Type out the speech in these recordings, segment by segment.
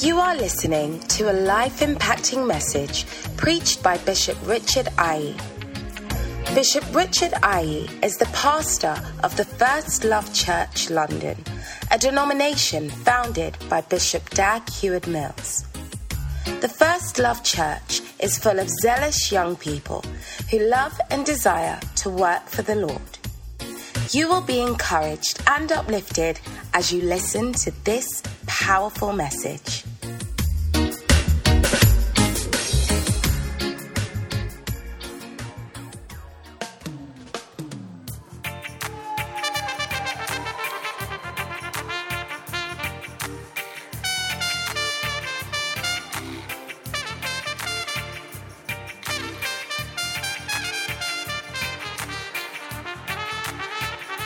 You are listening to a life-impacting message preached by Bishop Richard Ayi. Bishop Richard Ayi is the pastor of the First Love Church London, a denomination founded by Bishop Dag Heward-Mills. The First Love Church is full of zealous young people who love and desire to work for the Lord. You will be encouraged and uplifted as you listen to this powerful message.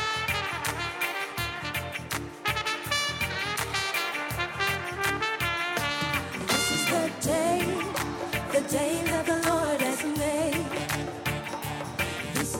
The Lord has made. This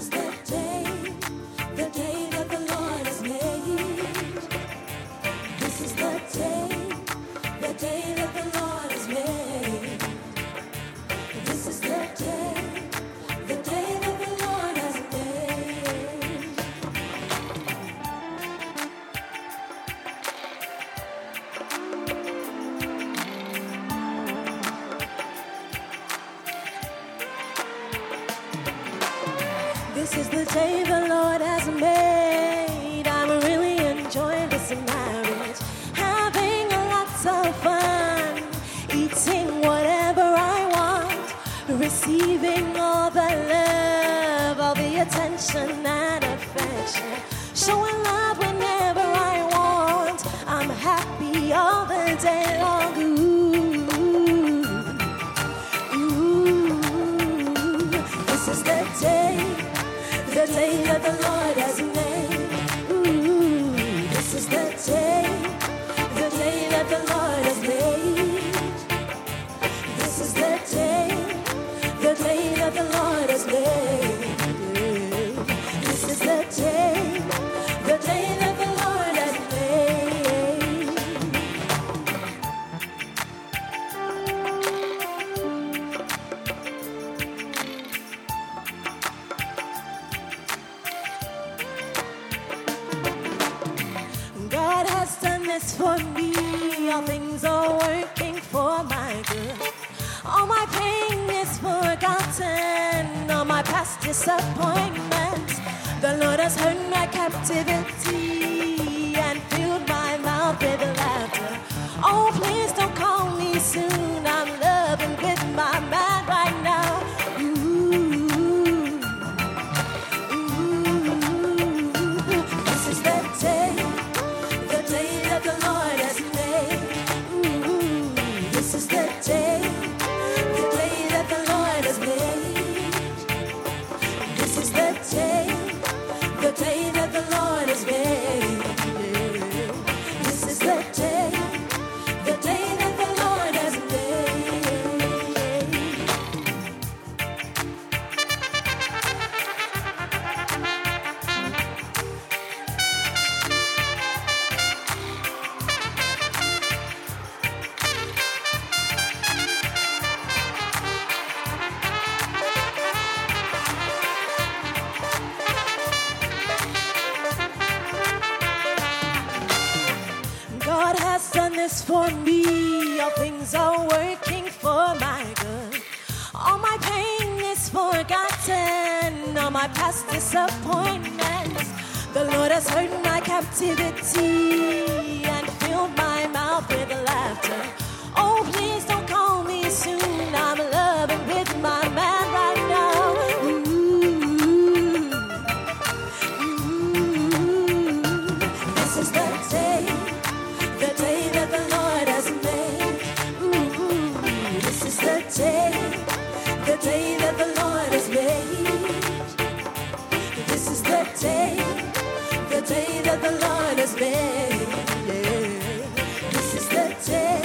is the day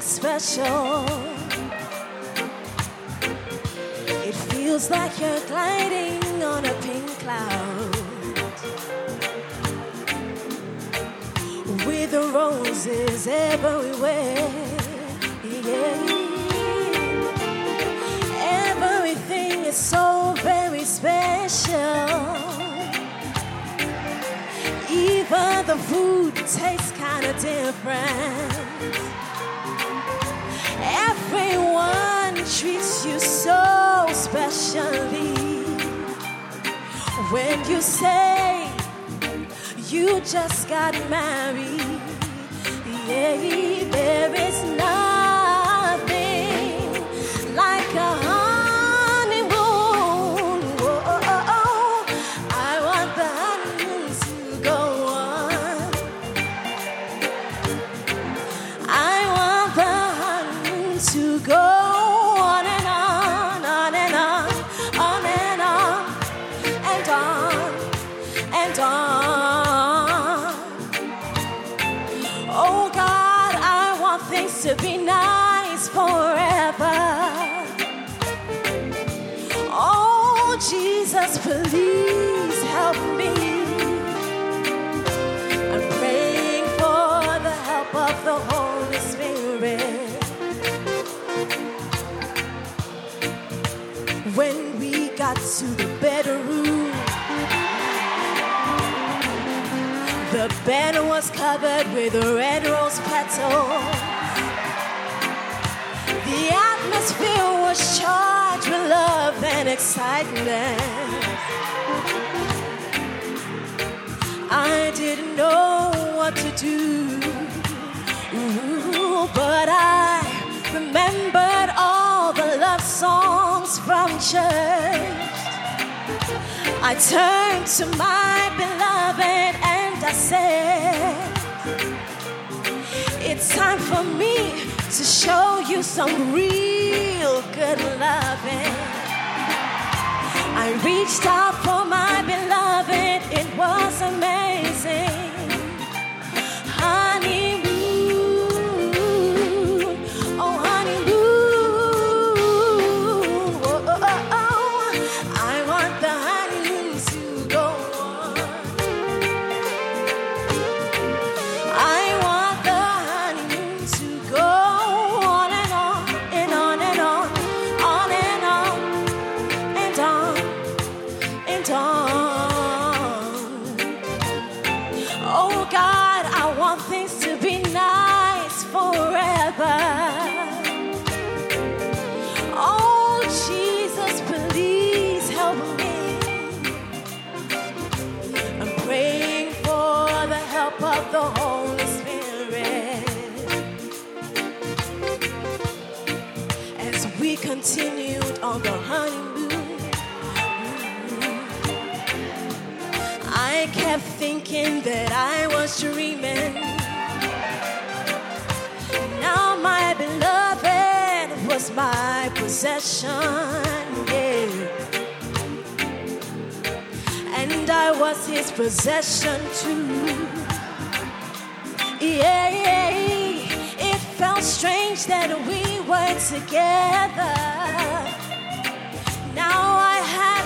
Special. It feels like you're gliding on a pink cloud with the roses everywhere. Yeah. Everything is so very special. Even the food tastes kind of different. Everyone treats you so specially. When you say you just got married, yeah, there is nothing like a honeymoon. Oh, oh, oh, oh. I want the honeymoon to go on. I want the to go on and on, on and on, and on, and on. Oh God, I want things to be nice forever. Oh Jesus, please help me. I'm praying for the help of the Holy Spirit. When we got to the bedroom was covered with red rose petals. The atmosphere was charged with love and excitement. I didn't know what to do, but I remembered all the love songs from church. I turned to my beloved and I said, it's time for me to show you some real good loving. I reached out for my sound of hallelujah. I kept thinking that I was dreaming. Now my beloved was my possession, yeah. And I was his possession too, yeah, yeah. Felt strange that we were together. Now I had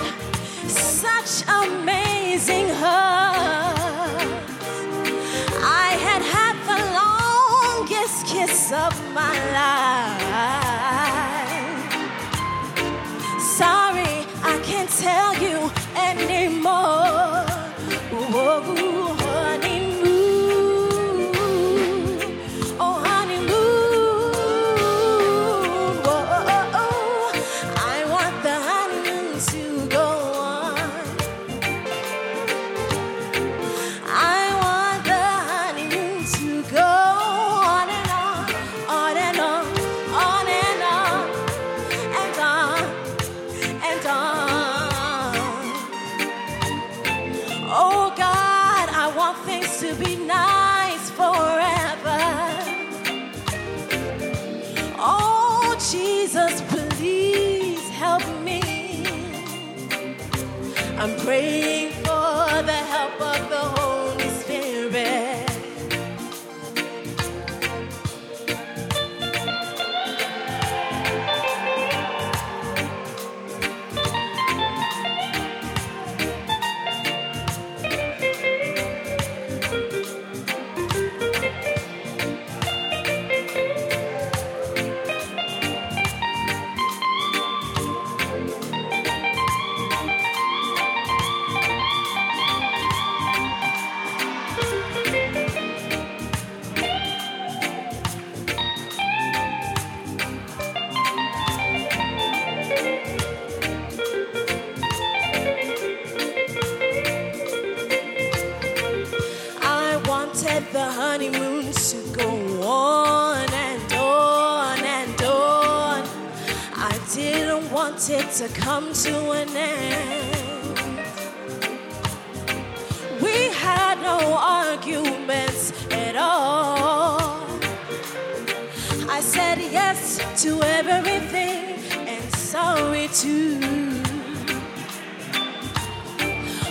such amazing hugs. I had had the longest kiss of my life. Sorry, I can't tell you anymore. Whoa, honey. I'm praying for the help of the Holy Spirit. To come to an end. We had no arguments at all. I said yes to everything and sorry too.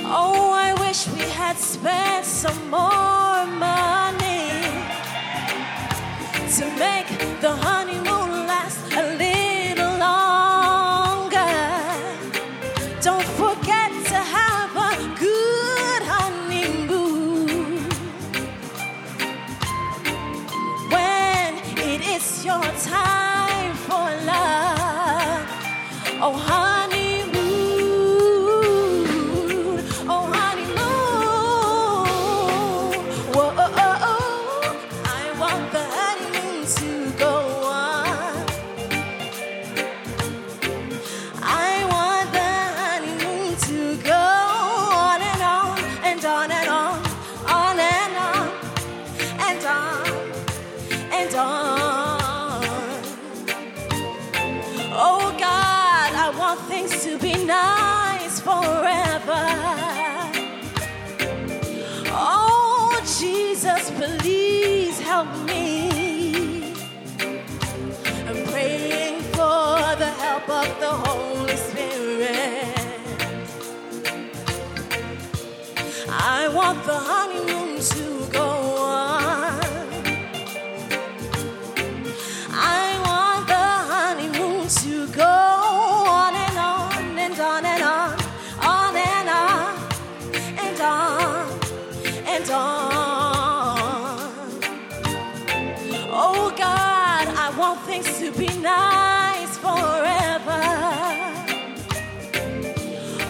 Oh, I wish we had spent some more money to make the honeymoon last a little. Time for love, oh honeymoon, oh honeymoon, whoa, oh, oh, oh. I want the honeymoon to go on. I want the honeymoon to go on and on and on and on, on and on and on and on. Things to be nice forever. Oh, Jesus, please help me. I'm praying for the help of the Holy Spirit. I want the honeymoon to go on. I want the honeymoon to go on. On and on, on and on, and on, and on. Oh God, I want things to be nice forever.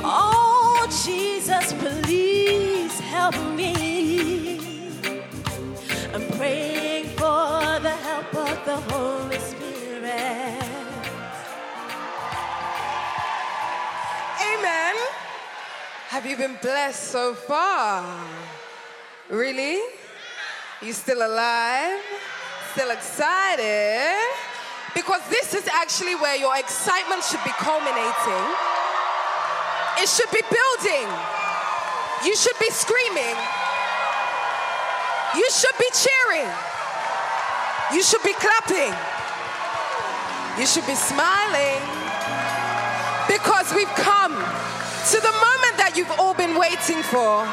Oh Jesus, please help me. I'm praying for the help of the Holy Spirit. Amen. Have you been blessed so far? Really? You still alive? Still excited? Because this is actually where your excitement should be culminating. It should be building. You should be screaming. You should be cheering. You should be clapping. You should be smiling. Because we've come to the moment that you've all been waiting for.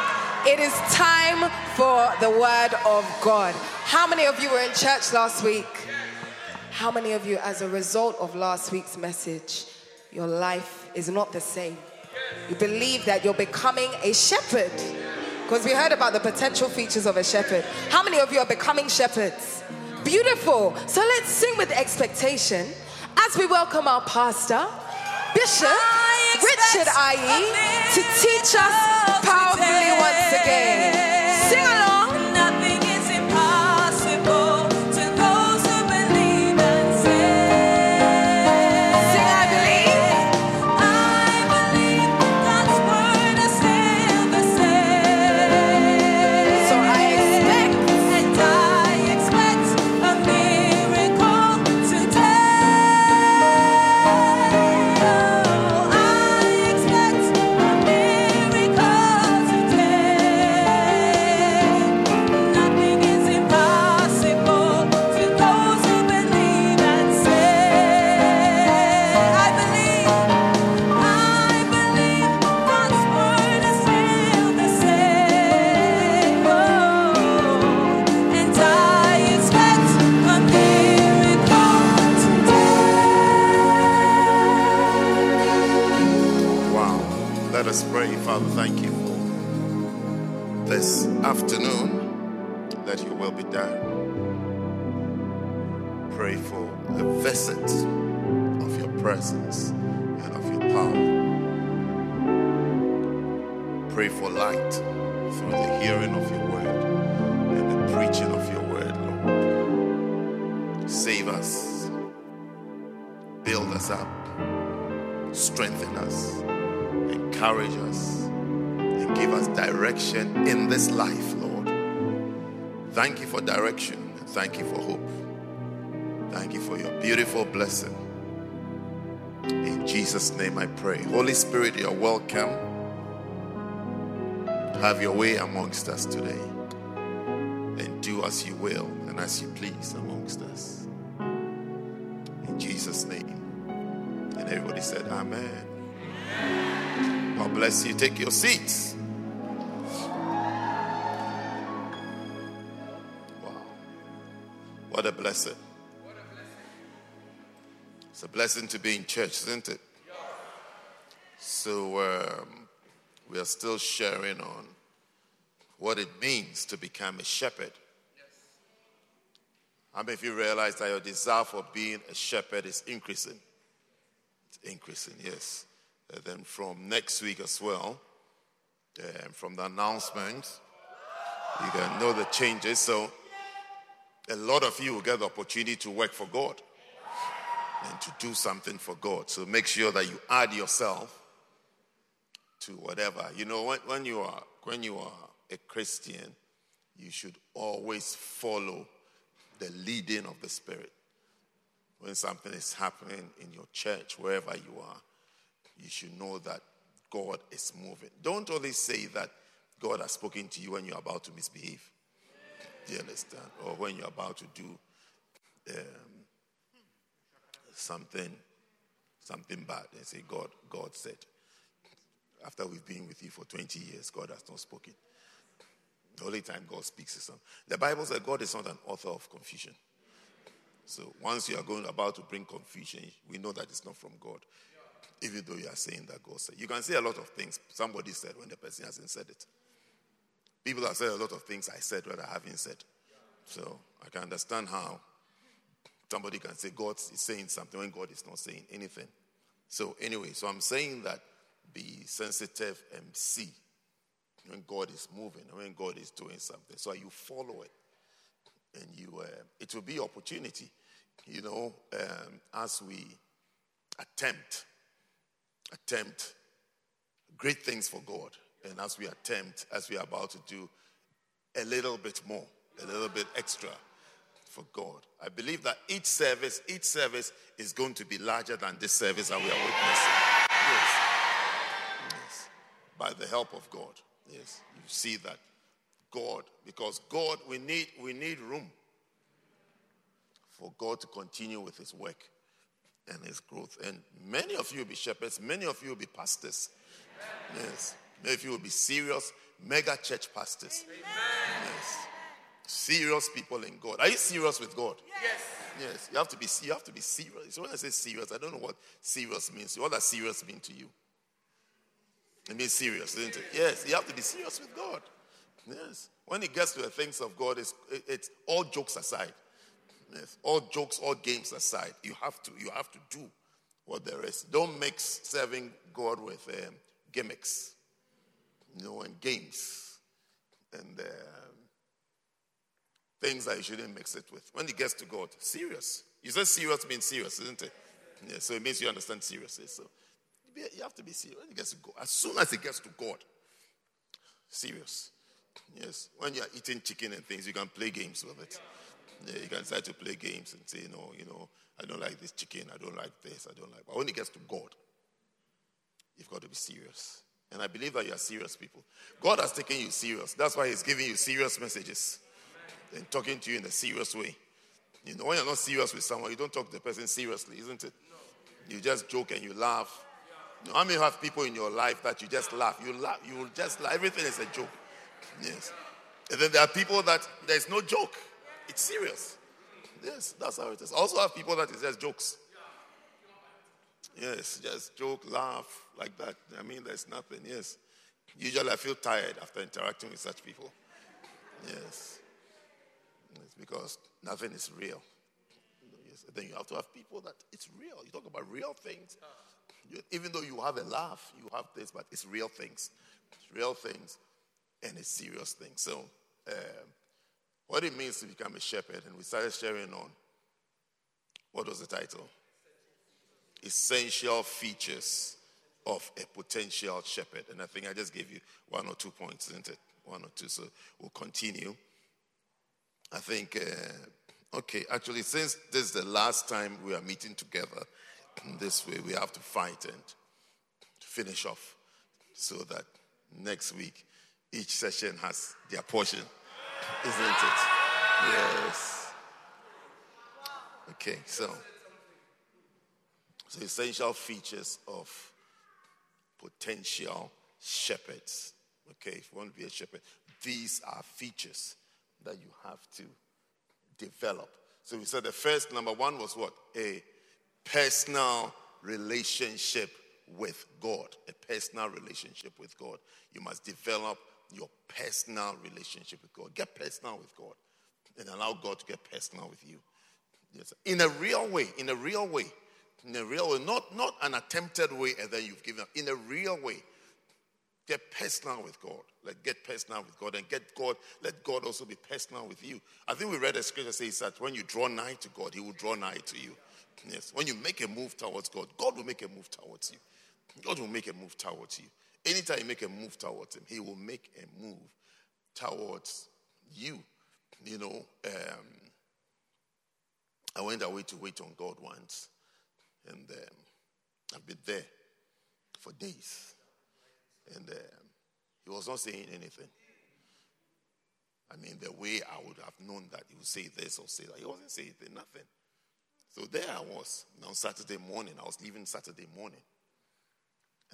It is time for the Word of God. How many of you were in church last week? How many of you, as a result of last week's message, your life is not the same? You believe that you're becoming a shepherd? Because we heard about the potential features of a shepherd. How many of you are becoming shepherds? Beautiful. So let's sing with expectation as we welcome our pastor, Bishop Richard Ayi, to teach us powerfully once again. Sing along. Thank you for direction. Thank you for hope. Thank you for your beautiful blessing. In Jesus' name I pray. Holy Spirit, you're welcome. Have your way amongst us today. And do as you will and as you please amongst us. In Jesus' name. And everybody said, Amen. God bless you. Take your seats. What a blessing. It's a blessing to be in church, isn't it? So we are still sharing on what it means to become a shepherd. How many of you realize that your desire for being a shepherd is increasing? It's increasing, yes. And then from next week as well, from the announcement, you can know the changes. So a lot of you will get the opportunity to work for God and to do something for God. So make sure that you add yourself to whatever. You know, when you are a Christian, you should always follow the leading of the Spirit. When something is happening in your church, wherever you are, you should know that God is moving. Don't only say that God has spoken to you when you're about to misbehave. Do you understand? Or when you're about to do something bad and say, God said, after we've been with you for 20 years, God has not spoken. The only time God speaks is something. The Bible says God is not an author of confusion. So once you are about to bring confusion, we know that it's not from God. Even though you are saying that God said. You can say a lot of things somebody said when the person hasn't said it. People have said a lot of things I said what I haven't said. So I can understand how somebody can say God is saying something when God is not saying anything. So anyway, so I'm saying that be sensitive and see when God is moving and when God is doing something. So you follow it and you it will be opportunity, you know, as we attempt great things for God. And as we attempt, as we are about to do, a little bit more, a little bit extra. for God. I believe that each service is going to be larger than this service that we are witnessing. Yes. By the help of God. Yes. You see that God, because God, we need room for God to continue with his work and his growth. And many of you will be shepherds, many of you will be pastors. Yes. Many of you will be serious mega church pastors. Yes. Serious people in God. Are you serious with God? Yes. Yes. You have to be serious. When I say serious, I don't know what serious means. What does serious mean to you? It means serious, isn't it? Yes. You have to be serious with God. Yes. When it gets to the things of God, it's all jokes aside. Yes. All jokes, all games aside. You have to do what there is. Don't mix serving God with gimmicks, and games and things that you shouldn't mix it with. When it gets to God, serious. You say serious means serious, isn't it? Yeah, so it means you understand seriously. So you have to be serious. When it gets to God, as soon as it gets to God, serious. Yes. When you are eating chicken and things, you can play games with it. Yeah, you can start to play games and say, no, I don't like this chicken. I don't like this. I don't like. But when it gets to God, you've got to be serious. And I believe that you are serious people. God has taken you serious. That's why he's giving you serious messages and talking to you in a serious way. When you're not serious with someone, you don't talk to the person seriously, isn't it? You just joke and you laugh. How many have people in your life that you just laugh? You just laugh. Everything is a joke. Yes. And then there are people that there's no joke. It's serious. Yes, that's how it is. I also have people that it's just jokes. Yes, just joke, laugh, like that. I mean, there's nothing, yes. Usually I feel tired after interacting with such people. Yes. It's because nothing is real. Yes. Then you have to have people that it's real. You talk about real things. Even though you have a laugh, you have this, but it's real things. It's real things and it's serious things. So what it means to become a shepherd, and we started sharing on, what was the title? Essential features of a potential shepherd. And I think I just gave you one or two points, isn't it? One or two. So we'll continue. I think, actually, since this is the last time we are meeting together this way, we have to fight and finish off so that next week each session has their portion, isn't it? Yes. Okay, So essential features of potential shepherds. Okay, if you want to be a shepherd, these are features that you have to develop. So we said the first, number one, was what? A personal relationship with God. A personal relationship with God. You must develop your personal relationship with God. Get personal with God and allow God to get personal with you. Yes. In a real way, not an attempted way and then you've given up. In a real way, get personal with God. Get personal with God and let God also be personal with you. I think we read a scripture that says that when you draw nigh to God, he will draw nigh to you. Yes. When you make a move towards God, God will make a move towards you. God will make a move towards you. Anytime you make a move towards him, he will make a move towards you. I went away to wait on God once. And I've been there for days. And he was not saying anything. I mean, the way I would have known that he would say this or say that. He wasn't saying nothing. So there I was. And on Saturday morning, I was leaving Saturday morning.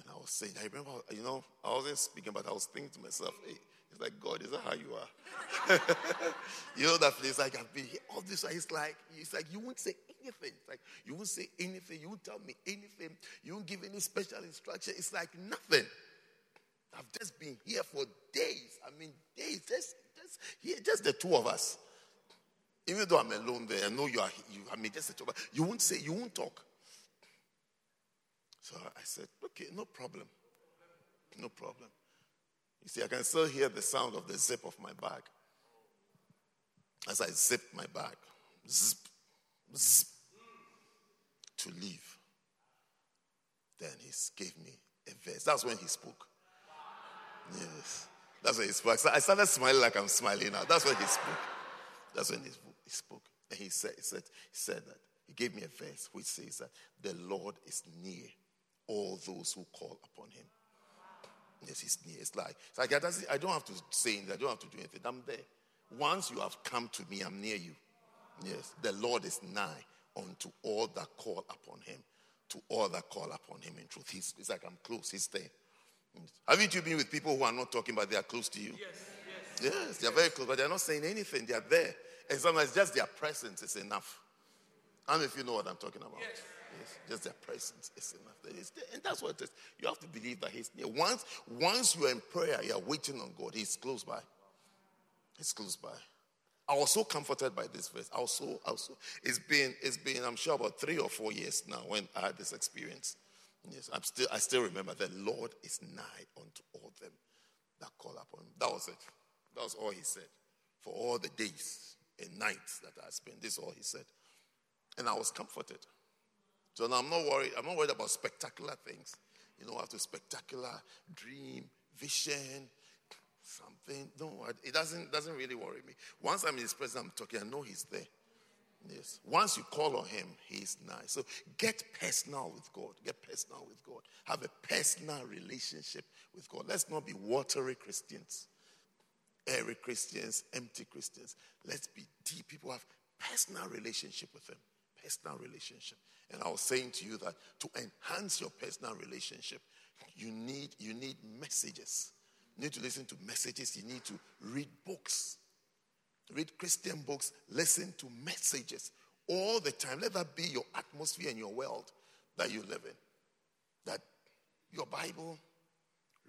And I was saying, I remember, I wasn't speaking, but I was thinking to myself, hey, it's like, God, is that how you are? That place, like, I've been here all this time. It's like, you won't say anything. It's like, you won't say anything. You won't tell me anything. You won't give any special instruction. It's like nothing. I've just been here for days. I mean, days. Just here, just the two of us. Even though I'm alone there, I know you are, just the two of us. You won't say, you won't talk. So I said, okay, no problem. You see, I can still hear the sound of the zip of my bag. As I zipped my bag, zip, zip, to leave. Then he gave me a verse. That's when he spoke. Yes, that's when he spoke. I started smiling like I'm smiling now. That's when he spoke. And he said that. He gave me a verse which says that the Lord is near all those who call upon him. Yes, he's near. It's like I don't have to say anything. I don't have to do anything. I'm there. Once you have come to me, I'm near you. Yes, the Lord is nigh unto all that call upon him. To all that call upon him in truth. It's like I'm close. He's there. Haven't you been with people who are not talking but they are close to you? Yes, they are very close, but they are not saying anything. They are there. And sometimes just their presence is enough. I don't know if you know what I'm talking about. Yes, just their presence is enough. And that's what it is. You have to believe that he's near. Once you are in prayer, you are waiting on God. He's close by. He's close by. I was so comforted by this verse. It's been, I'm sure, about 3 or 4 years now when I had this experience. Yes, I still remember the Lord is nigh unto all them that call upon him. That was it. That was all he said. For all the days and nights that I spent, this is all he said. And I was comforted. So now I'm not worried. I'm not worried about spectacular things. You know, after spectacular dream, vision, something. No, it doesn't really worry me. Once I'm in his presence, I'm talking. I know he's there. Yes. Once you call on him, he's nice. So get personal with God. Get personal with God. Have a personal relationship with God. Let's not be watery Christians, airy Christians, empty Christians. Let's be deep people who have personal relationship with him. Personal relationship. And I was saying to you that to enhance your personal relationship, you need messages. You need to listen to messages. You need to read books. Read Christian books, listen to messages all the time. Let that be your atmosphere and your world that you live in. That your Bible,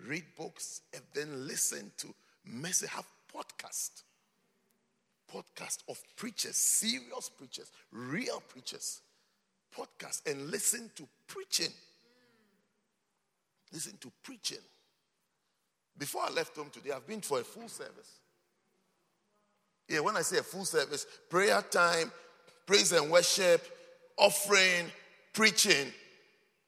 read books, and then listen to messages. Have podcasts. Podcasts of preachers, serious preachers, real preachers. Podcasts and listen to preaching. Listen to preaching. Before I left home today, I've been for a full service. Yeah, when I say a full service, prayer time, praise and worship, offering, preaching,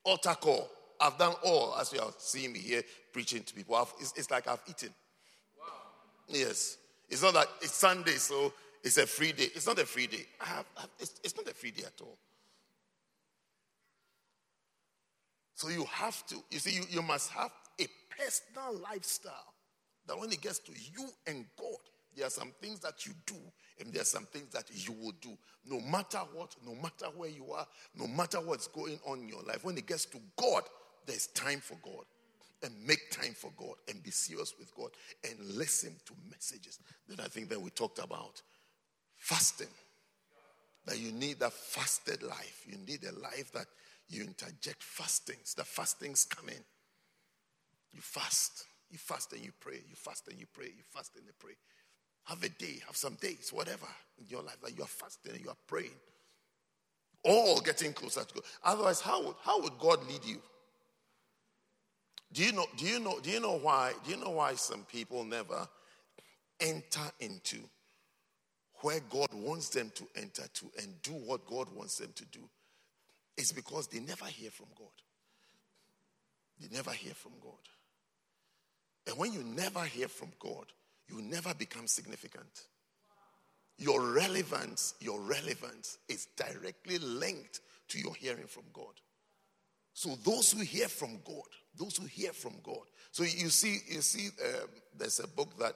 altar call. I've done all as you are seeing me here preaching to people. It's like I've eaten. Wow. Yes. It's not like it's Sunday, so it's a free day. It's not a free day. It's not a free day at all. So you have to, you see, you must have a personal lifestyle that when it gets to you and God, there are some things that you do, and there are some things that you will do. No matter what, no matter where you are, no matter what's going on in your life, when it gets to God, there's time for God. And make time for God, and be serious with God, and listen to messages. Then I think that we talked about fasting. That you need a fasted life. You need a life that you interject fastings. The fastings come in. You fast. You fast and you pray. You fast and you pray. You fast and you pray. Have a day, have some days, whatever in your life that you are fasting and you are praying. All getting closer to God. Otherwise, how would God lead you? Do you know why some people never enter into where God wants them to enter to and do what God wants them to do? It's because they never hear from God. They never hear from God. And when you never hear from God, you never become significant. Your relevance is directly linked to your hearing from God. So those who hear from God. So you see, there's a book that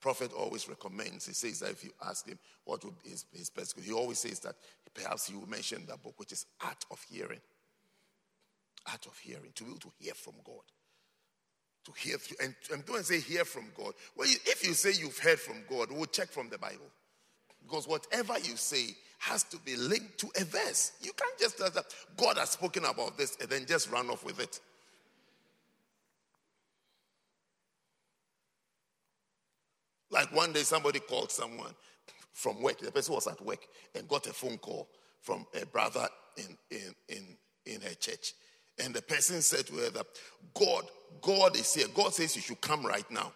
prophet always recommends. He says that if you ask him what would be his best, he always says that perhaps he will mention that book, which is Art of Hearing. Art of Hearing, to be able to hear from God. To hear through, and don't say hear from God. Well, if you say you've heard from God, we'll check from the Bible. Because whatever you say has to be linked to a verse. You can't just tell that God has spoken about this and then just run off with it. Like one day somebody called someone from work. The person was at work and got a phone call from a brother in her church. And the person said to her that God is here. God says you should come right now.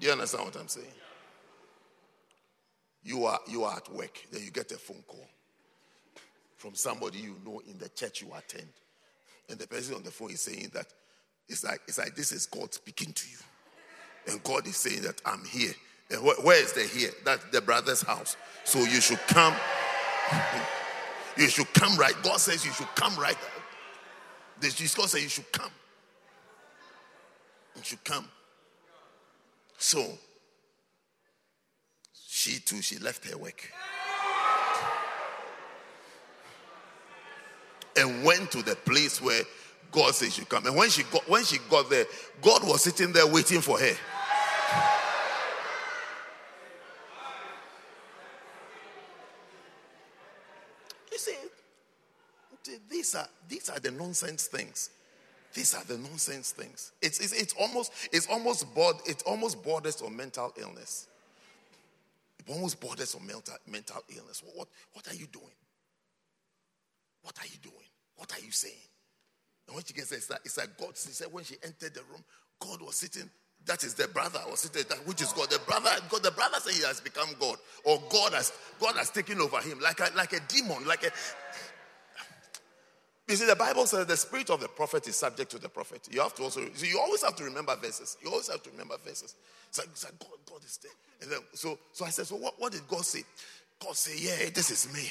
Do you understand what I'm saying? You are at work, then you get a phone call from somebody you know in the church you attend. And the person on the phone is saying that it's like this is God speaking to you. And God is saying that I'm here. And where is the here? That's the brother's house. So you should come. You should come right. God says you should come right. God says you should come. You should come. So she too, she left her work and went to the place where God says she come. And when she got there, God was sitting there waiting for her. You see, these are the nonsense things. These are the nonsense things. It almost borders on mental illness. It almost borders on mental illness. What are you doing? What are you doing? What are you saying? And when she gets there, it's like God. She said when she entered the room, God was sitting. That is the brother was sitting. That which is God. The brother said he has become God, or God has taken over him like a demon, like a. You see, the Bible says the spirit of the prophet is subject to the prophet. You have to also. So you always have to remember verses. You always have to remember verses. It's like God is there. And then, so I said, so what did God say? God said, yeah, this is me.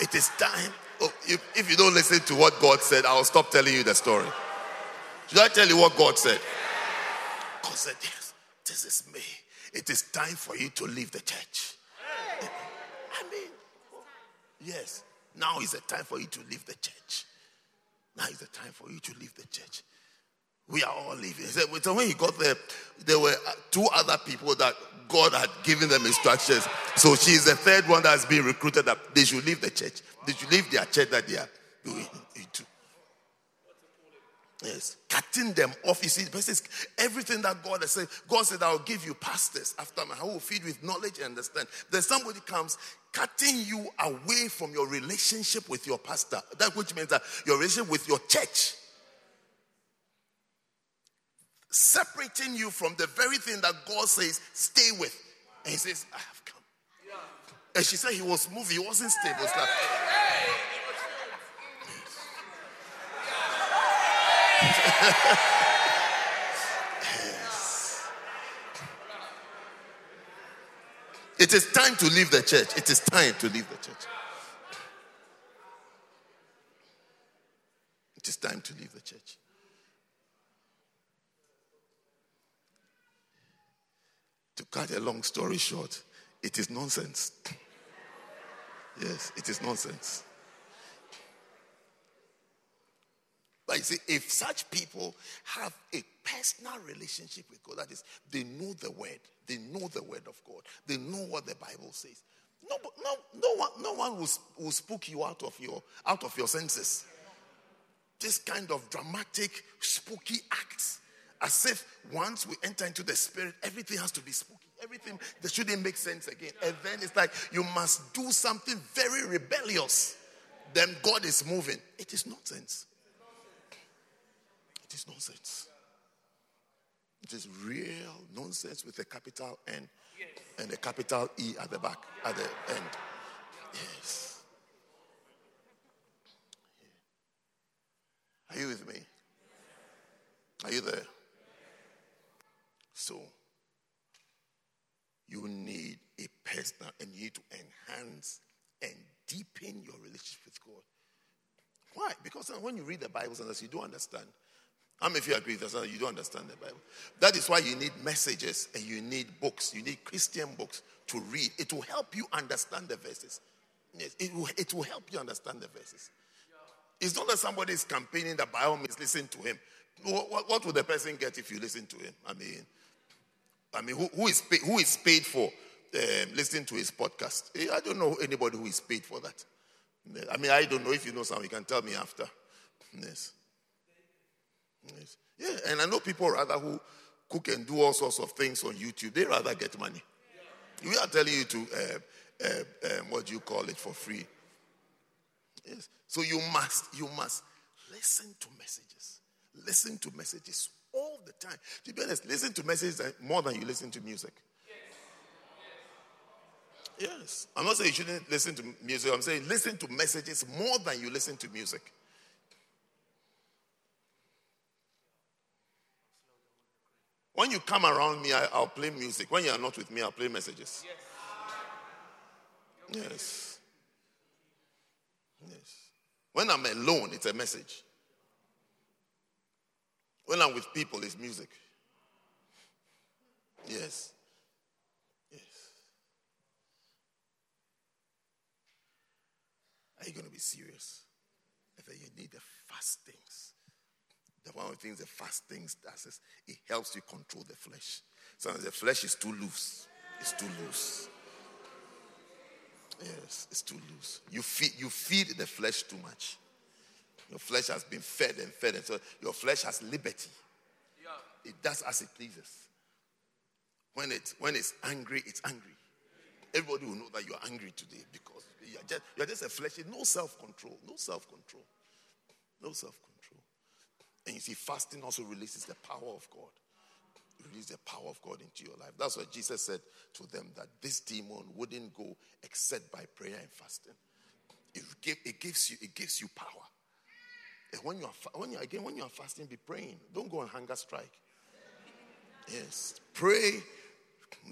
It is time. Oh, if you don't listen to what God said, I'll stop telling you the story. Should I tell you what God said? God said, yes, this is me. It is time for you to leave the church. I mean, yes, now is the time for you to leave the church. Now is the time for you to leave the church. We are all leaving. So when he got there, there were two other people that God had given them instructions. So she is the third one that has been recruited up. They should leave the church. They should leave their church that they are doing into. Yes, cutting them off. You see, everything that God has said. God said, "I'll give you pastors after me, who will feed with knowledge and understand." Then somebody comes cutting you away from your relationship with your pastor. That which means that your relationship with your church. Separating you from the very thing that God says, stay with. And he says, I have come. Yeah. And she said he was moving, he wasn't stable. Hey, like, hey. Yes. It is time to leave the church. It is time to leave the church. It is time to leave the church. To cut a long story short, it is nonsense. Yes, it is nonsense. But you see, if such people have a personal relationship with God, that is, they know the word. They know the word of God. They know what the Bible says. No one will spook you out of your senses. This kind of dramatic, spooky acts. As if once we enter into the spirit, everything has to be spooky. Everything that shouldn't make sense again. And then it's like you must do something very rebellious. Then God is moving. It is nonsense. It is nonsense. It is real nonsense with a capital N and a capital E at the back, at the end. Yes. Are you with me? Are you there? So, you need a personal, and you need to enhance and deepen your relationship with God. Why? Because when you read the Bible, sometimes you don't understand. How many of you agree that you don't understand the Bible? That is why you need messages and you need books. You need Christian books to read. It will help you understand the verses. Yes, it will help you understand the verses. It's not that somebody is campaigning that by all means listen to him. What would the person get if you listen to him? I mean, who is paid for listening to his podcast? I don't know anybody who is paid for that. I mean, I don't know. If you know something, you can tell me after. Yes. Yes. Yeah, and I know people rather who cook and do all sorts of things on YouTube. They rather get money. We are telling you to, what do you call it, for free. Yes. So you must listen to messages. Listen to messages all the time. To be honest, listen to messages more than you listen to music. Yes. Yes. I'm not saying you shouldn't listen to music. I'm saying listen to messages more than you listen to music. When you come around me, I'll play music. When you are not with me, I'll play messages. Yes. Yes. When I'm alone, it's a message. When I'm with people, it's music. Yes. Yes. Are you going to be serious? I think you need the fastings. The one of the things the fasting does is it helps you control the flesh. Sometimes the flesh is too loose. It's too loose. Yes, it's too loose. You feed the flesh too much. Your flesh has been fed, and so your flesh has liberty. Yeah. It does as it pleases. When it's angry, it's angry. Everybody will know that you're angry today because you're just a flesh. No self-control. And you see, fasting also releases the power of God. It releases the power of God into your life. That's what Jesus said to them, that this demon wouldn't go except by prayer and fasting. It gives you power. And when you are fasting, be praying. Don't go on hunger strike. Yes, pray.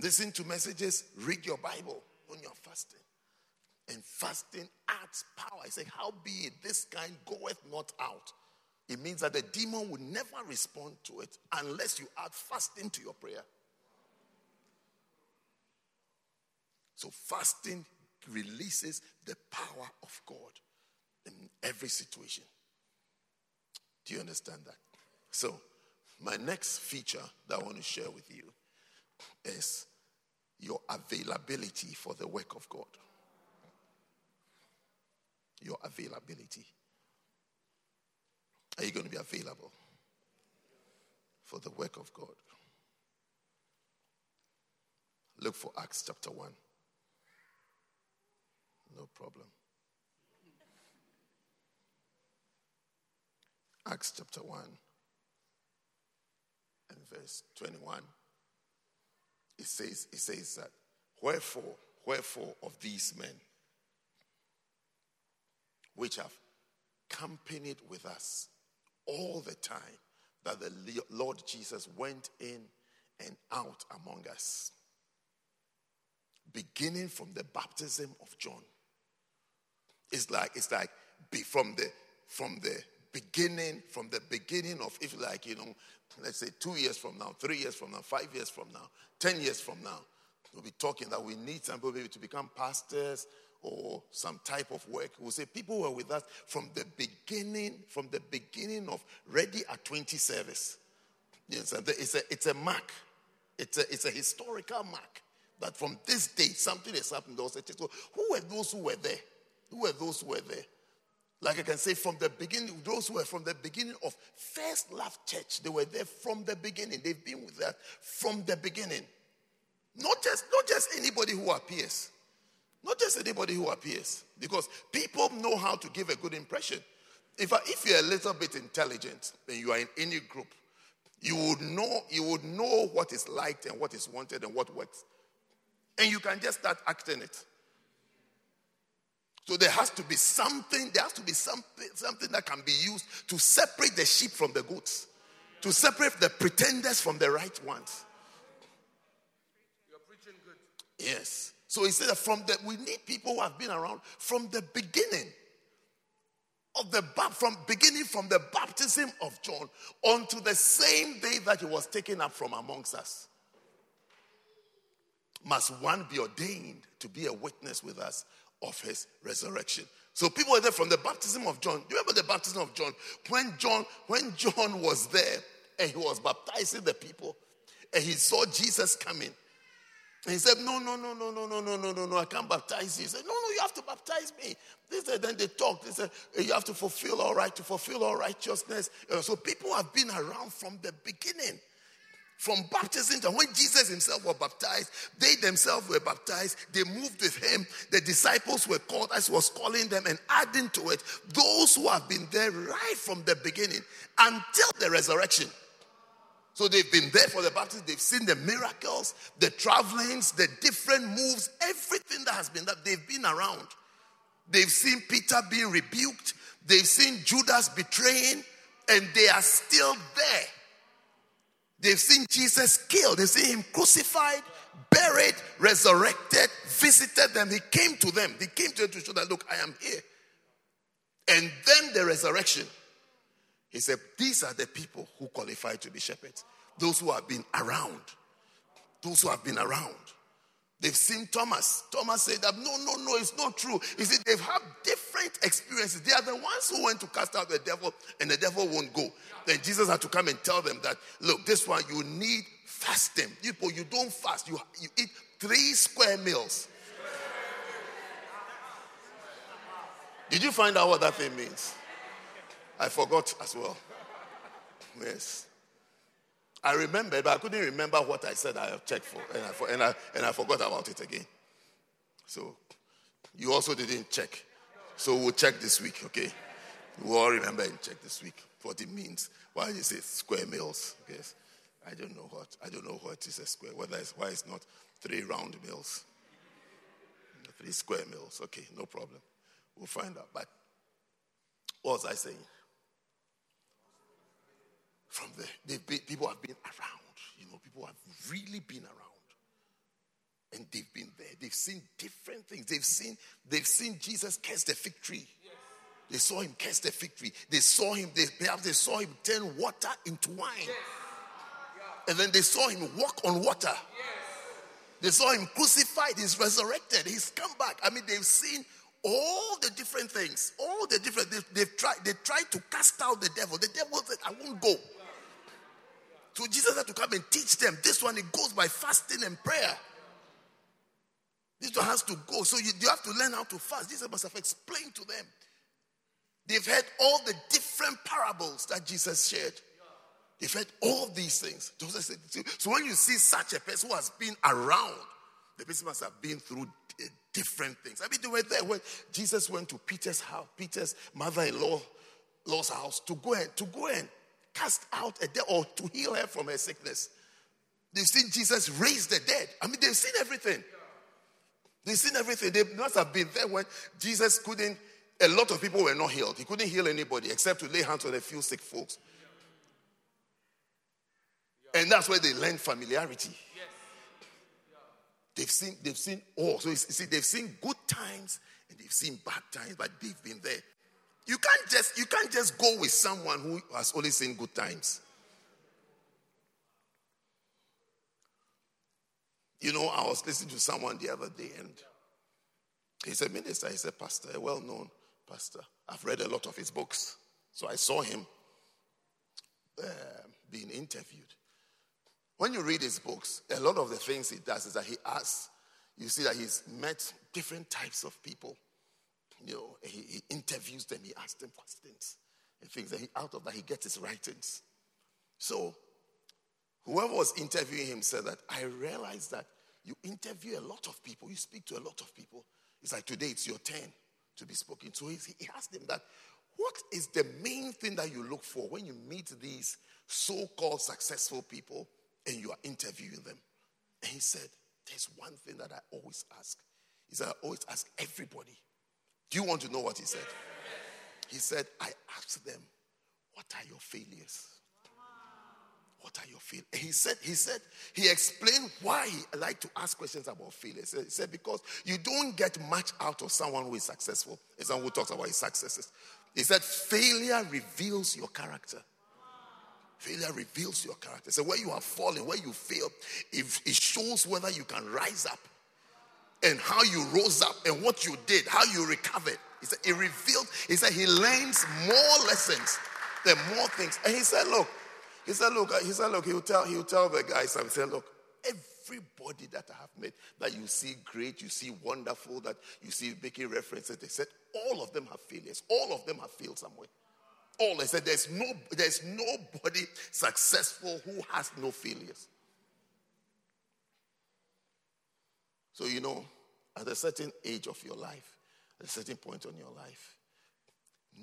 Listen to messages. Read your Bible when you are fasting. And fasting adds power. He said, "How be it this kind goeth not out." It means that the demon will never respond to it unless you add fasting to your prayer. So fasting releases the power of God in every situation. Do you understand that? So my next feature that I want to share with you is your availability for the work of God. Your availability. Are you going to be available for the work of God? Look for Acts chapter 1. No problem. Acts chapter 1 and verse 21. It says that, Wherefore of these men which have accompanied with us all the time that the Lord Jesus went in and out among us, beginning from the baptism of John. It's like from the beginning, if you like, you know, let's say 2 years from now, 3 years from now, 5 years from now, 10 years from now, we'll be talking that we need some people to become pastors or some type of work. We'll say people were with us from the beginning of Ready at 20 service. Yes, it's a mark. It's a historical mark that from this date something has happened. There was a so who were those who were there? Like I can say from the beginning, those who were from the beginning of First Love Church, they were there from the beginning. They've been with us from the beginning. Not just anybody who appears. Because people know how to give a good impression. If you're a little bit intelligent and you are in any group, you would know what is liked and what is wanted and what works. And you can just start acting it. So there has to be something that can be used to separate the sheep from the goats, to separate the pretenders from the right ones. You're preaching good. Yes. So he said that we need people who have been around from the beginning from the baptism of John unto the same day that he was taken up from amongst us. Must one be ordained to be a witness with us of his resurrection? So people were there from the baptism of John. Do you remember the baptism of John? When John was there and he was baptizing the people and he saw Jesus coming. And he said, No, I can't baptize you. He said, No, you have to baptize me. Then they talked. They said, you have to fulfill all righteousness. So people have been around from the beginning. From baptism to when Jesus himself was baptized, they themselves were baptized. They moved with him. The disciples were called as he was calling them and adding to it those who have been there right from the beginning until the resurrection. So they've been there for the baptism. They've seen the miracles, the travelings, the different moves, everything that has been done. They've been around. They've seen Peter being rebuked. They've seen Judas betraying. And they are still there. They've seen Jesus killed. They've seen him crucified, buried, resurrected, visited them. He came to them. They came to him to show that, look, I am here. And then the resurrection. He said, these are the people who qualify to be shepherds. Those who have been around. Those who have been around. They've seen Thomas. Thomas said that, no, it's not true. You see, they've had different experiences. They are the ones who went to cast out the devil, and the devil won't go. Then Jesus had to come and tell them that, look, this one, you need fasting. People, you don't fast. You eat 3 square meals. Did you find out what that thing means? I forgot as well. Yes. I remember, but I couldn't remember what I said. I checked for, and I forgot about it again. So, you also didn't check. So we'll check this week, okay? We'll all remember and check this week what it means. Why is it square meals? Yes, I don't know what is a square. Why it's not 3 round meals, 3 square meals? Okay, no problem. We'll find out. But what was I saying? From there, people have been around. You know, people have really been around, and they've been there. They've seen different things. They've seen Jesus curse the fig tree. Yes. They saw him curse the fig tree. They saw him. Perhaps they saw him turn water into wine, yes. And then they saw him walk on water. Yes. They saw him crucified. He's resurrected. He's come back. I mean, they've seen all the different things. They tried to cast out the devil. The devil said, "I won't go." So Jesus had to come and teach them. This one, it goes by fasting and prayer. This one has to go. So you have to learn how to fast. Jesus must have explained to them. They've heard all the different parables that Jesus shared. They've heard all these things. Jesus said, so when you see such a person who has been around, the person must have been through different things. I mean, they were there when Jesus went to Peter's house, Peter's mother-in-law's house, to go and cast out a dead, or to heal her from her sickness. They've seen Jesus raise the dead. I mean, they've seen everything. They've seen everything. They must have been there when Jesus couldn't, a lot of people were not healed. He couldn't heal anybody except to lay hands on a few sick folks. And that's where they learned familiarity. They've seen all. So you see, they've seen good times and they've seen bad times, but they've been there. You can't just go with someone who has only seen good times. You know, I was listening to someone the other day, and he's a minister, he's a pastor, a well-known pastor. I've read a lot of his books. So I saw him being interviewed. When you read his books, a lot of the things he does is that he asks. You see that he's met different types of people. You know, he interviews them, he asks them questions and things. That out of that, he gets his writings. So, whoever was interviewing him said that, I realized that you interview a lot of people, you speak to a lot of people. It's like, today it's your turn to be spoken to. So he asked them that, what is the main thing that you look for when you meet these so-called successful people? And you are interviewing them. And he said, there's one thing that I always ask. He said, I always ask everybody. Do you want to know what he said? Yes. He said, I asked them, what are your failures? What are your failures? And he said, he explained why he liked to ask questions about failures. He said, because you don't get much out of someone who is successful. It's someone who talks about his successes. He said, failure reveals your character. Failure reveals your character. So where you are falling, where you fail, it shows whether you can rise up, and how you rose up, and what you did, how you recovered. He said it revealed. He said he learns more lessons, than more things. And he said, look, he'll tell the guy something. He said, look, everybody that I have met, that you see great, you see wonderful, that you see making references, they said all of them have failures. All of them have failed somewhere. All I said, there's nobody successful who has no failures. So you know, at a certain age of your life, at a certain point in your life,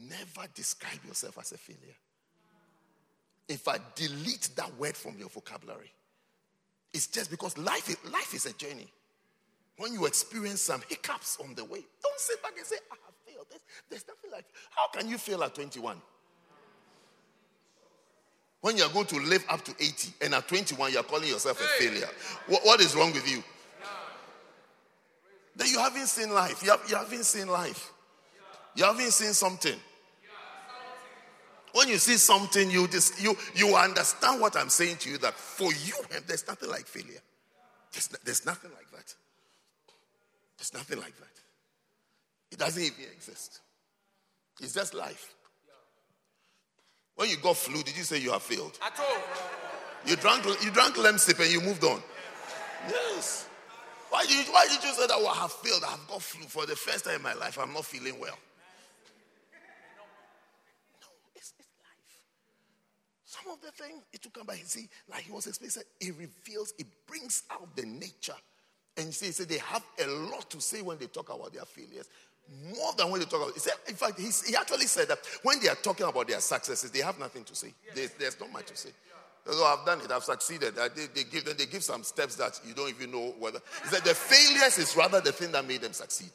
never describe yourself as a failure. If I delete that word from your vocabulary, it's just because life is a journey. When you experience some hiccups on the way, don't sit back and say, I have failed. There's nothing like it. How can you fail at 21? When you are going to live up to 80 and at 21 you are calling yourself a failure. What is wrong with you? That you haven't seen life. You haven't seen life. You haven't seen something. When you see something, you understand what I'm saying to you, that for you, there's nothing like failure. There's nothing like that. There's nothing like that. It doesn't even exist. It's just life. When you got flu, did you say you have failed? At all. You drank lemsip and you moved on. Yes. Why did you say that? Well, I have failed. I have got flu for the first time in my life. I'm not feeling well. No, it's life. Some of the things it took him by, see, like he was explaining, it reveals, it brings out the nature. And you see, he said they have a lot to say when they talk about their failures, more than when they talk about. He said, in fact, he actually said that when they are talking about their successes, they have nothing to say. There's not much to say. So I've done it. I've succeeded. They give some steps that you don't even know whether. Is that the failures is rather the thing that made them succeed.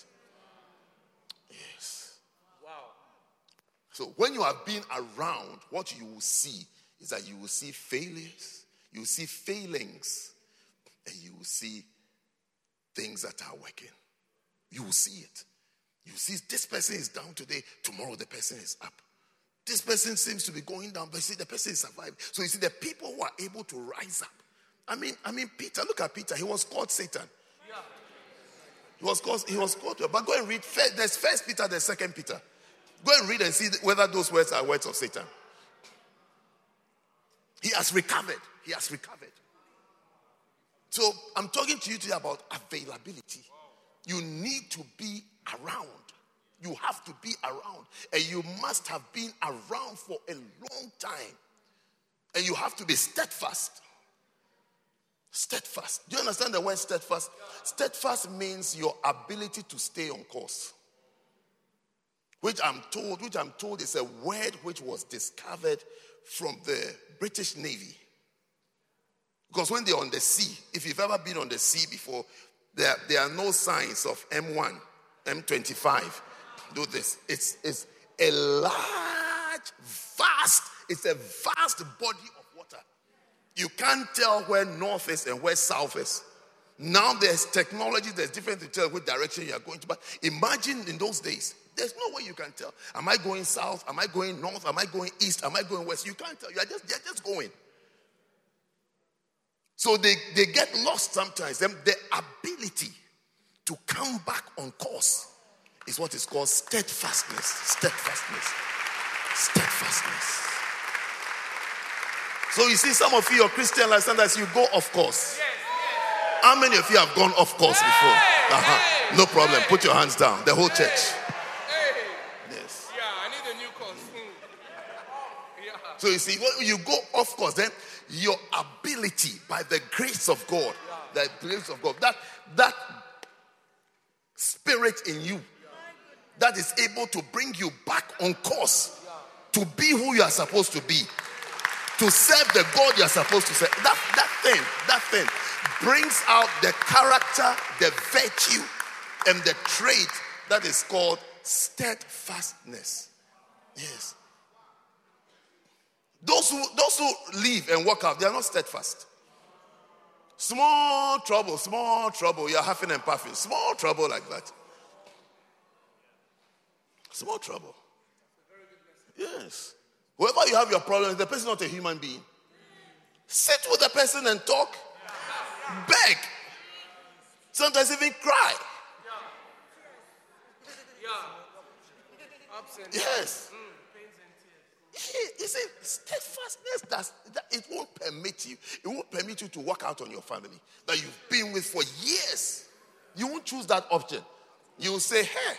Yes. Wow. So when you have been around, what you will see is that you will see failures, you will see failings, and you will see things that are working. You will see it. You see, this person is down today, tomorrow the person is up. This person seems to be going down, but you see, the person is surviving. So you see, the people who are able to rise up. I mean, Peter, look at Peter. He was called Satan. Yeah. He was called. But go and read. There's First Peter, there's Second Peter. Go and read and see whether those words are words of Satan. He has recovered. So I'm talking to you today about availability. You need to be around. You have to be around. And you must have been around for a long time. And you have to be steadfast. Steadfast. Do you understand the word steadfast? Steadfast means your ability to stay on course. Which I'm told is a word which was discovered from the British Navy. Because when they're on the sea, if you've ever been on the sea before, there are no signs of M1, M25. Do this. It's a large, vast, it's a vast body of water. You can't tell where north is and where south is. Now there's technology, there's different to tell which direction you are going to. But imagine in those days, there's no way you can tell. Am I going south? Am I going north? Am I going east? Am I going west? You can't tell. You're just going. So they get lost sometimes. The ability to come back on course is what is called steadfastness. Steadfastness. Steadfastness. So you see, some of you, your Christian life, sometimes you go off course. How many of you have gone off course before? Uh-huh. No problem. Put your hands down. The whole church. Yes. Yeah, I need a new course. So you see, when you go off course, then your ability, by the grace of God, that spirit in you that is able to bring you back on course to be who you are supposed to be, to serve the God you are supposed to serve. That thing brings out the character, the virtue, and the trait that is called steadfastness. Yes. Those who leave and walk out, they are not steadfast. Small trouble, you're huffing and puffing. Small trouble like that. Small trouble. Yes. Whoever you have your problem, the person is not a human being. Sit with the person and talk. Beg. Sometimes even cry. Yes. You see, steadfastness, it won't permit you. It won't permit you to walk out on your family that you've been with for years. You won't choose that option. You will say, hey,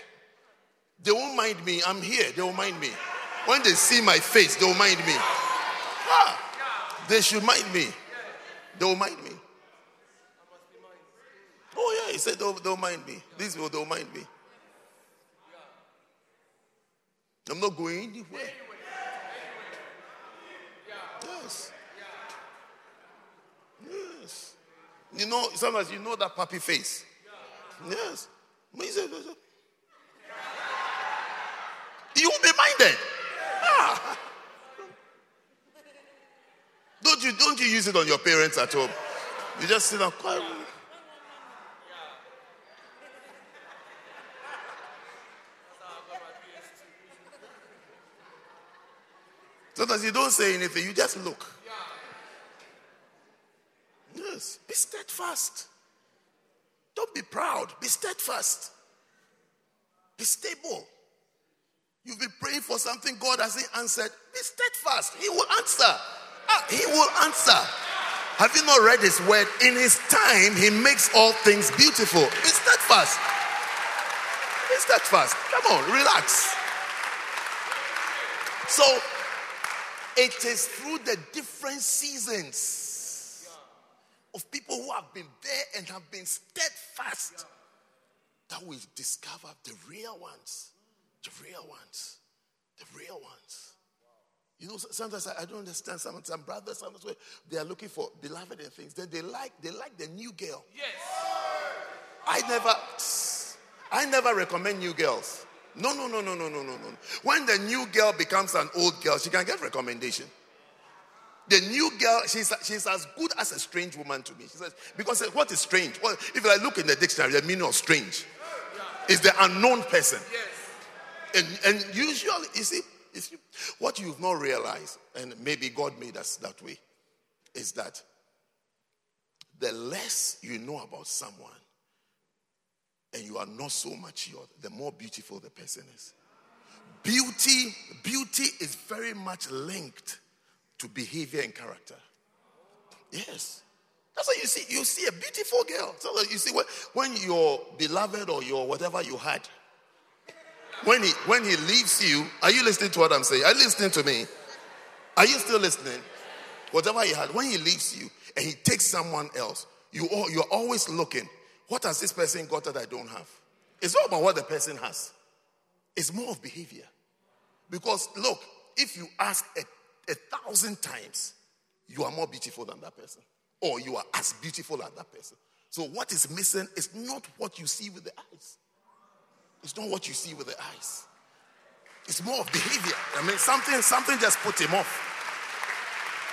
they won't mind me. I'm here. They will mind me. When they see my face, they will mind me. Ah, they should mind me. They will mind me. Oh, yeah, he said they'll mind me. These people, they'll mind me. I'm not going anywhere. Yes. Yes. You know, sometimes you know that puppy face. Yes. You will be minded. Ah. Don't you use it on your parents at home? You just sit down. Sometimes you don't say anything, you just look. Yes, be steadfast. Don't be proud, be steadfast. Be stable. You've been praying for something God hasn't answered. Be steadfast. He will answer. He will answer. Have you not read his word? In his time, he makes all things beautiful. Be steadfast. Be steadfast. Come on, relax. So, it is through the different seasons of people who have been there and have been steadfast that we discover the real ones. The real ones. The real ones. You know, sometimes I don't understand. Some brothers, sometimes they are looking for beloved and things. Then they like the new girl. Yes. I never recommend new girls. No. When the new girl becomes an old girl, she can get recommendation. The new girl, she's as good as a strange woman to me. She says, because what is strange? Well, if I look in the dictionary, the meaning of strange is the unknown person. Yes. And usually, you see, what you've not realized, and maybe God made us that way, is that the less you know about someone, and you are not so mature, the more beautiful the person is. Beauty is very much linked to behavior and character. Yes. That's why you see a beautiful girl. So you see when your beloved or your whatever you had, when he leaves you, are you listening to what I'm saying? Are you listening to me? Are you still listening? Whatever you had, when he leaves you and he takes someone else, you're always looking. What has this person got that I don't have? It's not about what the person has. It's more of behavior. Because look, if you ask a 1,000 times, you are more beautiful than that person. Or you are as beautiful as that person. So what is missing is not what you see with the eyes. It's not what you see with the eyes. It's more of behavior. I mean, something just put him off.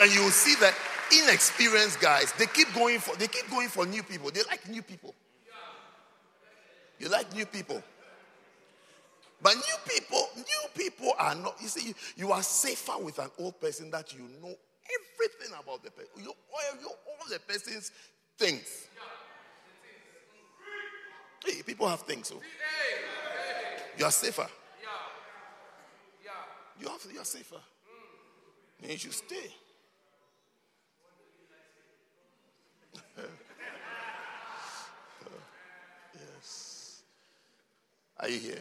And you will see that inexperienced guys, they keep going for new people. They like new people. You like new people. But new people are not, you see, you are safer with an old person that you know everything about the person. You know all the person's things. Hey, people have things, so you are safer. You are safer. You should stay. Yes. Are you here?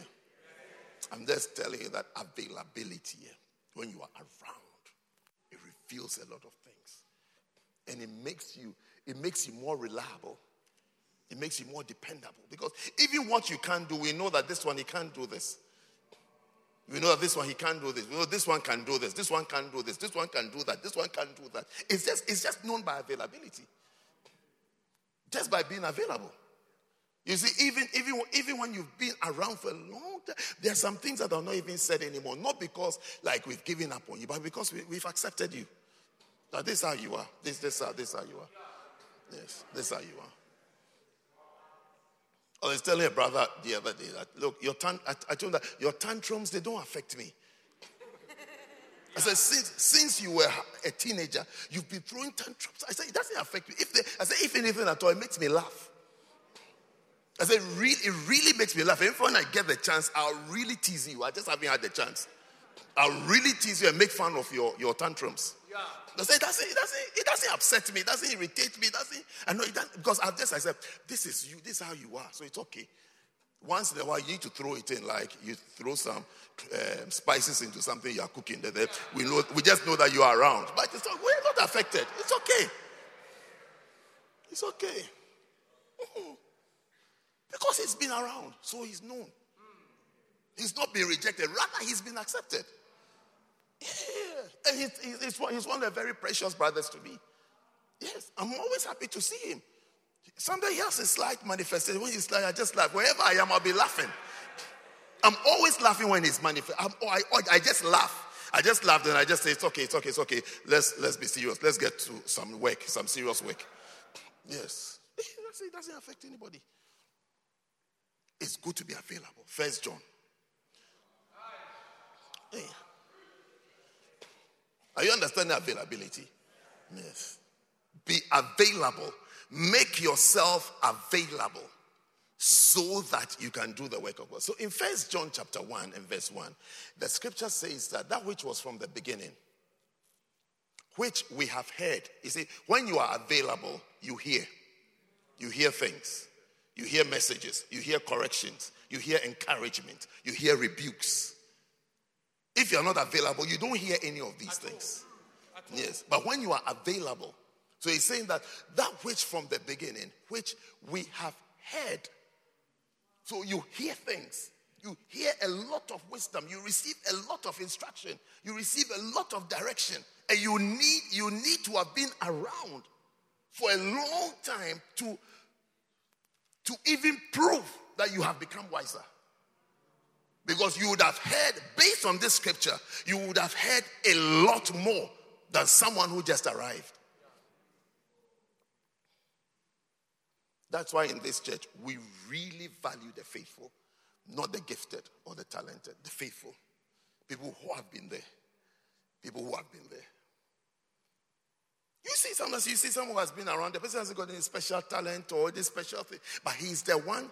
I'm just telling you that availability, when you are around, it reveals a lot of things. And it makes you more reliable. It makes you more dependable. Because even what you can't do, we know that this one, he can't do this. We know that this one, he can't do this. We know this one can do this. This one can do this. This one can do that. This one can do that. It's just known by availability. Just by being available. You see, even when you've been around for a long time, there are some things that are not even said anymore. Not because, like, we've given up on you, but because we've accepted you. That this is how you are. This is how you are. Yes, this is how you are. I was telling a brother the other day that, look, I told him that your tantrums, they don't affect me. I said, since you were a teenager, you've been throwing tantrums. I said, it doesn't affect me. If anything at all, it makes me laugh. I said, it really makes me laugh. Even when I get the chance, I'll really tease you. I just haven't had the chance. I'll really tease you and make fun of your tantrums. Yeah. I said, it doesn't upset me. It doesn't irritate me. Because I said, this is you. This is how you are. So it's okay. Once in a while, you need to throw it in, like you throw some spices into something you are cooking. We just know that you are around, but we're not affected. It's okay. It's okay. Mm-hmm. Because he's been around, so he's known. He's not been rejected. Rather, he's been accepted. Yeah, and he's one of the very precious brothers to me. Yes, I'm always happy to see him. Somebody else is slight manifestation. When he's like, I just laugh. Wherever I am, I'll be laughing. I'm always laughing when he's manifest. I just laugh. I just laughed and I just said, it's okay. Let's be serious. Let's get to some work, some serious work. Yes. It doesn't affect anybody. It's good to be available. First John. Hey. Are you understanding availability? Yes. Be available. Make yourself available so that you can do the work of God. So in First John chapter 1 and verse 1, the scripture says that that which was from the beginning, which we have heard. You see, when you are available, you hear. You hear things. You hear messages. You hear corrections. You hear encouragement. You hear rebukes. If you're not available, you don't hear any of these things. Yes, but when you are available, so he's saying that that which from the beginning, which we have heard. So you hear things. You hear a lot of wisdom. You receive a lot of instruction. You receive a lot of direction. And you need to have been around for a long time to even prove that you have become wiser. Because you would have heard, based on this scripture, you would have heard a lot more than someone who just arrived. That's why in this church, we really value the faithful, not the gifted or the talented, the faithful. People who have been there. People who have been there. You see someone who has been around, the person hasn't got any special talent or this special thing, but he's the one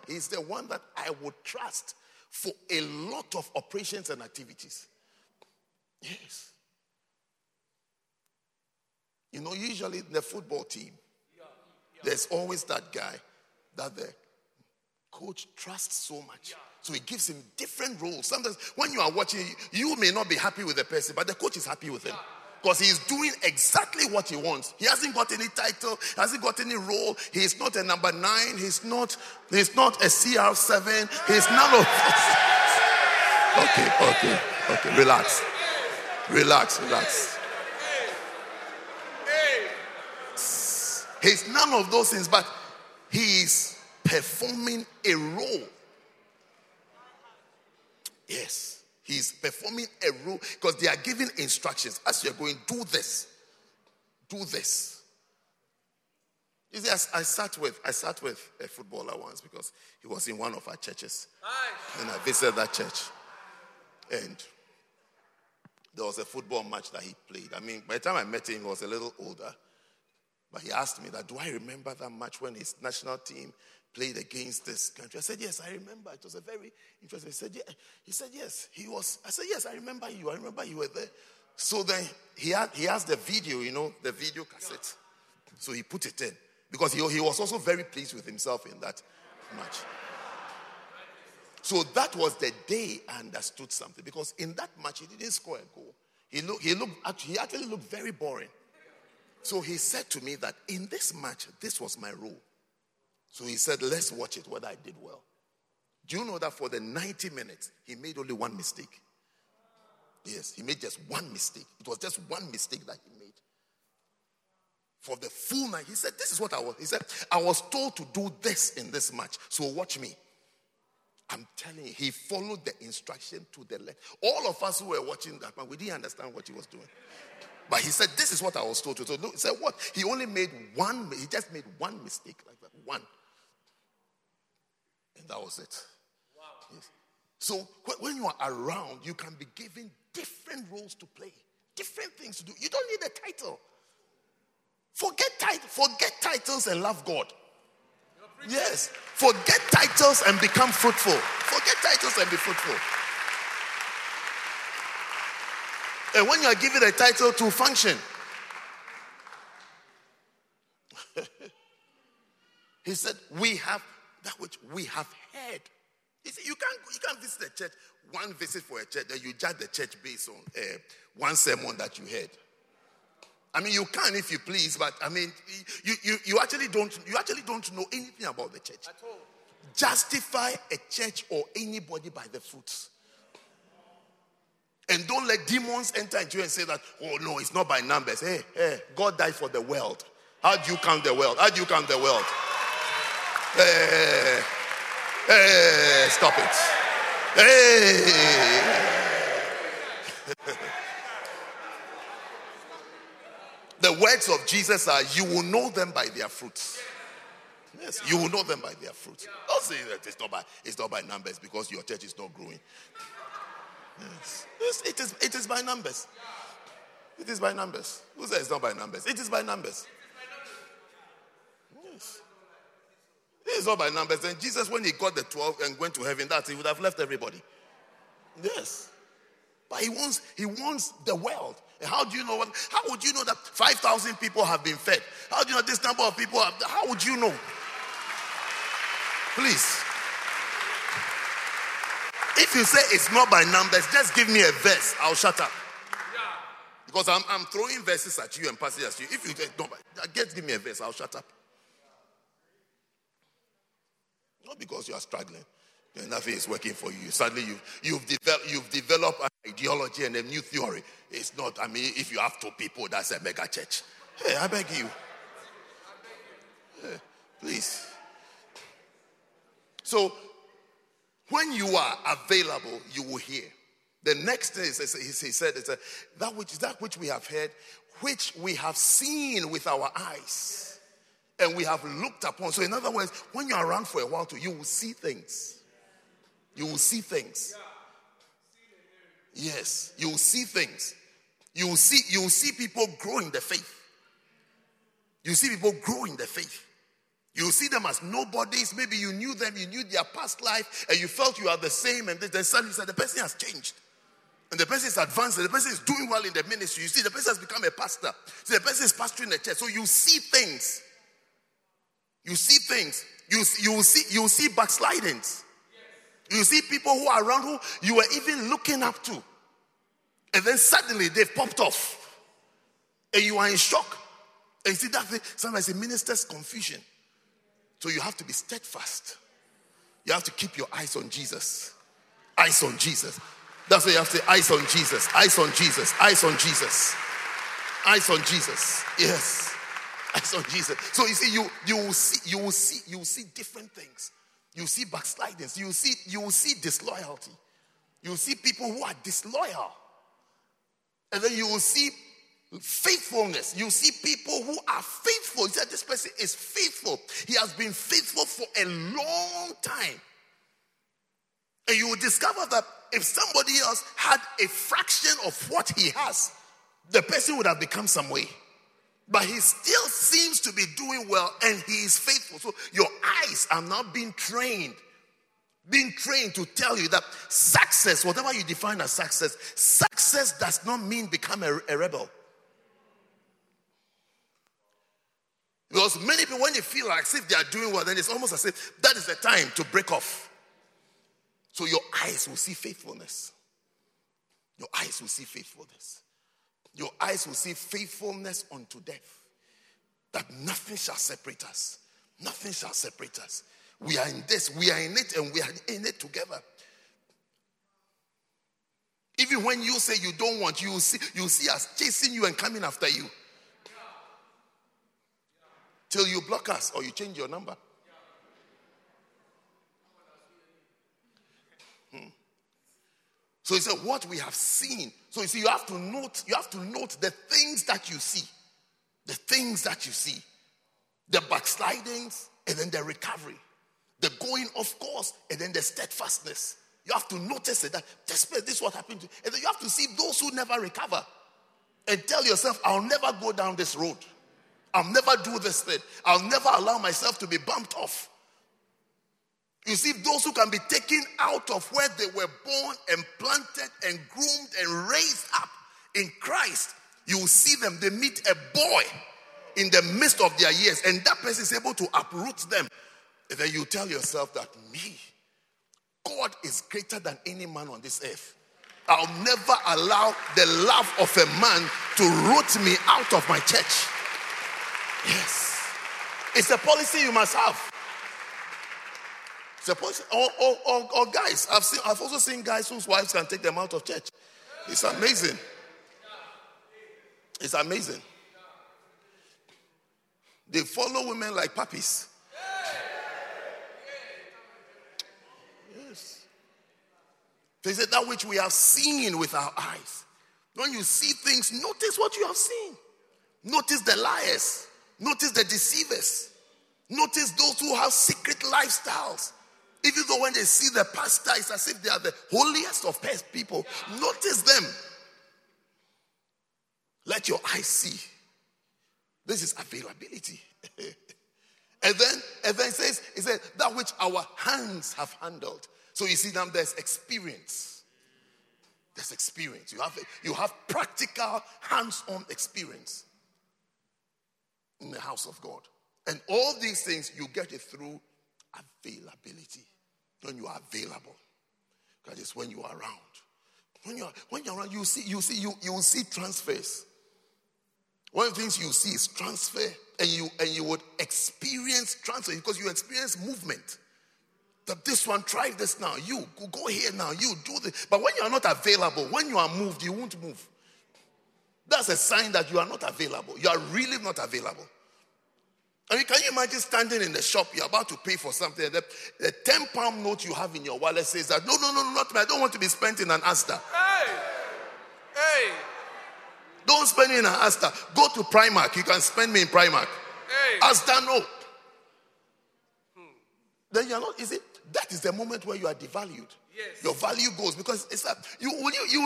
that I would trust for a lot of operations and activities. Yes. You know, usually in the football team, there's always that guy that the coach trusts so much. So he gives him different roles. Sometimes when you are watching, you may not be happy with the person, but the coach is happy with him. Because he's doing exactly what he wants. He hasn't got any title. He hasn't got any role. He's not a number 9. He's not a CR7. He's none of us. Okay. Relax. He's none of those things, but he is performing a role. Yes. He's performing a role because they are giving instructions. As you're going, do this. You see, I sat with a footballer once because he was in one of our churches. Nice. And I visited that church. And there was a football match that he played. I mean, by the time I met him, he was a little older. But he asked me that, do I remember that match when his national team played against this country? I said, yes, I remember. It was a very interesting. He said, yes. He was. I said, yes, I remember you. I remember you were there. So then he has the video, you know, the video cassette. So he put it in because he was also very pleased with himself in that match. So that was the day I understood something, because in that match he didn't score a goal. He actually looked very boring. So he said to me that in this match, this was my role. So he said, let's watch it, whether I did well. Do you know that for the 90 minutes, he made only one mistake? Yes, he made just one mistake. It was just one mistake that he made. For the full night, he said, this is what I was. He said, I was told to do this in this match, so watch me. I'm telling you, he followed the instruction to the letter. All of us who were watching that man, we didn't understand what he was doing. But he said, this is what I was told to do. So, no, he said, what? He only made one, he just made one mistake like that. One. And that was it. Wow. Yes. So when you are around, you can be given different roles to play, different things to do. You don't need a title. Forget titles and love God. Yes. Forget titles and become fruitful. Forget titles and be fruitful. And when you are given a title, to function. He said, we have that which we have heard. You see, you can't visit a church, one visit for a church, that you judge the church based on one sermon that you heard. I mean, you can if you please, but I mean, you actually don't know anything about the church. At all. Justify a church or anybody by the fruits. And don't let demons enter into you and say that, oh no, it's not by numbers. Hey, God died for the world. How do you count the world? Hey, stop it. Hey. the words of Jesus are, you will know them by their fruits. Yes, you will know them by their fruits. Don't say that it's not by numbers because your church is not growing. Yes. Yes, it is by numbers. It is by numbers. Who says it's not by numbers? It is by numbers. Yes. It is not by numbers. And Jesus, when he got the 12 and went to heaven, that he would have left everybody. Yes. But he wants the world. How do you know? How would you know that 5,000 people have been fed? How do you know this number of people? How would you know? Please. If you say it's not by numbers, just give me a verse. I'll shut up. Because I'm throwing verses at you and passages at you. If you say no, just give me a verse, I'll shut up. Not because you are struggling. Nothing is working for you. Suddenly you've developed an ideology and a new theory. It's not, I mean, if you have two people, that's a mega church. Hey, I beg you. Hey, please. So, when you are available, you will hear. The next thing is, he said, that which we have heard, which we have seen with our eyes, and we have looked upon. So in other words, when you're around for a while too, you will see things. You will see things. Yes, you will see things. You will see people growing the faith. You see people growing the faith. You see them as nobodies. Maybe you knew them, you knew their past life, and you felt you are the same. And then suddenly you said, the person has changed. And the person is advanced. And the person is doing well in the ministry. You see, the person has become a pastor. So the person is pastoring the church. So you see things. You see things. You will see backslidings. You see people who are around who you were even looking up to. And then suddenly they've popped off. And you are in shock. And you see that thing. Sometimes it ministers confusion. So you have to be steadfast. You have to keep your eyes on Jesus. Eyes on Jesus. That's why you have to say, eyes on Jesus. Eyes on Jesus. Eyes on Jesus. Eyes on Jesus. Yes. Eyes on Jesus. So you see, you will see different things. You see backslidings. You will see disloyalty. You will see people who are disloyal. And then you will see faithfulness. You see people who are faithful. You say, this person is faithful. He has been faithful for a long time. And you will discover that if somebody else had a fraction of what he has, the person would have become some way. But he still seems to be doing well and he is faithful. So your eyes are now being trained to tell you that success, whatever you define as success, success does not mean become a rebel. Because many people, when they feel like as if they are doing well, then it's almost as if that is the time to break off. So your eyes will see faithfulness. Your eyes will see faithfulness. Your eyes will see faithfulness unto death. That nothing shall separate us. Nothing shall separate us. We are in this, we are in it, and we are in it together. Even when you say you don't want, you will see us chasing you and coming after you. Till you block us or you change your number. So he said, what we have seen. So you see, you have to note the things that you see. The things that you see. The backslidings and then the recovery. The going off course and then the steadfastness. You have to notice it, that this is what happened to you. And then you have to see those who never recover. And tell yourself, I'll never go down this road. I'll never do this thing. I'll never allow myself to be bumped off. You see, those who can be taken out of where they were born and planted and groomed and raised up in Christ, you will see them. They meet a boy in the midst of their years, and that person is able to uproot them. And then you tell yourself that me, God is greater than any man on this earth. I'll never allow the love of a man to root me out of my church. Yes. It's a policy you must have. Suppose, or guys, I've also seen guys whose wives can take them out of church. It's amazing. It's amazing. They follow women like puppies. Yes. They said that which we have seen with our eyes. When you see things, notice what you have seen. Notice the liars. Notice the deceivers. Notice those who have secret lifestyles. Even though when they see the pastor, it's as if they are the holiest of people. Notice them. Let your eyes see. This is availability. And then it says that which our hands have handled. So you see now there's experience. There's experience. You have practical hands-on experience in the house of God. And all these things you get it through availability. When you are available. Because it's when you are around. When you're around, you will see transfers. One of the things you see is transfer, and you would experience transfer because you experience movement. That this one, try this now. You go here now. You do this. But when you are not available, when you are moved, you won't move. That's a sign that you are not available. You are really not available. I mean, can you imagine standing in the shop? You're about to pay for something. The 10-pound note you have in your wallet says that, no, not me. I don't want to be spent in an Asda. Hey! Don't spend me in an Asda. Go to Primark. You can spend me in Primark. Hey. Asda, no. Then you're not, is it? That is the moment where you are devalued. Yes. Your value goes because it's that you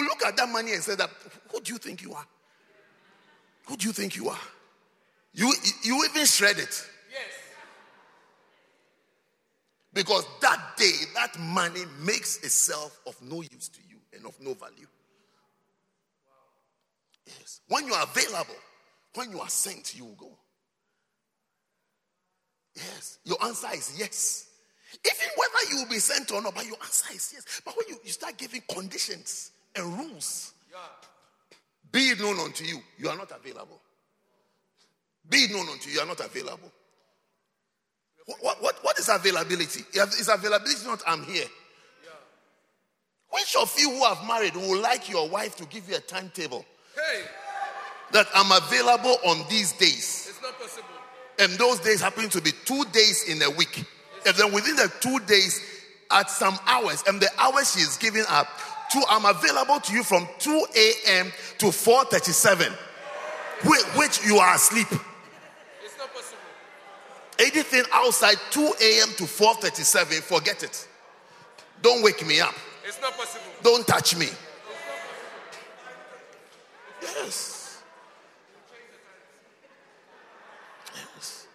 look at that money and say that, who do you think you are? Who do you think you are? You even shred it. Yes. Because that day, that money makes itself of no use to you and of no value. Yes. When you are available, when you are sent, you will go. Yes. Your answer is yes. Even whether you will be sent or not, but your answer is yes. But when you start giving conditions and rules, be it known unto you, you are not available. Be it known unto you, you are not available. What is availability? Is availability not I'm here? Which of you who have married would like your wife to give you a timetable? Hey. That I'm available on these days. It's not possible. And those days happen to be 2 days in a week. And then within the 2 days, at some hours, and the hours she is giving up, I'm available to you from 2 a.m. to 4:37, which you are asleep. It's not possible. Anything outside 2 a.m. to 4:37, forget it. Don't wake me up. It's not possible. Don't touch me. Yes. Yes.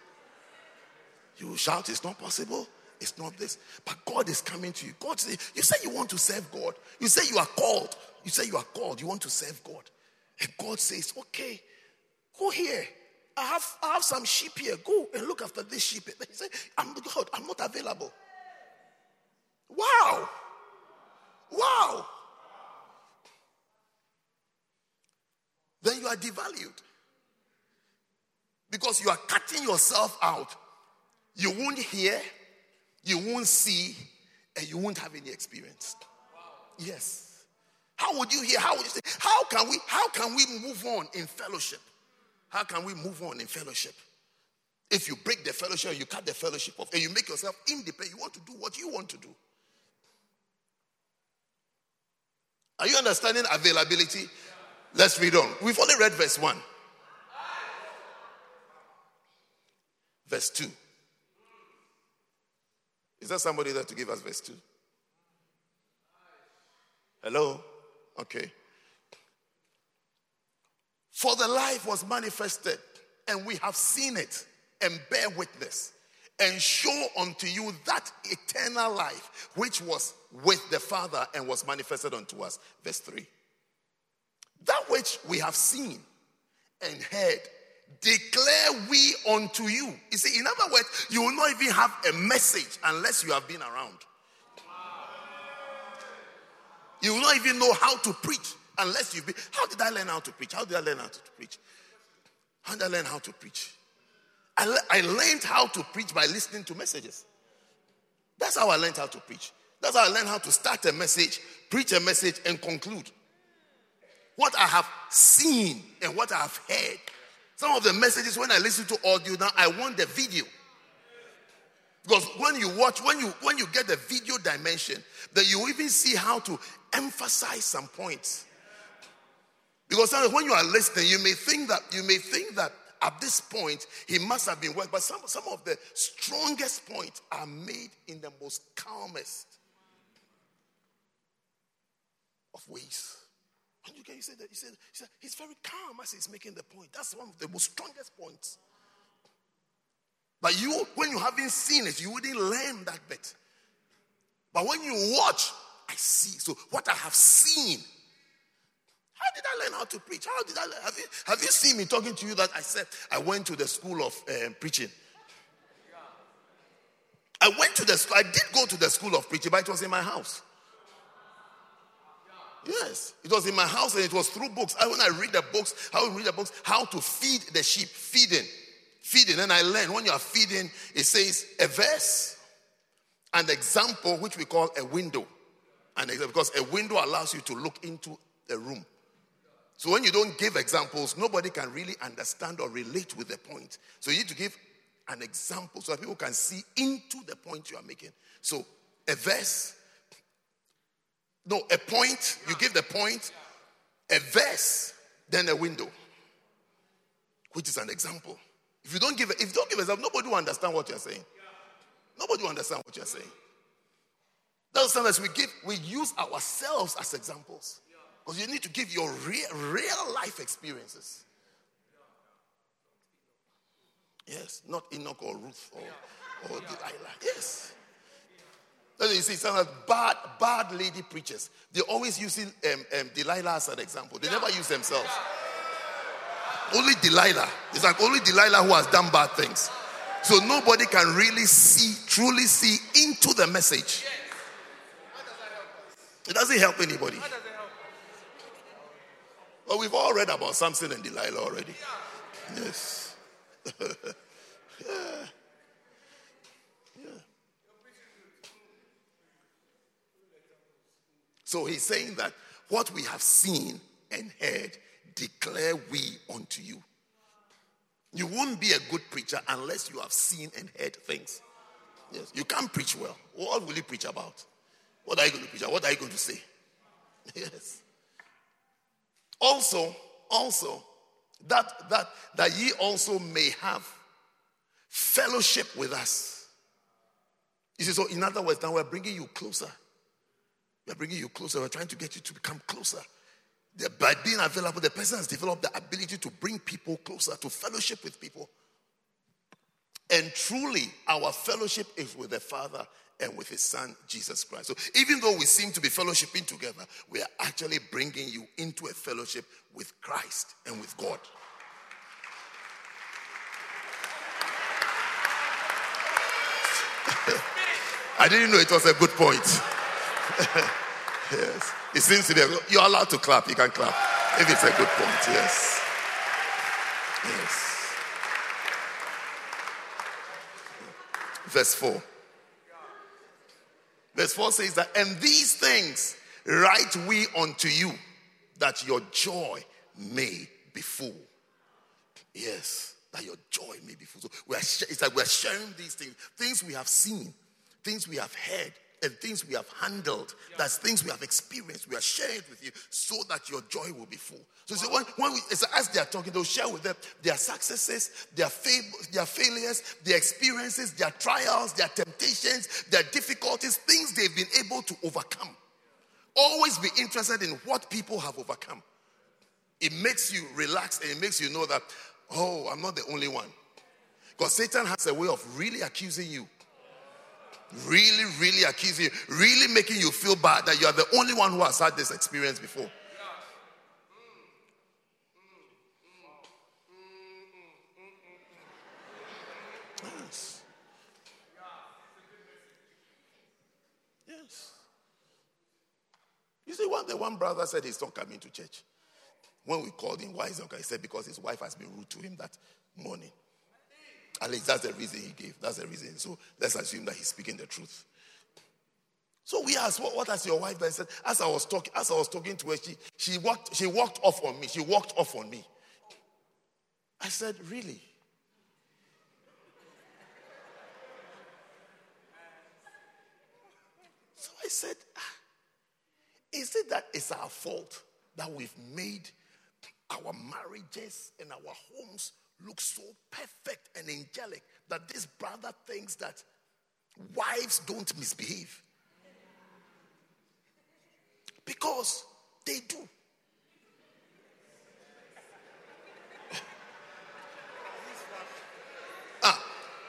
You will shout, it's not possible. It's not this. But God is coming to you. God says, you say you want to serve God. You say you are called. You say you are called. You want to serve God. And God says, okay, go here. I have some sheep here. Go and look after this sheep. And you say, I'm God. I'm not available. Wow. Wow. Then you are devalued. Because you are cutting yourself out. You won't hear, you won't see, and you won't have any experience. Wow. Yes. How would you hear? How would you say? How can we move on in fellowship? How can we move on in fellowship? If you break the fellowship, you cut the fellowship off, and you make yourself independent, you want to do what you want to do. Are you understanding availability? Let's read on. We've only read verse 1. Verse 2. Is there somebody there to give us verse 2? Hello? Okay. For the life was manifested, and we have seen it, and bear witness, and show unto you that eternal life, which was with the Father and was manifested unto us. Verse 3. That which we have seen and heard, declare we unto you. You see, in other words, you will not even have a message unless you have been around. You will not even know how to preach unless you've been. How did I learn how to preach? I learned how to preach by listening to messages. That's how I learned how to preach. That's how I learned how to start a message, preach a message, and conclude. What I have seen and what I have heard. Some of the messages when I listen to audio now, I want the video. Because when you watch, when you get the video dimension, then you even see how to emphasize some points. Because sometimes when you are listening, you may think that at this point he must have been working. But some of the strongest points are made in the most calmest of ways. And you say that he said he's very calm as he's making the point. That's one of the most strongest points. But you, when you haven't seen it, you wouldn't learn that bit. But when you watch, I see. So what I have seen. How did I learn how to preach? How did I learn? Have you seen me talking to you that I said I went to the school of preaching? I did go to the school of preaching, but it was in my house. Yes, it was in my house, and it was through books. When I read the books, how to feed the sheep, feeding. And I learned when you are feeding, it says a verse, an example, which we call a window. And because a window allows you to look into a room. So when you don't give examples, nobody can really understand or relate with the point. So you need to give an example so that people can see into the point you are making. So a point, you give the point, a verse, then a window, which is an example. If you don't give example, nobody will understand what you're saying. Nobody will understand what you're saying. That's sometimes we use ourselves as examples. Because you need to give your real life experiences. Yes, not Enoch or Ruth or Delilah. Yes. That's what you see. Sometimes bad lady preachers, they're always using Delilah as an example. They never use themselves. Only Delilah. It's like only Delilah who has done bad things. So nobody can really truly see into the message. It doesn't help anybody. But we've all read about Samson and Delilah already. Yes. Yeah. Yeah. So he's saying that what we have seen and heard declare we unto you. You won't be a good preacher unless you have seen and heard things. Yes, you can't preach well. What will you preach about? What are you going to preach about? What are you going to say? Yes. Also, that ye also may have fellowship with us. You see, so in other words, now we're bringing you closer. We're trying to get you to become closer. By being available, the person has developed the ability to bring people closer, to fellowship with people. And truly, our fellowship is with the Father and with His Son, Jesus Christ. So even though we seem to be fellowshipping together, we are actually bringing you into a fellowship with Christ and with God. I didn't know it was a good point. Yes. It seems to be you're allowed to clap. You can clap if it's a good point. Yes. Yes. Verse 4 says that, and these things write we unto you, that your joy may be full. Yes, that your joy may be full. So it's like we're sharing these things we have seen, things we have heard, and things we have handled. That's things we have experienced. We are sharing it with you so that your joy will be full. So wow. As they are talking, they'll share with them their successes, their failures, their experiences, their trials, their temptations, their difficulties, things they've been able to overcome. Always be interested in what people have overcome. It makes you relax and it makes you know that, oh, I'm not the only one. Because Satan has a way of really accusing you. Really, really accusing you, really making you feel bad that you are the only one who has had this experience before. Yes. Yes. You see, one brother said he's not coming to church. When we called him, why is he not coming? He said because his wife has been rude to him that morning. At least that's the reason he gave. That's the reason. So let's assume that he's speaking the truth. So we asked, what has your wife done? Said, as I was talking to her, she walked off on me. She walked off on me. I said, really? So I said, is it that it's our fault that we've made our marriages and our homes look so perfect and angelic that this brother thinks that wives don't misbehave. Because they do.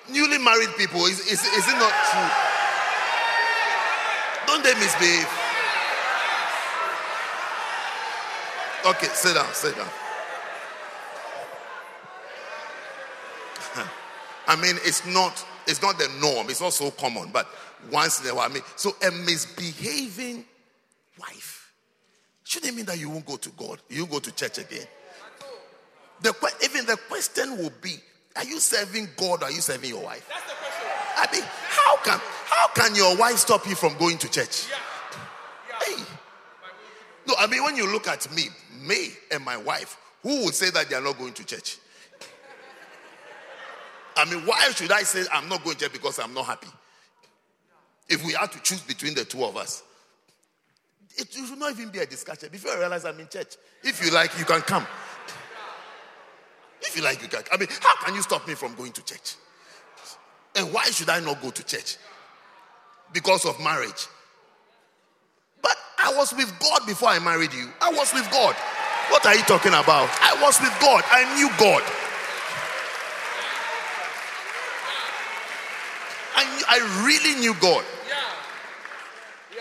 Newly married people, is it not true? Don't they misbehave? Okay, sit down, sit down. I mean, it's not the norm. It's not so common, but once in a while, I mean, so a misbehaving wife shouldn't mean that you won't go to God. You won't go to church again. Even the question will be, are you serving God or are you serving your wife? That's the question. I mean, how can your wife stop you from going to church? Yeah. Hey. No, I mean, when you look at me and my wife, who would say that they are not going to church? I mean, why should I say I'm not going to church because I'm not happy? If we had to choose between the two of us, it should not even be a discussion. Before I realize I'm in church, if you like, you can come. If you like, you can. I mean, how can you stop me from going to church? And why should I not go to church? Because of marriage. But I was with God before I married you. I was with God. What are you talking about? I was with God. I knew God. I really knew God. Yeah.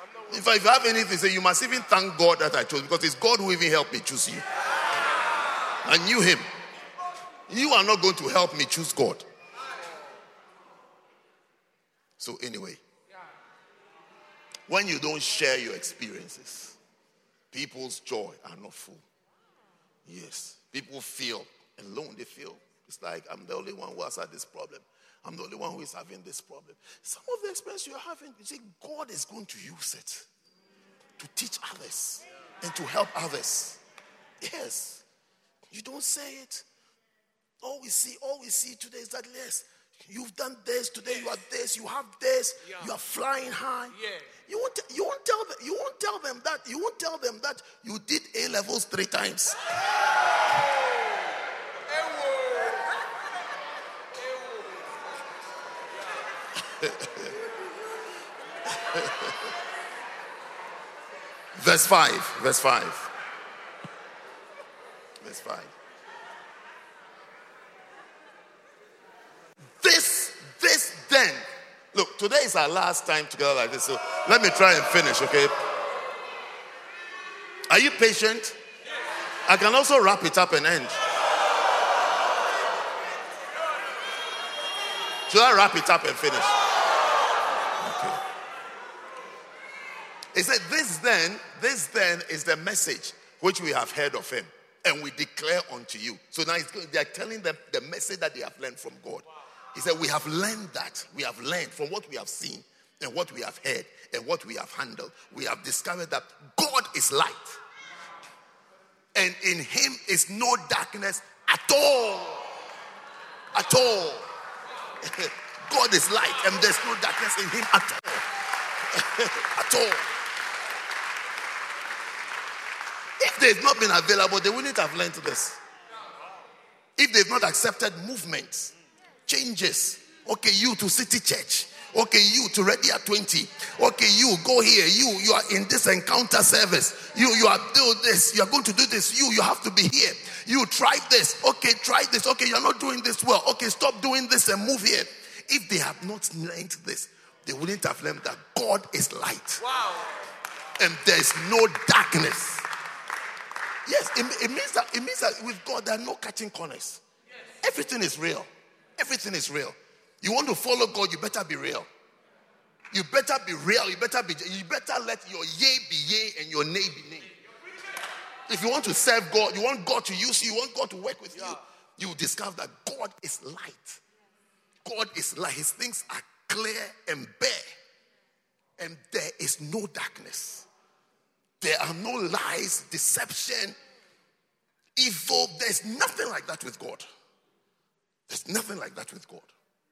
I'm not. If I have anything, say, you must even thank God that I chose, because it's God who even helped me choose you. I knew him. You are not going to help me choose God. So anyway, when you don't share your experiences, people's joy are not full. Yes, people feel alone. They feel it's like, I'm the only one who has had this problem. I'm the only one who is having this problem. Some of the experience you're having, you see, God is going to use it to teach others and to help others. Yes. You don't say it. All we see today is that, yes, you've done this today. You are this. You have this. Yeah. You are flying high. Yeah. You won't tell them that. You won't tell them that you did A levels 3 times. Verse 5. This then. Look, today is our last time together like this, so let me try and finish, okay? Are you patient? I can also wrap it up and end. Should I wrap it up and finish? Okay. It said, this then is the message which we have heard of him, and we declare unto you. So now they are telling them the message that they have learned from God. He said, we have learned that. We have learned from what we have seen and what we have heard and what we have handled. We have discovered that God is light, and in him is no darkness at all. At all. God is light, and there's no darkness in him at all. At all. If they've not been available, they wouldn't have learned this. If they've not accepted movements, changes, okay, you to City Church, okay, you to Ready at 20, okay, you go here, you are in this encounter service, you are doing this, you are going to do this, you have to be here, you try this, okay, you're not doing this well, okay, stop doing this and move here. If they have not learned this, they wouldn't have learned that God is light. Wow. And there's no darkness. Yes, it means that with God there are no catching corners. Yes. Everything is real. Everything is real. You want to follow God, you better be real. You better be real. You better let your yea be yea and your nay be nay. If you want to serve God, you want God to use you, you want God to work with you, you discover that God is light. God is light. His things are clear and bare. And there is no darkness. There are no lies, deception, evil. There's nothing like that with God. There's nothing like that with God.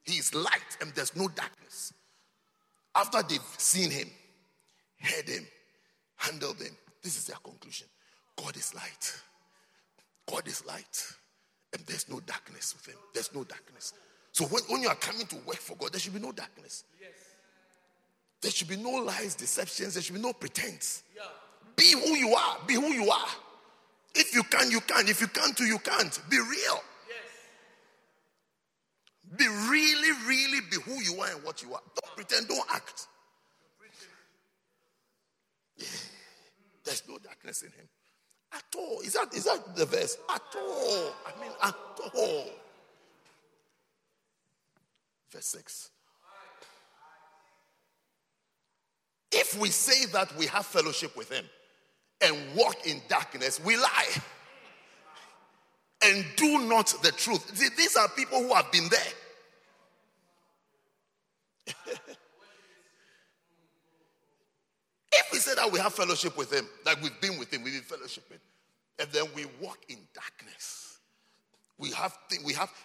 He is light and there's no darkness. After they've seen him, heard him, handled him, this is their conclusion. God is light. God is light, and there's no darkness with him. There's no darkness. So when you are coming to work for God, there should be no darkness. Yes. There should be no lies, deceptions. There should be no pretense. Yeah. Be who you are. Be who you are. If you can, you can. If you can't, you can't. Be real. Yes. Be really be who you are and what you are. Don't pretend. Don't act. Yeah. There's no darkness in him. At all. Is that the verse? At all. I mean, at all. Verse 6. If we say that we have fellowship with him and walk in darkness, we lie and do not the truth. See, these are people who have been there. If we say that we have fellowship with him, that we've been with him, we've been fellowshipping, and then we walk in darkness, we have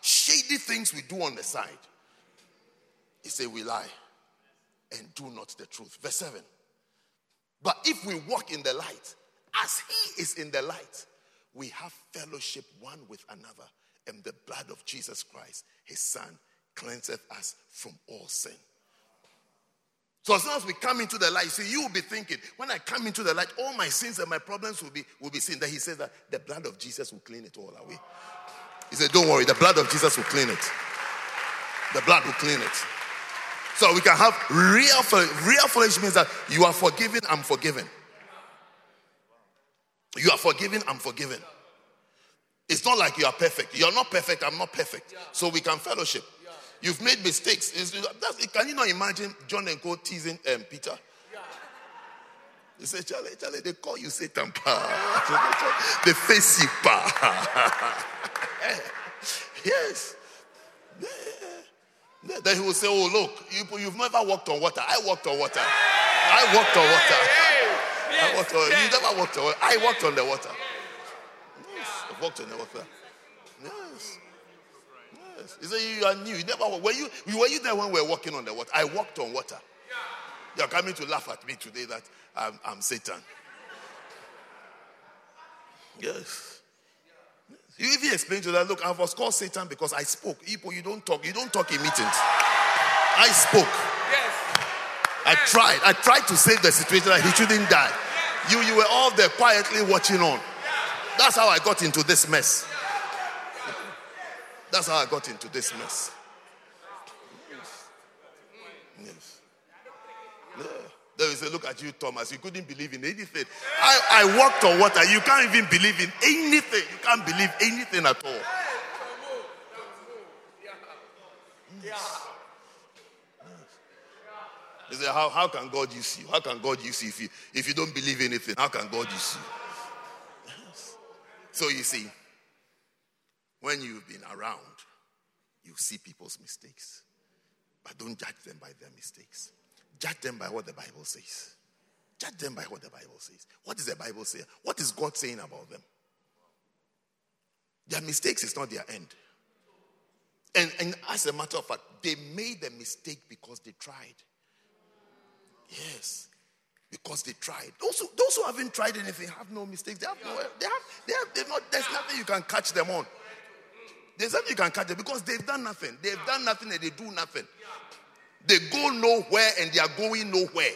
shady things we do on the side. He said we lie and do not the truth. Verse 7. But if we walk in the light, as he is in the light, we have fellowship one with another, and the blood of Jesus Christ, his son, cleanseth us from all sin. So as soon as we come into the light, see, you will be thinking, when I come into the light, all my sins and my problems will be seen. That he says that the blood of Jesus will clean it all away. He said, don't worry, the blood of Jesus will clean it. The blood will clean it. So we can have real fellowship. Real fellowship means that you are forgiven, I'm forgiven. You are forgiven, I'm forgiven. It's not like you are perfect. You're not perfect, I'm not perfect. So we can fellowship. You've made mistakes. Can you not imagine John and Co teasing Peter? He said, Charlie, they call you Satan. Pa. They face you. Pa. Yes. Then he will say, oh, look, you've never walked on water. I walked on water. I walked on water. I walked on water. You never walked on water. I walked on the water. Yes, I walked on the water. Yes. Yes. He said, you are new. You never were you there when we were walking on the water? I walked on water. You're coming to laugh at me today that I'm Satan. Yes. You even explain to that, look, I was called Satan because I spoke. You don't talk. You don't talk in meetings. I spoke. Yes. I tried to save the situation that he shouldn't die. Yes. You were all there quietly watching on. Yes. That's how I got into this mess. Yes. That's how I got into this mess. Yes. Yes. Yeah. There is a look at you, Thomas. You couldn't believe in anything. I walked on water. You can't even believe in anything. You can't believe anything at all. Yes. They say, how can God use you? How can God use you if you don't believe anything? How can God use you? Yes. So you see, when you've been around, you see people's mistakes. But don't judge them by their mistakes. Judge them by what the Bible says. Judge them by what the Bible says. What does the Bible say? What is God saying about them? Their mistakes is not their end. And as a matter of fact, they made the mistake because they tried. Yes, because they tried. Those who haven't tried anything have no mistakes. They have no. There's nothing you can catch them on. There's nothing you can catch them because they've done nothing. They've done nothing and they do nothing. They go nowhere and they are going nowhere.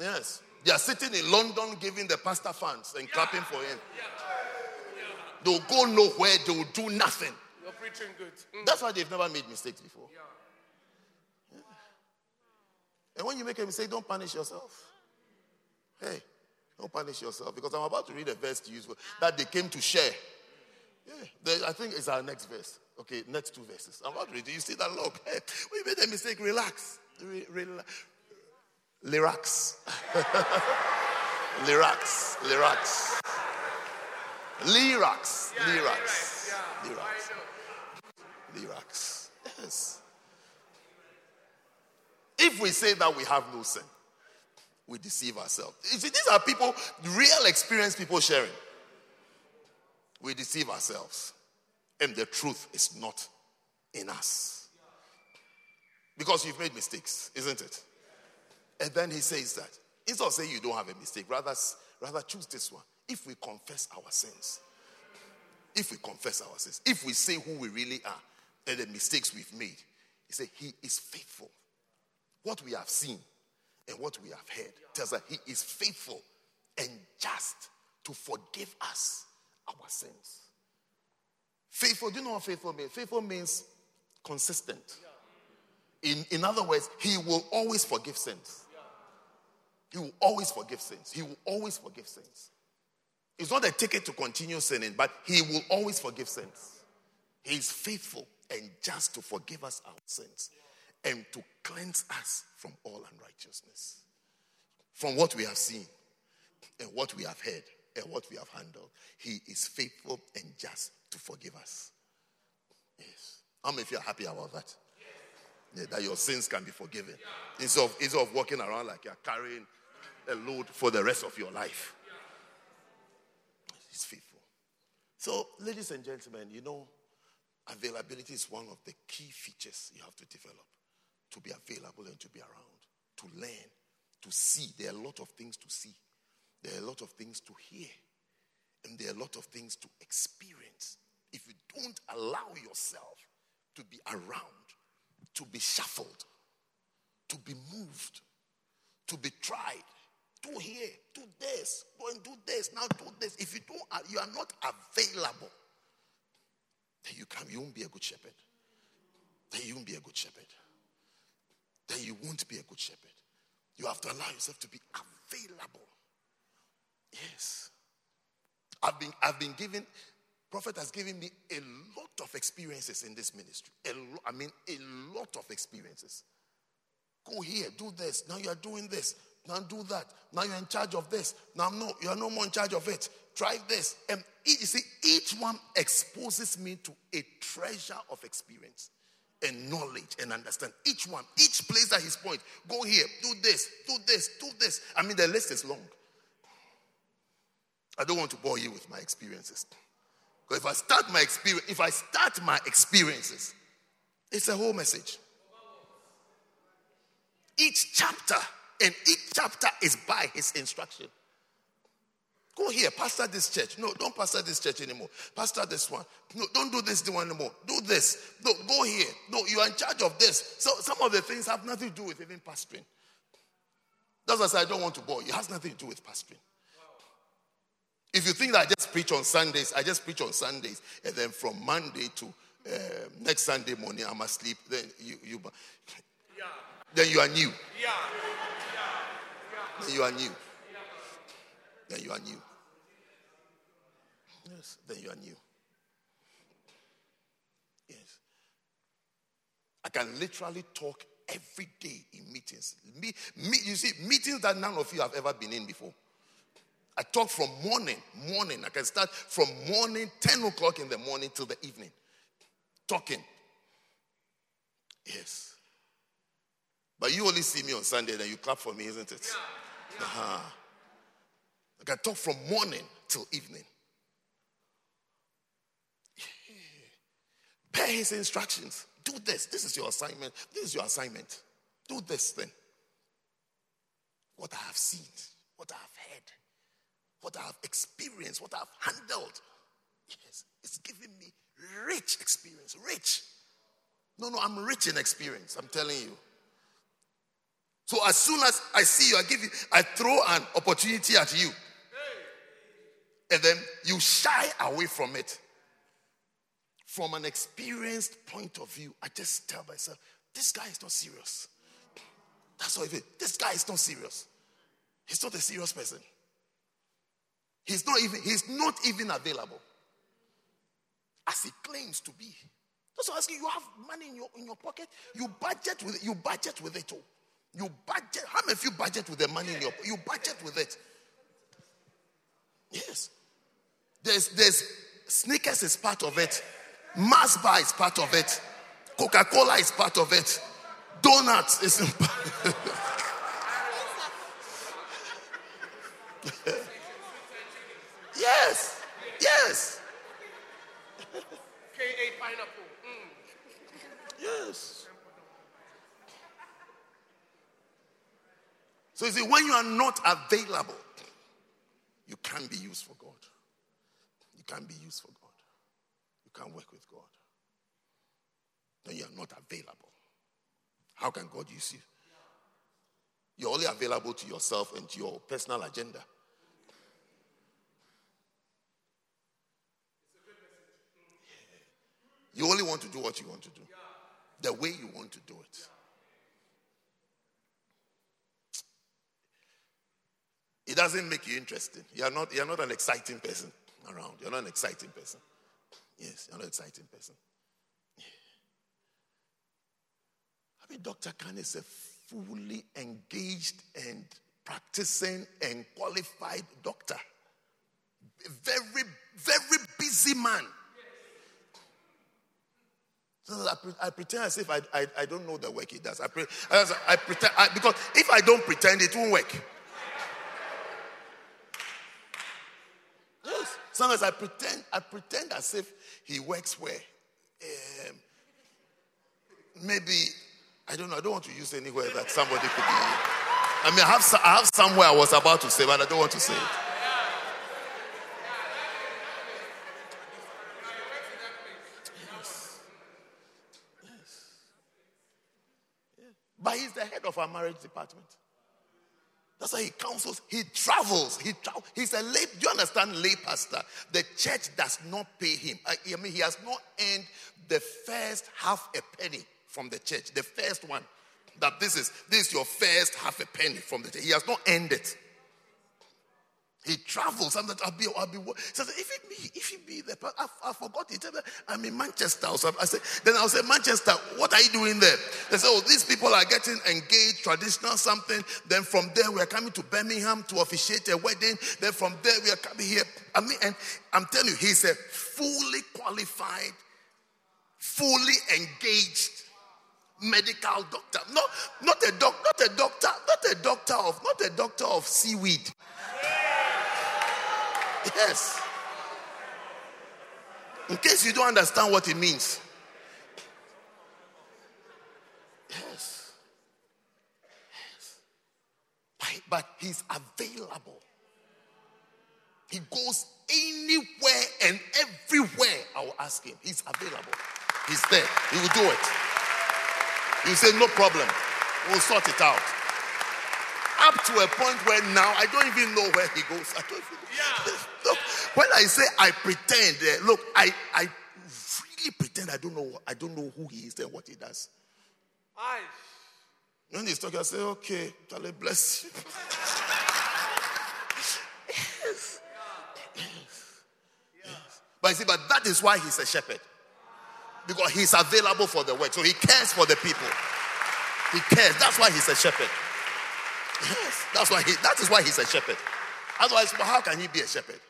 Yes. They are sitting in London giving the pastor fans and clapping for him. They'll go nowhere. They'll do nothing. You're preaching good. That's why they've never made mistakes before. Yeah. And when you make a mistake, don't punish yourself. Hey, don't punish yourself. Because I'm about to read a verse to you that they came to share. Yeah, I think it's our next verse. Okay, next two verses. I'm about to read. You see that log? Hey, we made a mistake. Relax. Lyrax. Lyrax. Lyrax. Lyrax. Lyrax. Lyrax. Lyrax. Yes. If we say that we have no sin, we deceive ourselves. You see, these are people, real experience people sharing. We deceive ourselves. And the truth is not in us. Because you've made mistakes, isn't it? And then he says that. Instead of saying you don't have a mistake, rather choose this one. if we confess our sins. If we confess our sins. If we say who we really are and the mistakes we've made. He said he is faithful. What we have seen and what we have heard tells us he is faithful and just to forgive us our sins. Faithful, do you know what faithful means? Faithful means consistent. In other words, he will always forgive sins. He will always forgive sins. He will always forgive sins. It's not a ticket to continue sinning, but he will always forgive sins. He is faithful and just to forgive us our sins and to cleanse us from all unrighteousness. From what we have seen and what we have heard and what we have handled, he is faithful and just to forgive us. Yes. How many of you are happy about that? Yeah, that your sins can be forgiven. Yeah. Instead of walking around like you're carrying a load for the rest of your life. Yeah. He's faithful. So, ladies and gentlemen, you know, availability is one of the key features you have to develop. To be available and to be around. To learn. To see. There are a lot of things to see. There are a lot of things to hear. And there are a lot of things to experience. If you don't allow yourself to be around, to be shuffled, to be moved, to be tried, do here, do this, go and do this, now do this. If you don't, you are not available, then you won't be a good shepherd. Then you won't be a good shepherd. Then you won't be a good shepherd. You have to allow yourself to be available. Yes. I've been given... Prophet has given me a lot of experiences in this ministry. A lot of experiences. Go here, do this. Now you are doing this. Now do that. Now you are in charge of this. Now you are no more in charge of it. Try this. And each one exposes me to a treasure of experience and knowledge and understanding. Each one, each place at his point. Go here, do this, do this, do this. The list is long. I don't want to bore you with my experiences. If I start my experience, it's a whole message. Each chapter is by his instruction. Go here, pastor this church. No, don't pastor this church anymore. Pastor this one. No, don't do this one anymore. Do this. No, go here. No, you are in charge of this. So some of the things have nothing to do with even pastoring. That's why I say I don't want to bore you. It has nothing to do with pastoring. If you think that I just preach on Sundays, and then from Monday to next Sunday morning I must sleep, then then you are new. Then you are new. Then you are new. Yes, then you are new. Yes. I can literally talk every day in meetings. You see, meetings that none of you have ever been in before. I talk from morning. I can start from morning, 10 o'clock in the morning till the evening. Talking. Yes. But you only see me on Sunday, then you clap for me, isn't it? Yeah. Uh-huh. I can talk from morning till evening. Yeah. Bear his instructions. Do this. This is your assignment. Do this then. What I have seen, what I have heard, what I have experienced, what I have handled. Yes, it's giving me rich experience. Rich. No, I'm rich in experience. I'm telling you. So as soon as I see you, I throw an opportunity at you. Hey. And then you shy away from it. From an experienced point of view, I just tell myself, this guy is not serious. That's all it is. This guy is not serious. He's not a serious person. He's not even available as he claims to be. That's why I ask you, have money in your pocket? You budget with it all. You budget. How many of you budget with the money in your pocket? You budget with it. Yes. There's Snickers is part of it. Mars bar is part of it. Coca-Cola is part of it. Donuts is part of it. Yes, yes. K8 pineapple. Yes. So you see, when you are not available, you can't. can be used for God. You can be used for God. You can work with God. Then you are not available. How can God use you? You're only available to yourself and to your personal agenda. You only want to do what you want to do, the way you want to do it. It doesn't make you interesting. You're not an exciting person around. You're not an exciting person. Yes, you're not an exciting person. Yeah. I mean, Dr. Khan is a fully engaged and practicing and qualified doctor. A very, very busy man. So I pretend as if I don't know the work he does. I pretend because if I don't pretend, it won't work. Yes. Sometimes I pretend as if he works where. Maybe I don't know. I don't want to use anywhere that somebody could be. I mean, I have somewhere I was about to say, but I don't want to say it. But he's the head of our marriage department. That's why he counsels. He travels. He's a lay. Do you understand? Lay pastor. The church does not pay him. I mean, he has not earned the first half a penny from the church. The first one. That this is your first half a penny from the church. He has not earned it. He travels. Sometimes I'll be. So if he be there, I forgot it. I'm in Manchester. So I say, then I'll say, Manchester, what are you doing there? They say, oh, these people are getting engaged, traditional something. Then from there we are coming to Birmingham to officiate a wedding. Then from there we are coming here. I mean, and I'm telling you, he's a fully qualified, fully engaged medical doctor. Not a doctor of seaweed. Yes. In case you don't understand what it means. Yes. Yes. But he's available. He goes anywhere and everywhere. I will ask him. He's available. He's there. He will do it. You say, no problem. We'll sort it out. Up to a point where now I don't even know where he goes. I don't even know. Yeah. Look, when I say I pretend, look, I really pretend I don't know who he is and what he does. Aye. When he's talking, I say, okay, Charlie, bless you. Yes. Yeah. Yes. Yeah. Yes. But you see, but that is why he's a shepherd. Because he's available for the work. So he cares for the people. He cares. That's why he's a shepherd. Yes, that is why he's a shepherd. Otherwise, how can he be a shepherd?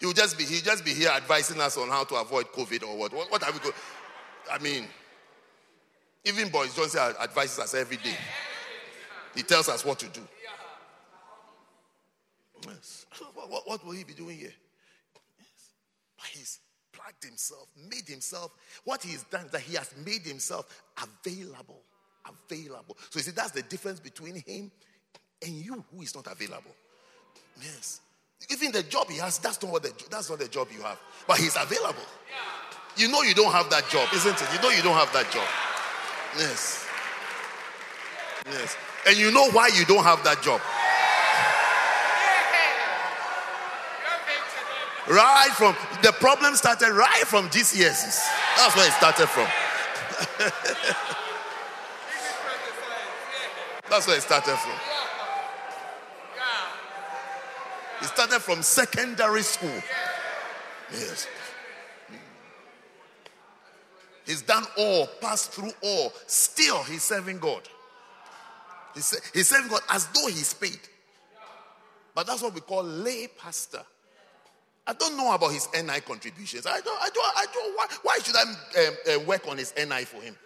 He'll just be here advising us on how to avoid COVID or what. What are we going? I mean, even Boris Johnson advises us every day. He tells us what to do. Yes. What will he be doing here? Yes. But he's plugged himself, made himself. What he's done is that he has made himself available. So you see, that's the difference between him and you, who is not available. Yes, even the job he has, that's not the job you have. But he's available. Yeah. You know you don't have that job, isn't it? You know you don't have that job. Yes. Yes. And you know why you don't have that job. Right from the problem started right from GCSEs. That's where it started from. That's where it started from. It started from secondary school. Yes. He's done all, passed through all. Still, he's serving God. He's serving God as though he's paid. But that's what we call lay pastor. I don't know about his NI contributions. I don't. Why should I work on his NI for him?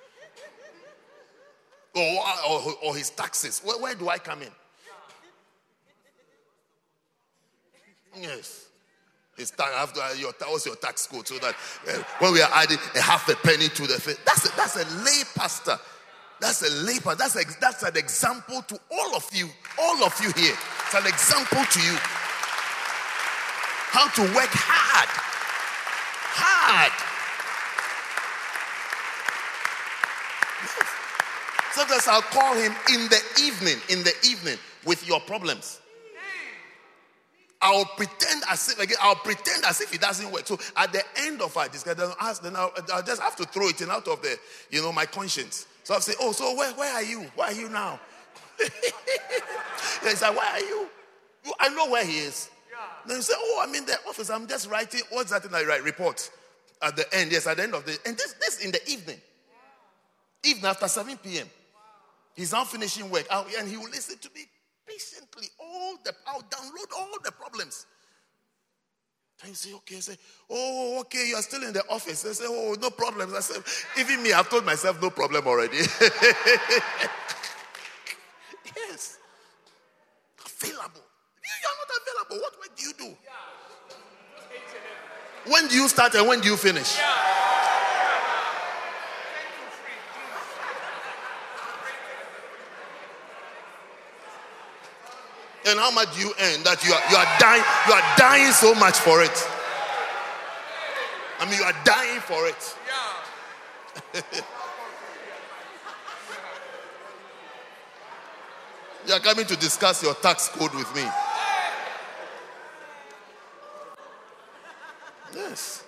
Or his taxes. Where do I come in? Yes. His tax, what's your tax code? So that when we are adding a half a penny to the faith. That's a lay pastor. That's an example to all of you. All of you here. It's an example to you. how to work hard. Yes. Sometimes I'll call him in the evening with your problems. I'll pretend as if it doesn't work. So at the end of our discussion, I'll just have to throw it in out of the, my conscience. So I'll say, oh, so where are you? Where are you now? He's like, where are you? I know where he is. Yeah. Then you say, oh, I'm in the office. I'm just writing. What's that thing I write? Report. At the end, yes, at the end of the, and this in the evening. Wow. Evening after 7 p.m. Wow. He's now finishing work. And he will listen to me patiently. I'll download all the problems. Then you say, okay. I say, oh, okay, you're still in the office. They say, oh, no problems. I said, even me, I've told myself no problem already. Yes. Available. You're not available. What do you do? Yeah. When do you start and when do you finish? Yeah. And how much do you earn that you are dying so much for it? I mean, you are dying for it. Yeah. You are coming to discuss your tax code with me. Yes.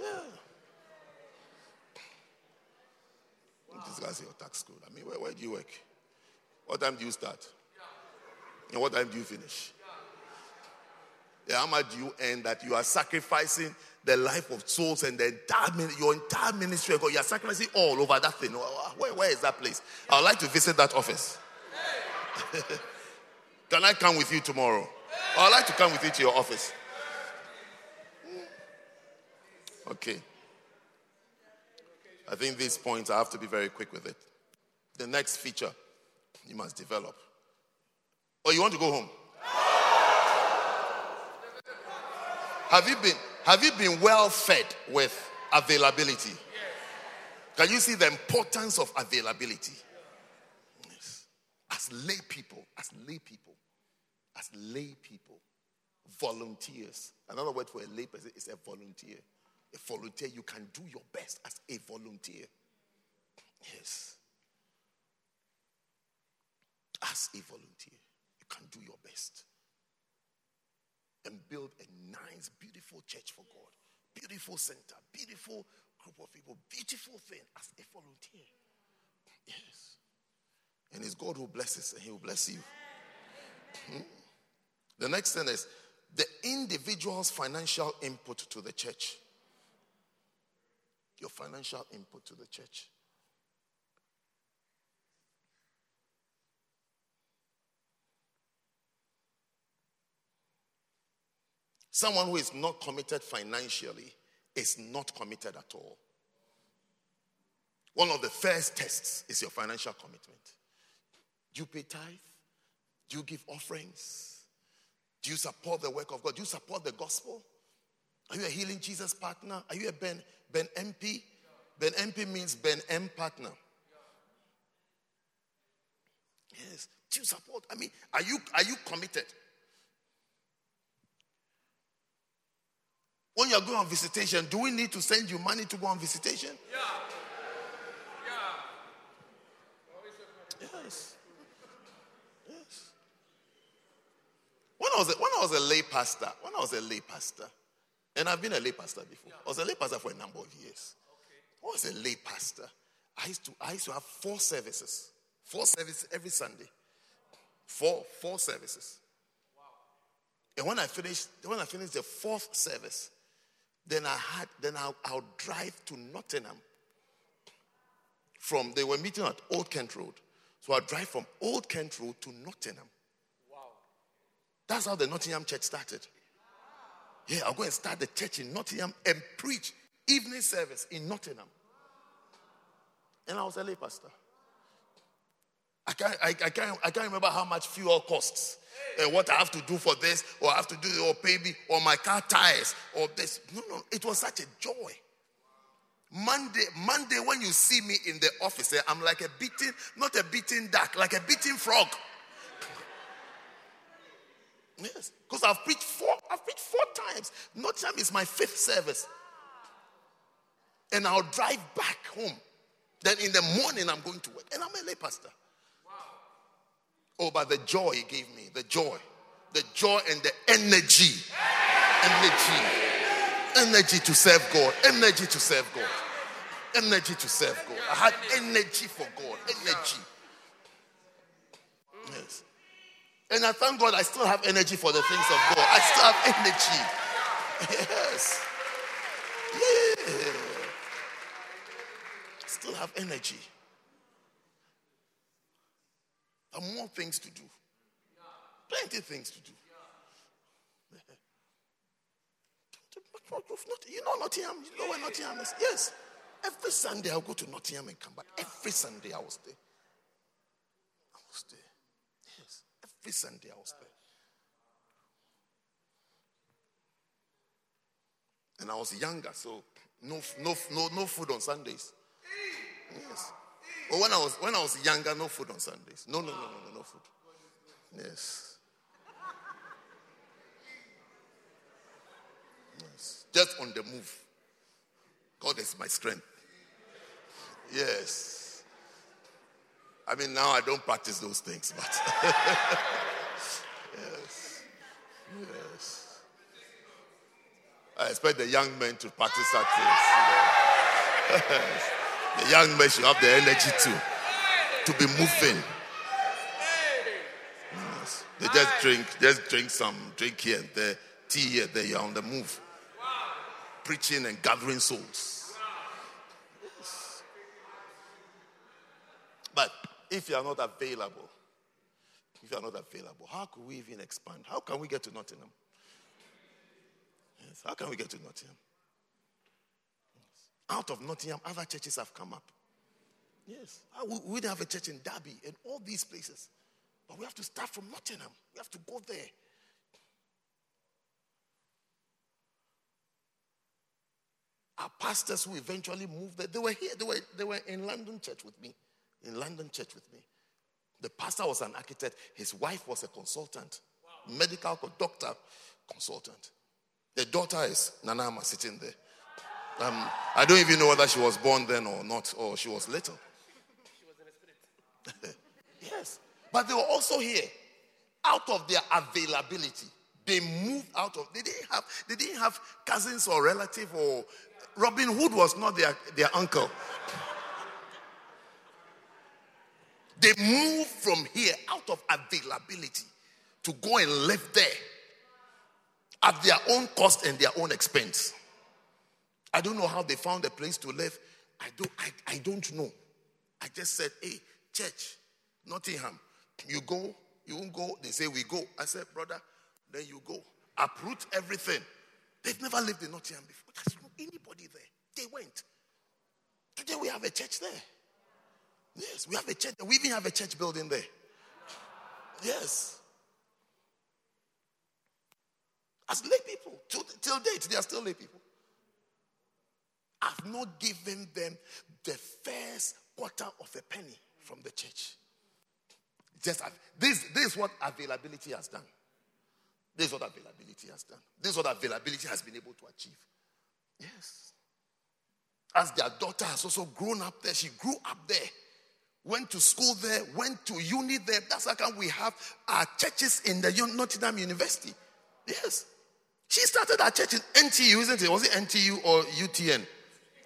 Yeah. Wow. Discuss your tax code. I mean, where do you work? What time do you start? And what time do you finish? Yeah, how much do you earn that you are sacrificing the life of souls and your entire ministry? You are sacrificing all over that thing. Where is that place? I would like to visit that office. Hey. Can I come with you tomorrow? Hey. I would like to come with you to your office. Okay. I think these points, I have to be very quick with it. The next feature you must develop. Or you want to go home? Have you been well fed with availability? Yes. Can you see the importance of availability? Yes. As lay people, volunteers. Another word for a lay person is a volunteer. A volunteer, you can do your best as a volunteer. Yes. As a volunteer. Can do your best and build a nice, beautiful church for God. Beautiful center, beautiful group of people, beautiful thing as a volunteer. Yes. And it's God who blesses and he will bless you. Hmm? The next thing is the individual's financial input to the church. Your financial input to the church. Someone who is not committed financially is not committed at all. One of the first tests is your financial commitment. Do you pay tithe? Do you give offerings? Do you support the work of God? Do you support the gospel? Are you a Healing Jesus partner? Are you a Ben MP? Ben MP means Ben M partner. Yes. Do you support? I mean, are you committed? When you're going on visitation, do we need to send you money to go on visitation? Yeah. Yes. Yes. When I was a lay pastor, and I've been a lay pastor before. I was a lay pastor for a number of years. When I was a lay pastor, I used to have 4 services. 4 services every Sunday. Four services. And when I finished the 4th service, I'll drive to Nottingham. They were meeting at Old Kent Road. So I'll drive from Old Kent Road to Nottingham. Wow. That's how the Nottingham church started. Wow. Yeah, I'll go and start the church in Nottingham and preach evening service in Nottingham. Wow. And I was a lay pastor. I can't remember how much fuel costs. And what I have to do for this, or I have to do, or pay me, or my car tires, or this. No, it was such a joy. Monday, when you see me in the office, I'm like a beaten, not a beaten duck, like a beaten frog. Yes, because I've preached four times. Nottingham is my 5th service. And I'll drive back home. Then in the morning, I'm going to work. And I'm a lay pastor. Wow. Oh, but the joy he gave me. The joy. The joy and the energy. Energy to serve God. I had energy for God. Yes. And I thank God I still have energy for the things of God. I still have energy. Yes. Yeah. Still have energy. There are more things to do. Plenty of things to do. You know Nottingham? You know where Nottingham is? Yes. Every Sunday I'll go to Nottingham and come back. Every Sunday I was there. Yes. Every Sunday I was there. And I was younger, so no food on Sundays. Yes. But when I was younger, no food on Sundays. No food. Yes. Yes. Just on the move. God is my strength. Yes. I mean, now I don't practice those things, but yes. Yes. I expect the young men to practice that things. Yes. The young men should have the energy to be moving. Yes. They just drink some, drink here and there, tea here, there, you're on the move. Preaching and gathering souls. Yes. But if you are not available, how could we even expand? How can we get to Nottingham? Yes, how can we get to Nottingham? Out of Nottingham, other churches have come up. Yes. We have a church in Derby and all these places. But we have to start from Nottingham. We have to go there. Our pastors who eventually moved there, they were here. They were in London church with me. The pastor was an architect. His wife was a consultant. Wow. Medical doctor. The daughter is Nanama sitting there. I don't even know whether she was born then or not, or she was later. She was in a spirit. Yes. But they were also here. Out of their availability, they moved out of. They didn't have cousins or relative or Robin Hood was not their uncle. They moved from here out of availability to go and live there at their own cost and their own expense. I don't know how they found a place to live. I don't know. I just said, hey, church, Nottingham, you go, you won't go. They say, we go. I said, brother, then you go. Uproot everything. They've never lived in Nottingham before. There's not anybody there. They went. Today we have a church there. Yes, we have a church. We even have a church building there. Yes. As lay people. Till date, they are still lay people. I've not given them the first quarter of a penny from the church. Just this is what availability has done. This is what availability has been able to achieve. Yes. As their daughter has also grown up there, she grew up there, went to school there, went to uni there. That's how come we have our churches in the Nottingham University. Yes. She started her church in NTU, isn't it? Was it NTU or UTN?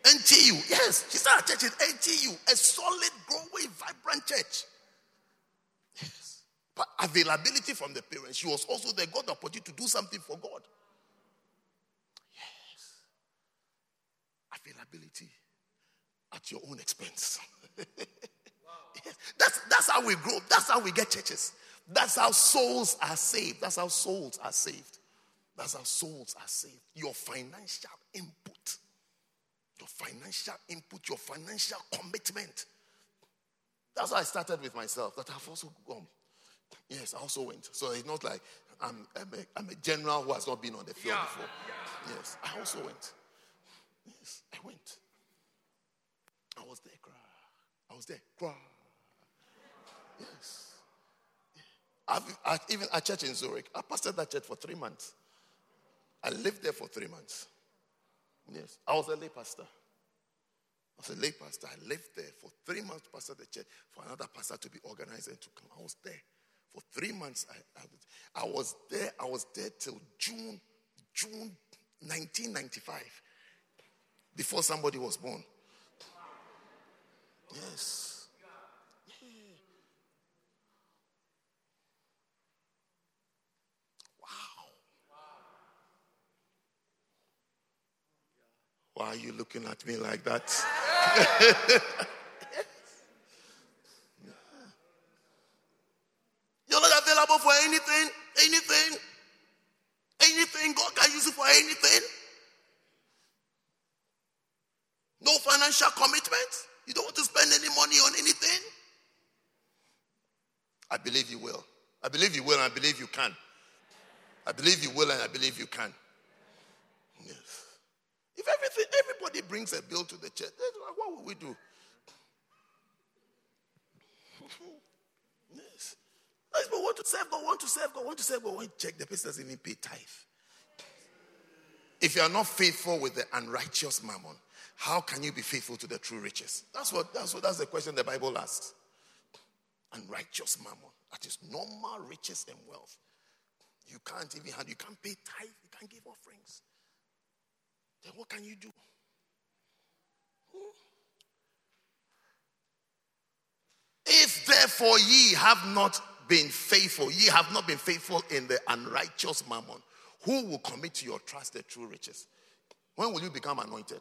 NTU, yes. She started her church in NTU, a solid, growing, vibrant church. Yes. But availability from the parents. She was also there, got the opportunity to do something for God. Yes. Availability at your own expense. Wow. Yes. That's how we grow. That's how we get churches. That's how souls are saved. Your financial input, your financial commitment. That's how I started with myself. That I've also gone. Yes, I also went. So it's not like I'm a general who has not been on the field before. Yeah. Yes, I also went. Yes, I went. I was there. Yes. I've, even at church in Zurich, I pastored that church for 3 months. I lived there for 3 months. Yes, I was a lay pastor. I lived there for 3 months, pastor the church, for another pastor to be organized and to come. I was there for 3 months. I was there till June 1995, before somebody was born. Yes. Yeah. Wow. Why are you looking at me like that? Yeah. You're not available for anything. God can use you for anything. No financial commitment. You don't want to spend any money on anything? I believe you will. I believe you will, and I believe you can. Yes. If everybody brings a bill to the church, what will we do? Yes. But want to serve God. When check the person doesn't even pay tithe. If you are not faithful with the unrighteous mammon, how can you be faithful to the true riches? That's the question the Bible asks. Unrighteous mammon. That is normal riches and wealth. You can't pay tithe, you can't give offerings. Then what can you do? If therefore ye have not been faithful, in the unrighteous mammon, who will commit to your trust the true riches? When will you become anointed?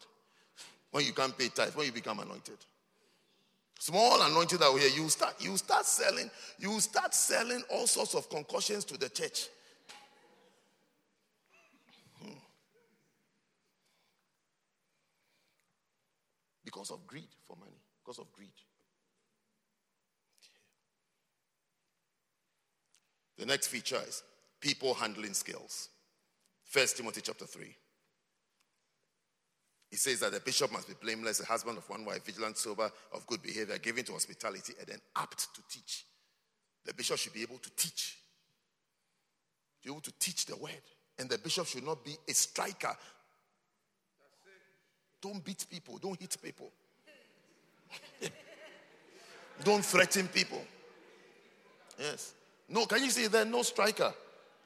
When you can't pay tithe, when you become anointed. Small anointed that way, you start selling all sorts of concoctions to the church. Because of greed for money. The next feature is people handling skills. 1 Timothy chapter 3. He says that the bishop must be blameless, a husband of one wife, vigilant, sober, of good behavior, given to hospitality, and then apt to teach. The bishop should be able to teach. Be able to teach the word. And the bishop should not be a striker. That's it. Don't beat people. Don't hit people. Don't threaten people. Yes. No, can you see there? No striker.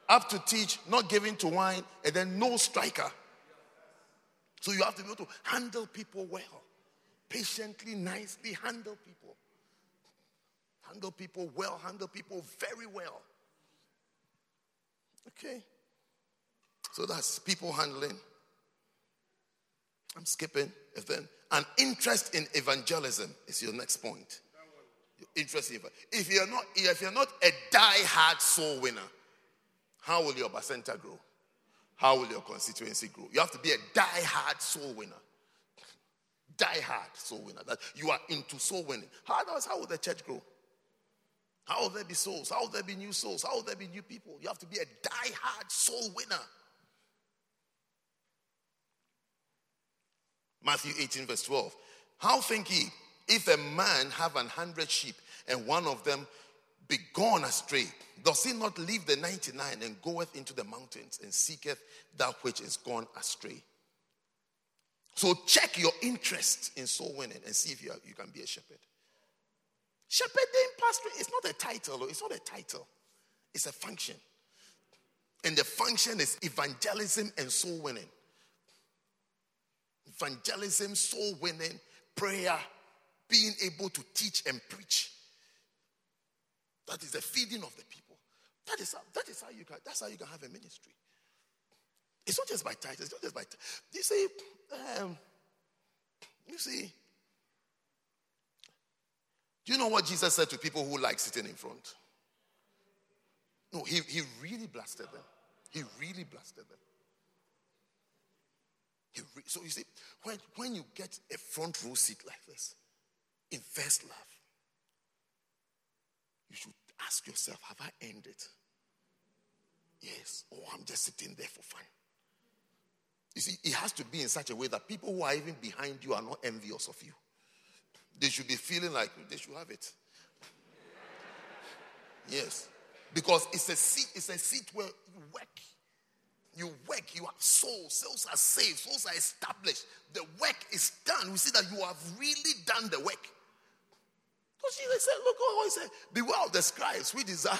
Apt to teach, not given to wine, and then no striker. So you have to be able to handle people well. Patiently, nicely handle people. Handle people well. Handle people very well. Okay. So that's people handling. I'm skipping. And then an interest in evangelism is your next point. Your interest in evangelism. If you're not a die-hard soul winner, how will your basenta grow? How will your constituency grow? You have to be a die-hard soul winner. That you are into soul winning. How will the church grow? How will there be souls? How will there be new souls? How will there be new people? You have to be a die-hard soul winner. Matthew 18 verse 12. How think ye, if a man have 100 sheep and one of them be gone astray, does he not leave the 99 and goeth into the mountains and seeketh that which is gone astray? So check your interest in soul winning and see if you can be a shepherd. Shepherding, pastoring, it's not a title. It's a function. And the function is evangelism and soul winning. Evangelism, soul winning, prayer, being able to teach and preach. That is the feeding of the people. That's how you can have a ministry. It's not just by titles. Do you know what Jesus said to people who like sitting in front? No, he really blasted them. So you see, when you get a front row seat like this, in First Love, you should ask yourself, have I earned it? Yes. Or I'm just sitting there for fun. You see, it has to be in such a way that people who are even behind you are not envious of you. They should be feeling like they should have it. Yes. Because it's a seat where you work. work, you have souls. Souls are saved. Souls are established. The work is done. We see that you have really done the work. So Jesus said, look, oh, he said, beware of the scribes, we desire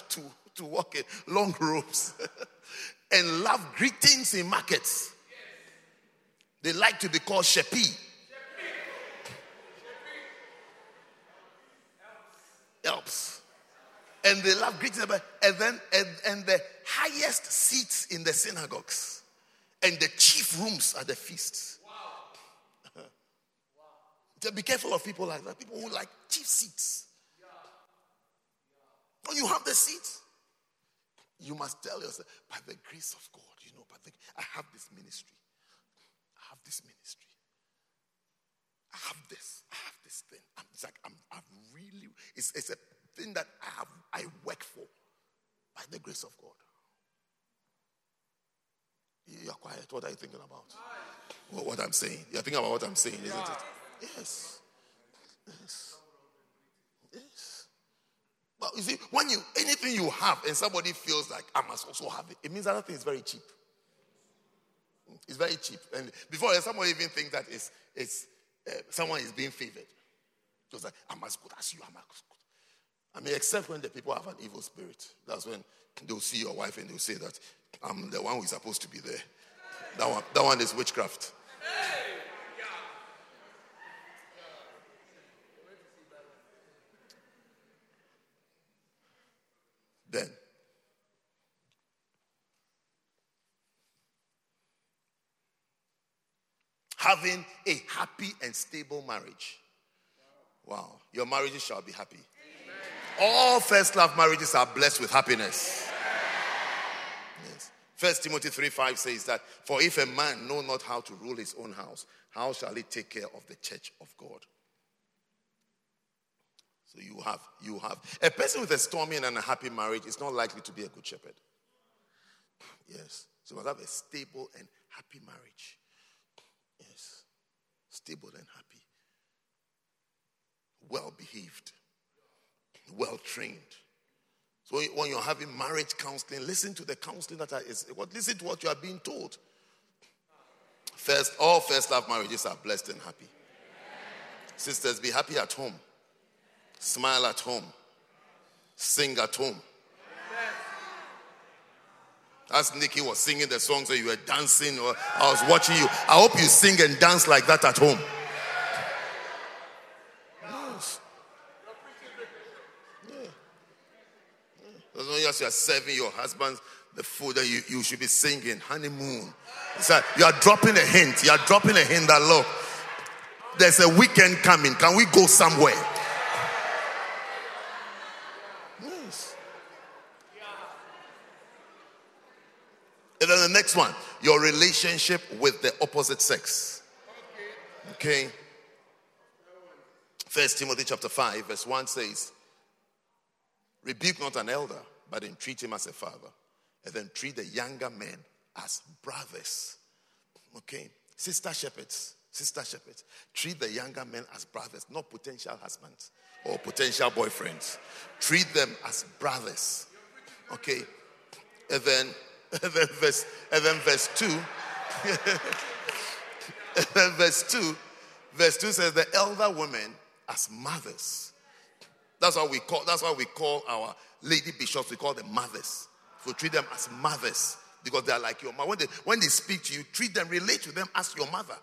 to walk in long robes and love greetings in markets. Yes. They like to be called shepi. Helps. And they love greetings. And the highest seats in the synagogues. And the chief rooms at the feasts. Wow. Wow. Be careful of people like that. People who like chief seats. Yeah. Yeah. When you have the seat, you must tell yourself, by the grace of God, I have this ministry. I have this ministry. I have this thing. I'm really, it's a thing that I work for by the grace of God. You're quiet. What are you thinking about? Well, what I'm saying. You're thinking about what I'm saying, isn't it? Yes. Yes. Yes. But you see, when anything you have and somebody feels like I must also have it, it means that thing is very cheap. It's very cheap. And before somebody even thinks that someone is being favored. Just like, I'm as good as you, I'm as good. I mean, except when the people have an evil spirit. That's when they'll see your wife and they'll say that, I'm the one who's supposed to be there. That one is witchcraft. Then, having a happy and stable marriage. Wow. Your marriages shall be happy. Amen. All first love marriages are blessed with happiness. Yes. 1 Timothy 3:5 says that, for if a man know not how to rule his own house, how shall he take care of the church of God? So you have. A person with a stormy and an unhappy marriage is not likely to be a good shepherd. Yes. So you must have a stable and happy marriage. Yes, stable and happy, well-behaved, well-trained. So when you're having marriage counseling, listen to the counseling listen to what you are being told. All first love marriages are blessed and happy. Sisters, be happy at home. Smile at home. Sing at home. As Nikki was singing the songs that you were dancing, or I was watching you. I hope you sing and dance like that at home. Yes. Yeah. Yeah. As long as you are serving your husband the food that you should be singing, honeymoon. It's like you are dropping a hint. You are dropping a hint that, look, there's a weekend coming. Can we go somewhere? And then the next one, your relationship with the opposite sex. Okay. 1 Timothy 5:1 says, rebuke not an elder, but entreat him as a father. And then treat the younger men as brothers. Okay. Sister shepherds. Treat the younger men as brothers, not potential husbands or potential boyfriends. Treat them as brothers. Okay. And then verse 2. And then verse 2 says the elder women as mothers. That's why we call our lady bishops, we call them mothers. So treat them as mothers because they are like your mother. When they speak to you, relate to them as your mother.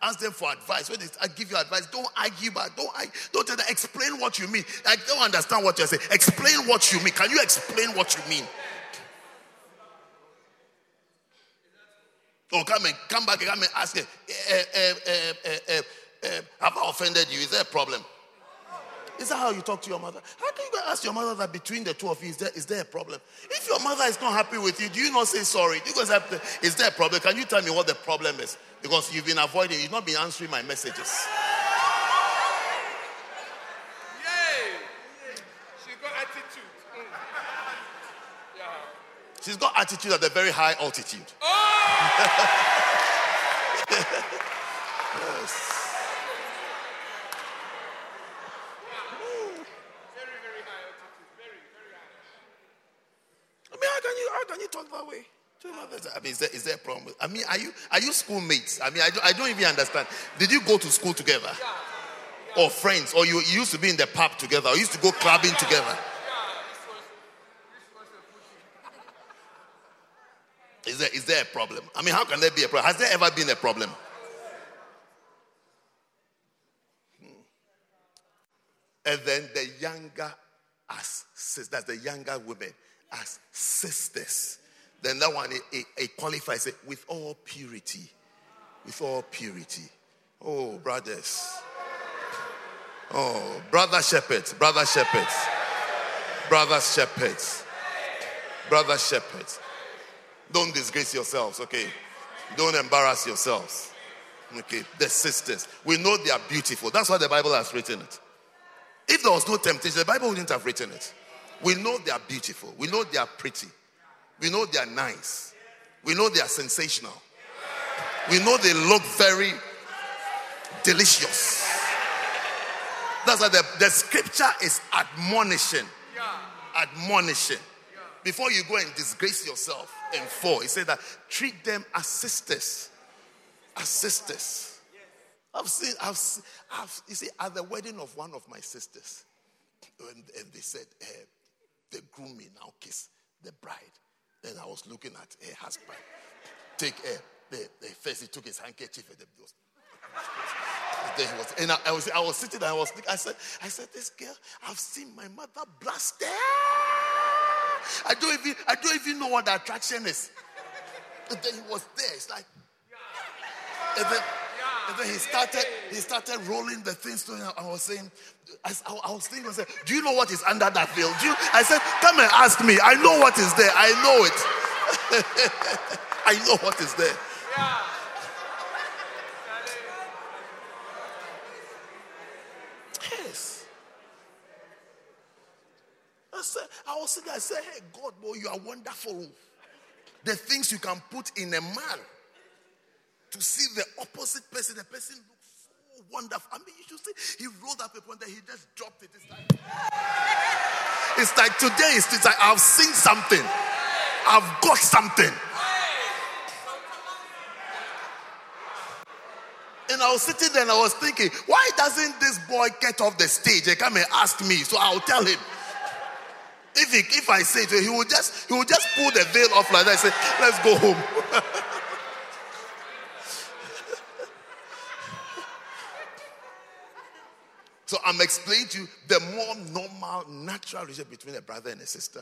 Ask them for advice. When they give you advice, don't argue, but don't tell them, explain what you mean. I don't understand what you're saying. Explain what you mean. Can you explain what you mean? Oh, come back and ask him, have I offended you? Is there a problem? Is that how you talk to your mother? How can you ask your mother that between the two of you, is there a problem? If your mother is not happy with you, do you not say sorry? Do you guys have to, is there a problem? Can you tell me what the problem is? Because you've been avoiding, you've not been answering my messages. Yay! She's got attitude. Yeah. She's got attitude at a very high altitude. Oh! Yes. Very, very high altitude. Very, very high. I mean, how can you talk that way? happening? Is there a problem? I mean, are you schoolmates? I mean, I don't even understand. Did you go to school together? Yeah. Or friends? Or you used to be in the pub together? Or you used to go clubbing together? Yeah. Is there a problem? I mean, how can there be a problem? Has there ever been a problem? And then the younger as sisters, that's the younger women as sisters. Then that one, it qualifies it with all purity. With all purity. Oh, brothers. Oh, brother shepherds, brother shepherds. Brother shepherds. Brother shepherds. Don't disgrace yourselves, okay? Don't embarrass yourselves. Okay, the sisters. We know they are beautiful. That's why the Bible has written it. If there was no temptation, the Bible wouldn't have written it. We know they are beautiful. We know they are pretty. We know they are nice. We know they are sensational. We know they look very delicious. That's why the scripture is admonishing. Admonishing. Before you go and disgrace yourself and fall, it said that treat them as sisters. As sisters. I've seen, you see, at the wedding of one of my sisters, and they said, the groom may now kiss the bride. And I was looking at her husband. Take the first, he took his handkerchief and I was sitting there, I said, this girl, I've seen my mother blasted. I don't even know what the attraction is. And then he was there. It's like, and then he started rolling the things to him. I was thinking, do you know what is under that veil? I said, come and ask me. I know what is there. I know it. I know what is there. Yeah. Yes. I said, hey, God, boy, you are wonderful. The things you can put in a man. To see the opposite person, the person looks so wonderful. I mean, you should see, he rolled up a point that he just dropped it. It's like today, it's like I've seen something. I've got something. And I was sitting there and I was thinking, why doesn't this boy get off the stage and come and ask me? So I'll tell him. If I say to him, he will just pull the veil off like that and say, let's go home. So I'm explaining to you the more normal, natural relationship between a brother and a sister.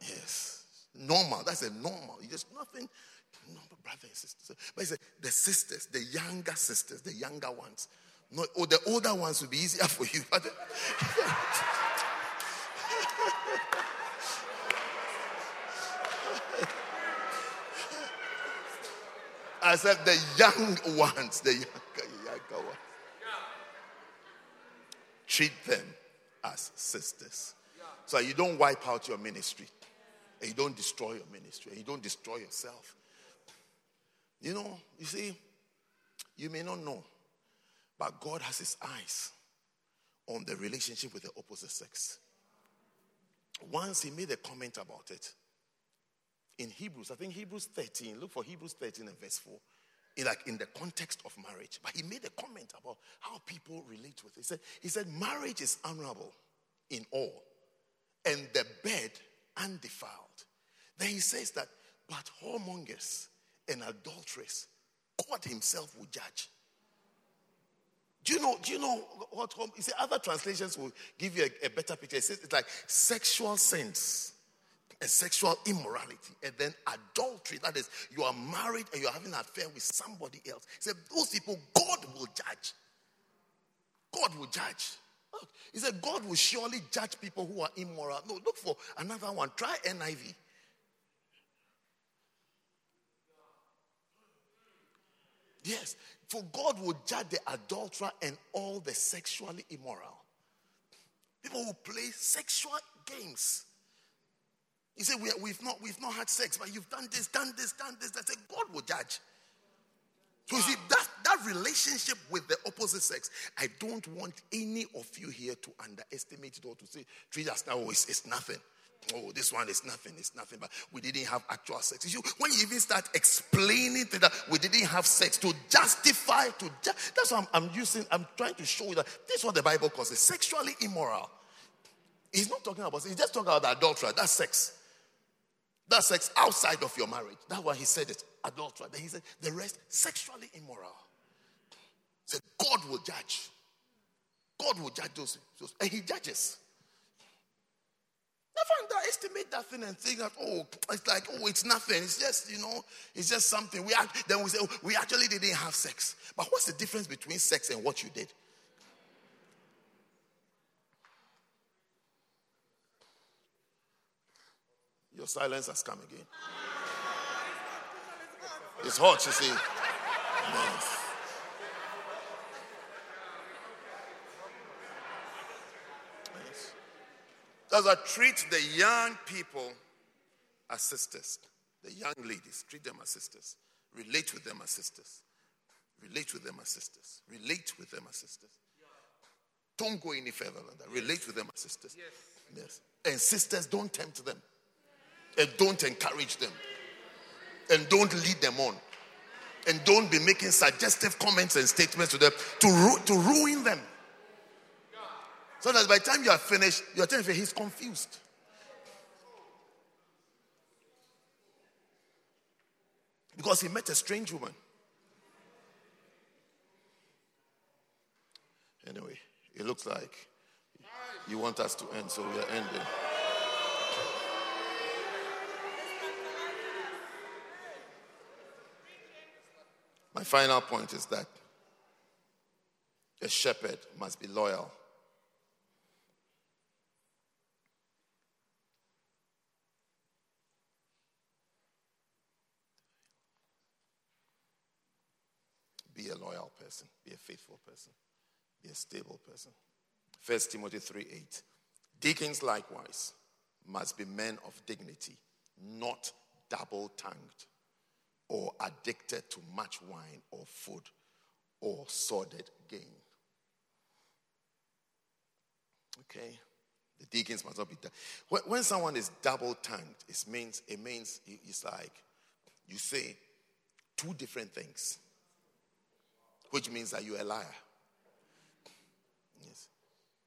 Yes. Normal. That's a normal. You just nothing. Normal brother and sister. But it's the sisters, the younger sisters, the younger ones. Not, oh, the older ones will be easier for you. I said the young ones, the younger ones. Treat them as sisters. So you don't wipe out your ministry. And you don't destroy your ministry. And you don't destroy yourself. You know, you see, you may not know, but God has his eyes on the relationship with the opposite sex. Once he made a comment about it. In Hebrews, I think Hebrews 13, look for Hebrews 13 and verse 4. In the context of marriage. But he made a comment about how people relate with it. He said, marriage is honorable in all, and the bed undefiled. Then he says that, but whoremongers and adulteress, God himself will judge. Do you know what home? You see, other translations will give you a better picture. It says it's like sexual sins. And sexual immorality, and then adultery, that is, you are married and you are having an affair with somebody else. He said, those people, God will judge. God will judge. Look, he said, God will surely judge people who are immoral. No, look for another one. Try NIV. Yes, for God will judge the adulterer and all the sexually immoral. People who play sexual games. He said, we've not had sex, but you've done this, done this, done this. I said, God will judge. So you see, that relationship with the opposite sex, I don't want any of you here to underestimate it or to say, treat us now, it's nothing. Oh, this one is nothing, it's nothing. But we didn't have actual sex. You, when you even start explaining that we didn't have sex to justify, that's what I'm trying to show you that this is what the Bible calls it, sexually immoral. He's not talking about sex. He's just talking about adultery. That's sex. That's sex outside of your marriage. That's why he said it, adultery. Then he said the rest, sexually immoral. He said God will judge. God will judge those, and he judges. Never underestimate that thing and think that, oh, it's like, oh, it's nothing. It's just, you know, it's just something. Then we say, oh, we actually didn't have sex. But what's the difference between sex and what you did? Your silence has come again. It's hot, you see. Yes. Does I treat the young people as sisters, the young ladies, treat them as sisters, relate with them as sisters, relate with them as sisters, relate with them as sisters. Don't go any further than that. Relate with them as sisters. Yes. And sisters, don't tempt them, and don't encourage them, and don't lead them on, and don't be making suggestive comments and statements to them to ruin them. So that by the time you are finished, you're telling him he's confused. Because he met a strange woman. Anyway, it looks like you want us to end, so we are ending. My final point is that a shepherd must be loyal. Be a loyal person. Be a faithful person. Be a stable person. 1 Timothy 3:8. Deacons likewise must be men of dignity, not double-tongued or addicted to much wine or food or sordid gain. Okay? The deacons must not be... When someone is double-tongued, it means it's like you say two different things, which means that you're a liar. Yes.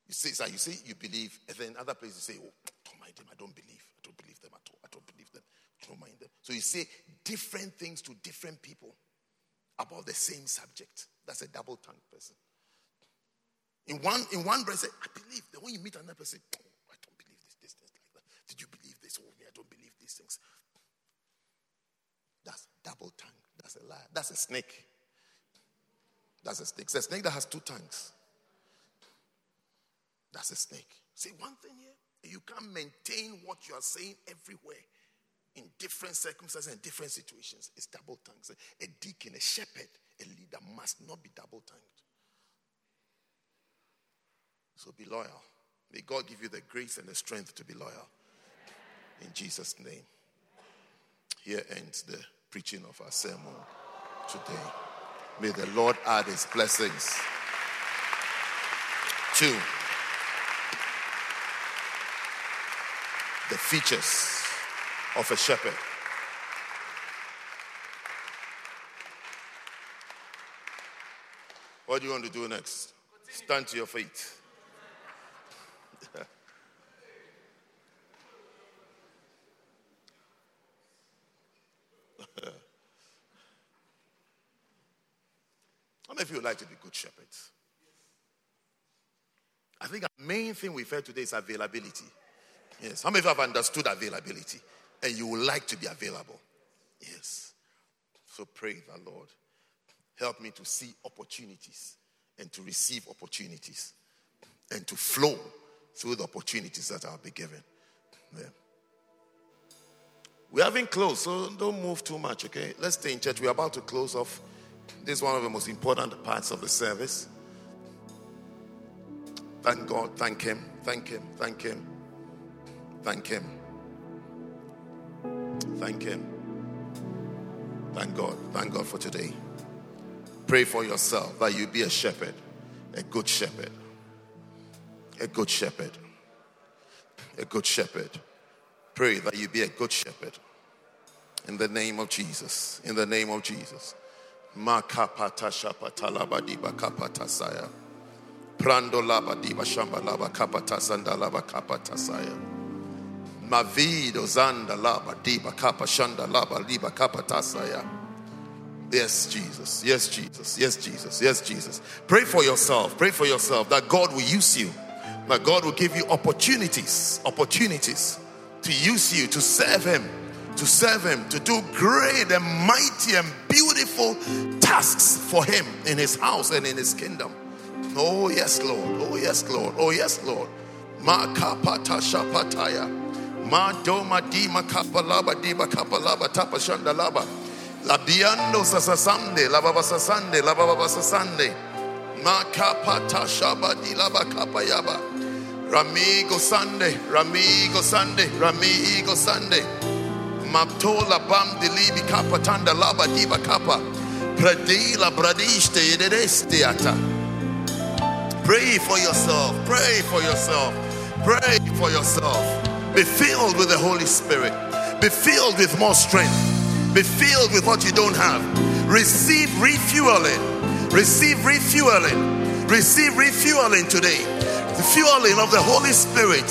You see, so you say you believe, and then other places you say, oh, don't mind them, I don't believe. I don't believe them at all. I don't believe them. Don't mind them. So you say different things to different people about the same subject. That's a double-tongued person. In one person, I believe. Then when you meet another person, oh, I don't believe this things like that. Did you believe this? Oh, I don't believe these things. That's double-tongued. That's a liar. That's a snake. That's a snake. It's a snake that has two tongues. That's a snake. See, one thing here, you can't maintain what you are saying everywhere in different circumstances and different situations. It's double tongues. A deacon, a shepherd, a leader must not be double tongued. So be loyal. May God give you the grace and the strength to be loyal. In Jesus' name. Here ends the preaching of our sermon today. May the Lord add his blessings to the features of a shepherd. What do you want to do next? Stand to your feet. If you would like to be good shepherds, I think the main thing we've heard today is availability. Yes, how many of you have understood availability and you would like to be available? Yes, so pray that Lord help me to see opportunities and to receive opportunities and to flow through the opportunities that I'll be given. Yeah. We haven't closed, so don't move too much, okay? Let's stay in church. We're about to close off. This is one of the most important parts of the service. Thank God. Thank him. Thank him. Thank him. Thank him. Thank him. Thank God. Thank God for today. Pray for yourself that you be a shepherd. A good shepherd. A good shepherd. A good shepherd. pray that you be a good shepherd. In the name of Jesus. In the name of Jesus. Yes, Jesus. Yes, Jesus. Yes, Jesus. Yes, Jesus. Pray for yourself. Pray for yourself that God will use you. That God will give you opportunities. Opportunities to use you, to serve Him. To serve Him. To do great and mighty and beautiful tasks for Him in His house and in His kingdom. Oh, yes, Lord. Oh, yes, Lord. Oh, yes, Lord. Labiando sasasande, lababasasande, lababasasande. Makapata shabadi labakapayaba. Ramigo sande, ramigo sande, ramigo sande. Maptola bam dilibi kapatanda labadiba kapa. Pradila bradiste yederestiata. Pray for yourself, pray for yourself, pray for yourself. Be filled with the Holy Spirit. Be filled with more strength. Be filled with what you don't have. Receive refueling. Receive refueling. Receive refueling today. The fueling of the Holy Spirit,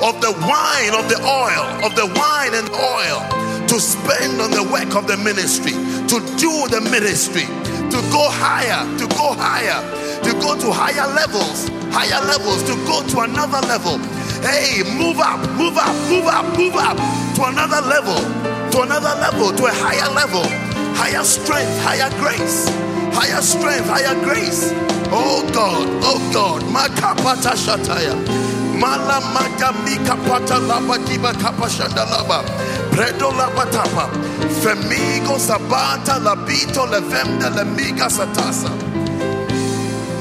of the wine, of the oil, of the wine and oil to spend on the work of the ministry, to do the ministry, to go higher, to go higher, to go to higher levels, to go to another level. Hey, move up, move up, move up, move up to another level. To another level, to a higher level, higher strength, higher grace, higher strength, higher grace. Oh God, oh God, Makapata Shataya, Mala Madami Kapata Laba Diba Kapashanda Laba, Bredo Labatapa, Femigo Sabata Labito Levemda Lemiga Satasa,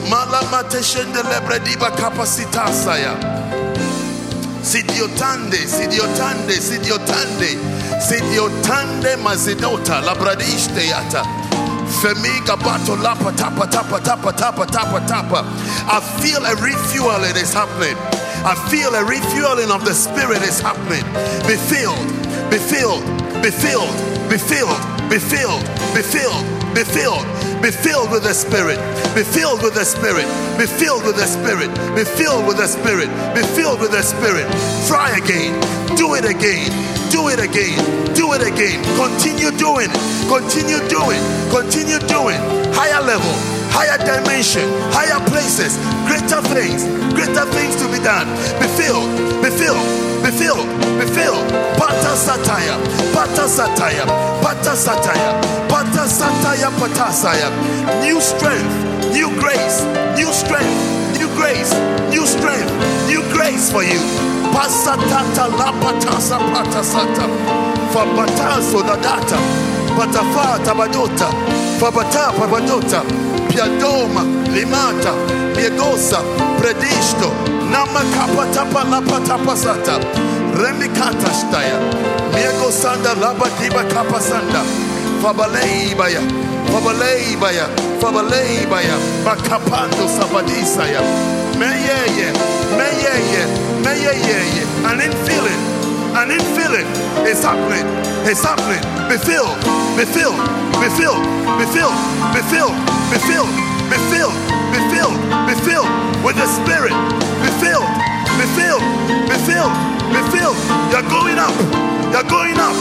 Mala Mateshenda Lebrediba Kapacitasaya. Sidiotande, Sidiotande, Sidiotande, Sidiotande Mazidota, Labradiste Yata, Femiga Bato Lapa Tapa Tapa Tapa Tapa Tapa Tapa. I feel a refueling is happening. I feel a refueling of the Spirit is happening. Be filled, be filled, be filled, be filled, be filled, be filled, be filled, be filled with the Spirit, be filled with the Spirit, be filled with the Spirit, be filled with the Spirit, be filled with the Spirit. Try again, do it again, do it again, do it again. Continue doing, continue doing, continue doing. Higher level, higher dimension, higher places, greater things to be done. Be filled, be filled. Be filled, be filled. Pata satire, pata satire, pata satire, pata satire, patasaya. New strength, new grace, new strength, new grace, new strength, new grace for you. Pasatata la patasa patasata. For pataso da data. Patafa tabadota. Fabata pabadota. Piadoma limata. Piedosa predisto. Nama kapatapa lapatapa sata, remikata staya, miego sanda labadiba kapasanda, fabalei baya, fabalei baya, fabalei baya, bakapando sabadisaya, meyeye, an infilling is happening, it's happening. Be filled, be filled, be filled, be filled, be filled, be filled, be filled, be filled, be filled with the Spirit. Be filled, be filled, be filled, be filled. You're going up, you're going up,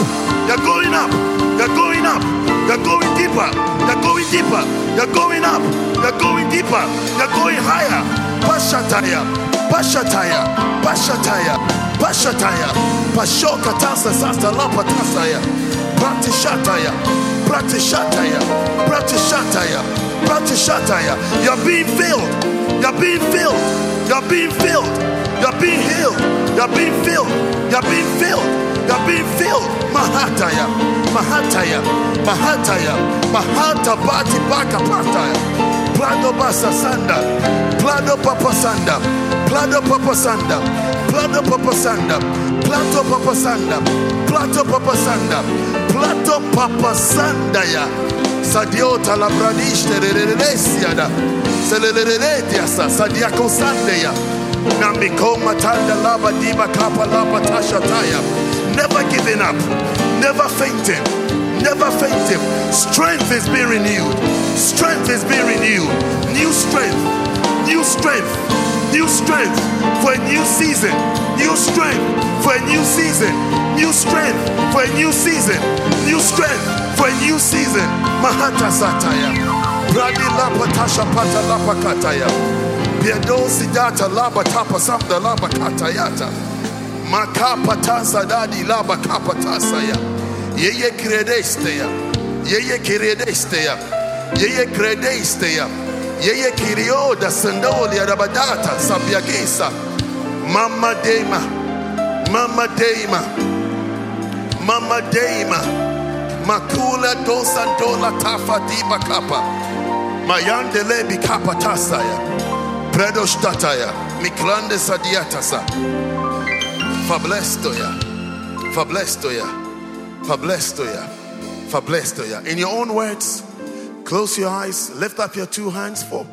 you're going up, you're going up, you're going deeper, you're going deeper, you're going up, you're going deeper, you're going higher. Pashataya, Pashataya, Pashataya, Pashataya, Pashoka Tasa Sasta Lapa Tasaya, Pratishataya, Pratishataya, Pratishataya. You're being filled. You're being filled. You're being filled. You're being healed. You're being filled. You're being filled. You're being filled. Mahataya. Mahataya. Mahataya. Mahata Bati Baka Pataya. Plano Basa Sanda. Plano Papa Sanda. Plano Papa Sanda. Plano Papa Sanda. Plato Papa Sanda. Plato Papa Sanda. Plato Papa Sandaya. Sadiota la braniste rerereesiada, selerereetiasa, sadiako sandeya, namiko matanda lava diva kapa lava tashataya. never giving up, never fainting, never fainting. Strength is being renewed. Strength is being renewed. New strength, new strength, new strength for a new season. New strength for a new season. New strength for a new season. New strength for a new season. Mahata Sataya. Pradila Patasha Pata Lapakataya. Biado Sidata Laba Tapa Samda Laba Katayata. Makapatasa Dadi Laba Kapatasaya. Yeye kredesteya, yeye kredesteya, yeye kredesteya, yeye kirioda sandoli arabadata sabiagesa. Mama Dema, Mama Dema, Mama Dema, Makula dosandola tafa diba kapa, Mayandele bikapa tasaya, Predostataya, Miklande sadiatasa, Fablestoya, Fablestoya. Fablestoya, Fablestoya. In your own words, close your eyes, lift up your two hands for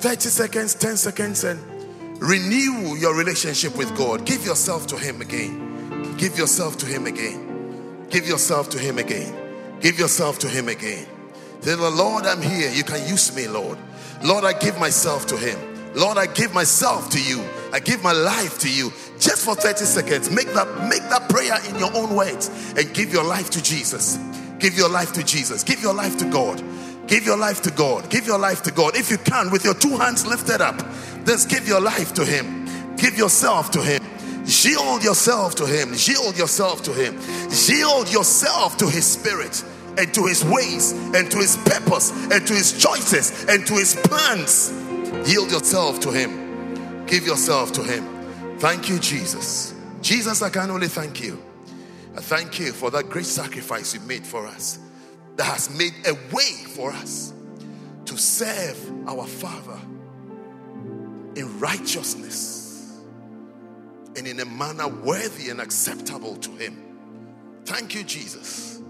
30 seconds, 10 seconds, and renew your relationship with God. Give yourself to Him again. Give yourself to Him again. Give yourself to Him again. Give yourself to Him again. Say, Lord, I'm here. You can use me, Lord. Lord, I give myself to Him. Lord, I give myself to you. I give my life to you. Just for 30 seconds, make that prayer in your own words and give your life to Jesus. Give your life to Jesus. Give your life to God. Give your life to God. Give your life to God. If you can, with your two hands lifted up, just give your life to Him. Give yourself to Him. Yield yourself to Him. Yield yourself to Him. Yield yourself to His Spirit and to His ways and to His purpose and to His choices and to His plans. Yield yourself to Him. Give yourself to Him. Thank you, Jesus. Jesus, I can only thank you. I thank you for that great sacrifice you made for us, that has made a way for us to serve our Father in righteousness and in a manner worthy and acceptable to Him. Thank you, Jesus,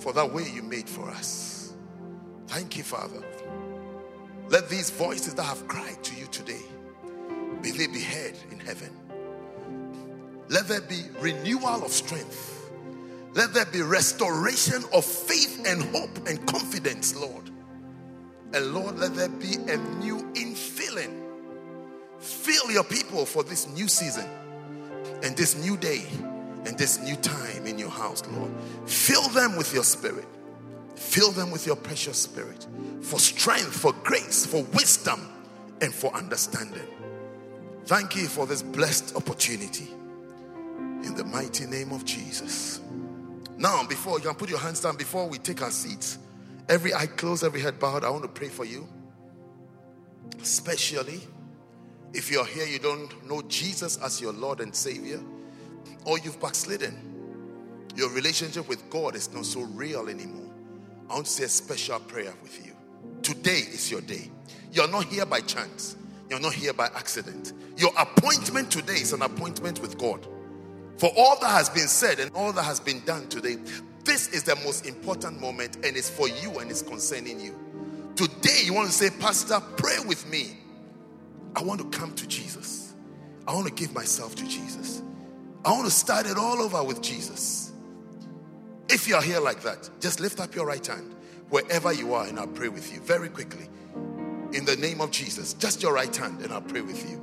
for that way you made for us. Thank you, Father. Let these voices that have cried to you today, may they be heard in heaven. Let there be renewal of strength. Let there be restoration of faith and hope and confidence, Lord. And Lord, let there be a new infilling. Fill your people for this new season and this new day and this new time in your house, Lord. Fill them with your Spirit. Fill them with your precious Spirit, for strength, for grace, for wisdom, and for understanding. Thank you for this blessed opportunity. In the mighty name of Jesus. Now, before you can put your hands down, before we take our seats, every eye closed, every head bowed, I want to pray for you. Especially if you're here, you don't know Jesus as your Lord and Savior, or you've backslidden. Your relationship with God is not so real anymore. I want to say a special prayer with you. Today is your day. You're not here by chance. You're not here by accident. Your appointment today is an appointment with God. For all that has been said and all that has been done today, this is the most important moment, and it's for you and it's concerning you. Today you want to say, Pastor, pray with me. I want to come to Jesus. I want to give myself to Jesus. I want to start it all over with Jesus. If you are here like that, just lift up your right hand wherever you are, and I'll pray with you very quickly. In the name of Jesus, just your right hand, and I'll pray with you.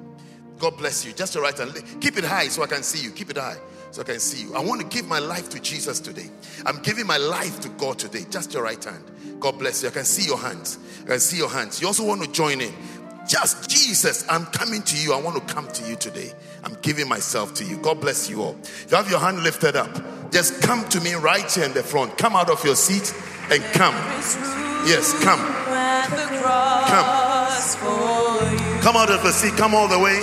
God bless you. Just your right hand. Keep it high so I can see you. Keep it high so I can see you. I want to give my life to Jesus today. I'm giving my life to God today. Just your right hand. God bless you. I can see your hands. I can see your hands. You also want to join in. Just Jesus, I'm coming to you. I want to come to you today. I'm giving myself to you. God bless you all. If you have your hand lifted up, just come to me right here in the front. Come out of your seat and come. Yes, come. Come. Come out of the seat. Come all the way.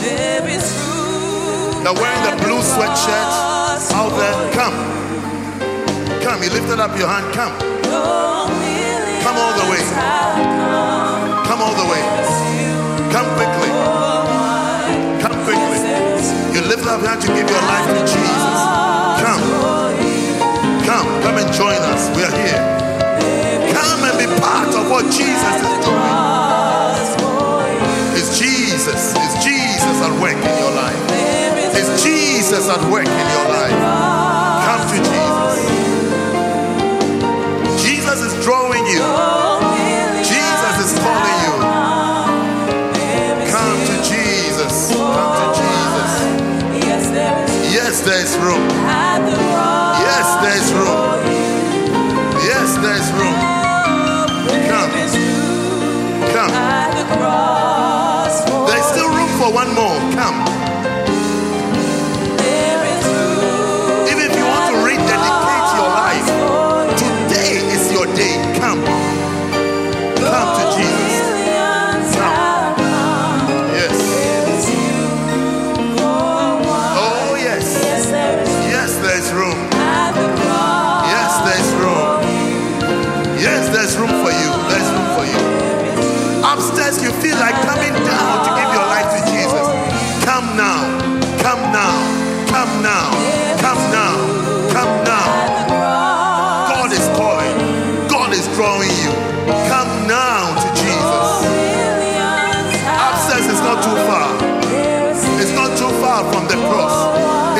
They're wearing the blue sweatshirt out there. Come. Come. You lifted up your hand. Come. Come all the way. Come all the way. Come quickly. Come quickly. You lift up your hand to give your life to Jesus. Come. Come. Come and join us. We are here. Come and be part of what Jesus is doing. It's Jesus at work in your life. It's Jesus at work in your life. Come to Jesus. Jesus is drawing you. Jesus is calling you. Come to Jesus. Come to Jesus. Yes, there is room. Yes, there is room. Yes, there is room. Come. Come. There is still room for one more. Come. You feel like coming down to give your life to Jesus. Come now, come now, come now, come now, come now. God is calling, God is drawing you. Come now to Jesus. Absence is not too far. It's not too far from the cross.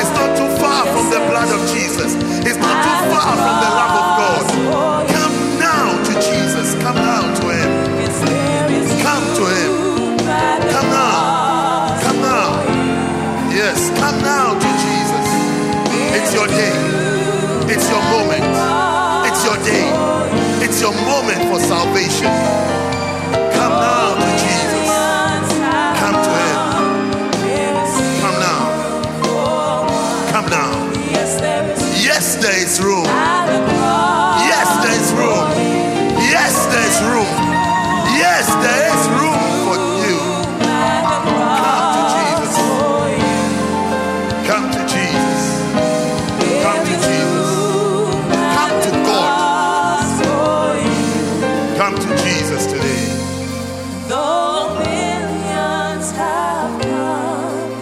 It's not too far from the blood of Jesus. It's not too far from the love of God. Come now to Jesus. Come now to Him. To Him. Come now. Come now. Yes, come now to Jesus. It's your day. It's your moment. It's your day. It's your moment for salvation. Come now to Jesus. Come to Him. Come now. Come now. Yes, there is room. Yes, there is room. Yes, there is room. Yes, there is room.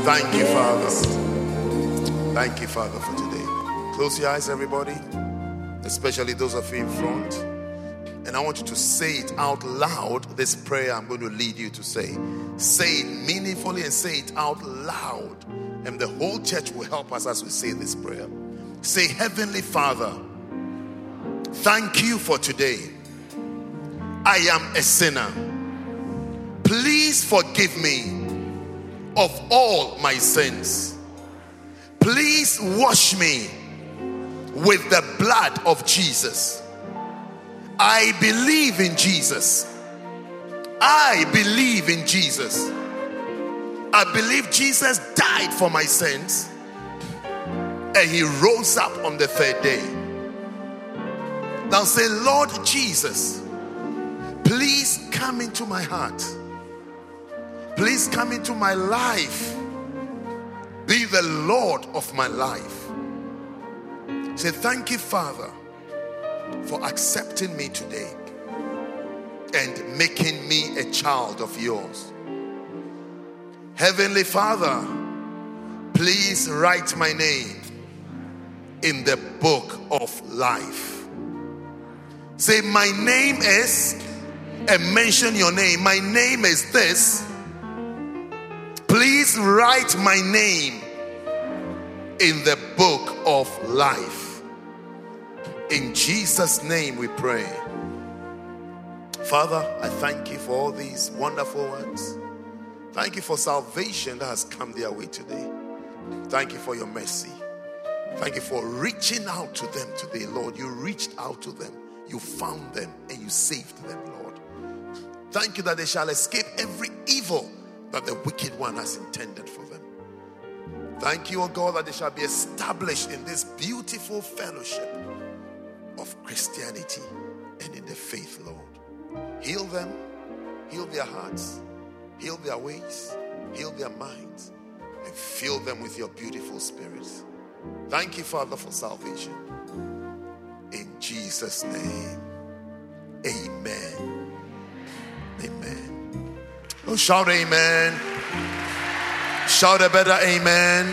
Thank you, Father. Thank you, Father, for today. Close your eyes, everybody, especially those of you in front. And I want you to say it out loud, this prayer I'm going to lead you to say. Say it meaningfully and say it out loud. And the whole church will help us as we say this prayer. Say, Heavenly Father, thank you for today. I am a sinner. Please forgive me of all my sins. Please wash me with the blood of Jesus. I believe in Jesus. I believe in Jesus. I believe Jesus died for my sins and He rose up on the third day. Now say, Lord Jesus, please come into my heart. Please come into my life. Be the Lord of my life. Say, thank you, Father, for accepting me today and making me a child of yours. Heavenly Father, please write my name in the book of life. Say, my name is, and mention your name. My name is this. Please write my name in the book of life. In Jesus' name we pray. Father, I thank you for all these wonderful words. Thank you for salvation that has come their way today. Thank you for your mercy. Thank you for reaching out to them today, Lord. You reached out to them. You found them and you saved them, Lord. Thank you that they shall escape every evil that the wicked one has intended for them. Thank you, O God, that they shall be established in this beautiful fellowship of Christianity and in the faith, Lord. Heal them, heal their hearts, heal their ways, heal their minds, and fill them with your beautiful spirits. Thank you, Father, for salvation. In Jesus' name, amen. Amen. Oh, shout amen. Shout a better amen.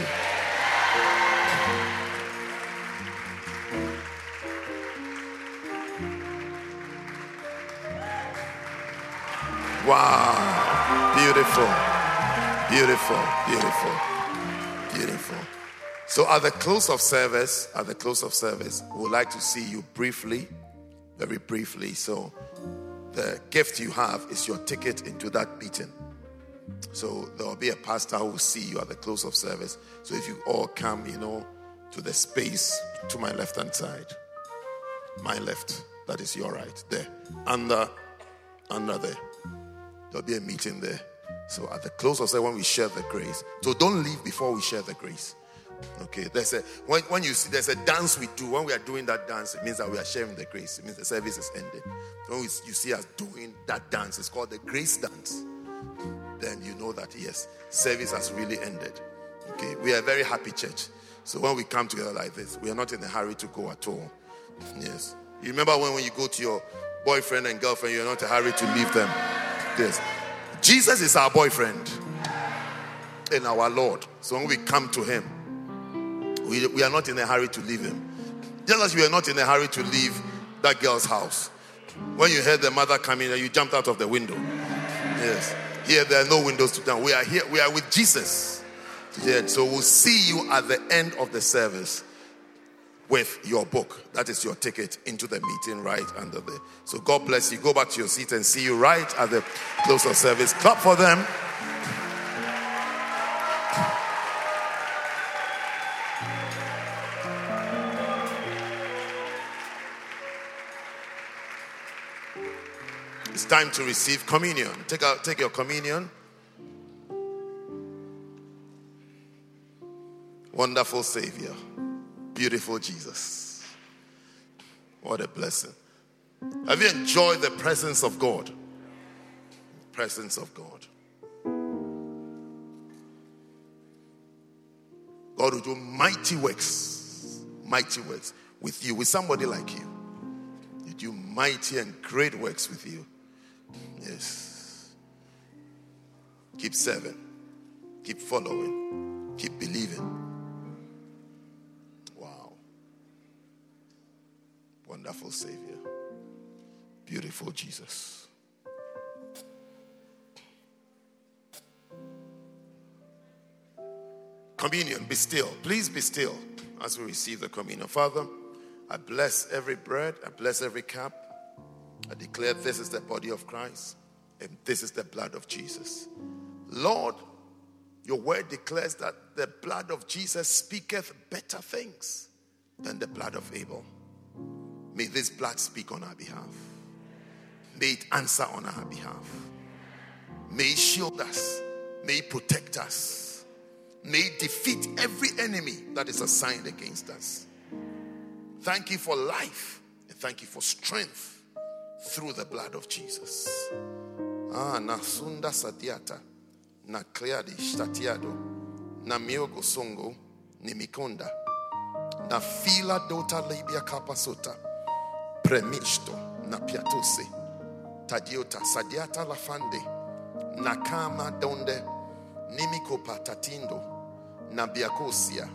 Wow. Beautiful. Beautiful. Beautiful. Beautiful. So at the close of service, we would like to see you briefly, very briefly. So the gift you have is your ticket into that meeting. So there will be a pastor who will see you at the close of service. So if you all come, to the space to my left hand side, my left, that is your right, there, under there, there will be a meeting there. So at the close of service, when we share the grace, so don't leave before we share the grace. Okay, when you see there's a dance we do. When we are doing that dance, it means that we are sharing the grace. It means the service is ended. When you see us doing that dance, it's called the grace dance. Then you know that, yes, service has really ended. Okay, we are a very happy church. So when we come together like this, we are not in a hurry to go at all. Yes. You remember when you go to your boyfriend and girlfriend, you're not in a hurry to leave them. Yes. Jesus is our boyfriend and our Lord. So when we come to him, we are not in a hurry to leave him. Just as we are not in a hurry to leave that girl's house. When you heard the mother coming, you jumped out of the window. Yes. Here there are no windows to down. We are here. We are with Jesus. Yeah, so we'll see you at the end of the service with your book. That is your ticket into the meeting right under there. So God bless you. Go back to your seat and see you right at the close of service. Clap for them. It's time to receive communion. Take your communion. Wonderful Savior. Beautiful Jesus. What a blessing. Have you enjoyed the presence of God? Presence of God. God will do mighty works with you, with somebody like you. He'll do mighty and great works with you. Yes. Keep serving. Keep following. Keep believing. Wow. Wonderful Savior. Beautiful Jesus. Communion, be still. Please be still as we receive the communion. Father, I bless every bread. I bless every cup. I declare this is the body of Christ and this is the blood of Jesus. Lord, your word declares that the blood of Jesus speaketh better things than the blood of Abel. May this blood speak on our behalf. May it answer on our behalf. May it shield us. May it protect us. May it defeat every enemy that is assigned against us. Thank you for life and thank you for strength. Through the blood of Jesus. Nasunda satiata, na cleadi statiado, na miogo songo, ni mikonda, na fila dota labia capasota, premisto, na piatose, tadiota, sadiata lafande, na kama donde, nimiko patatindo, na biacosia,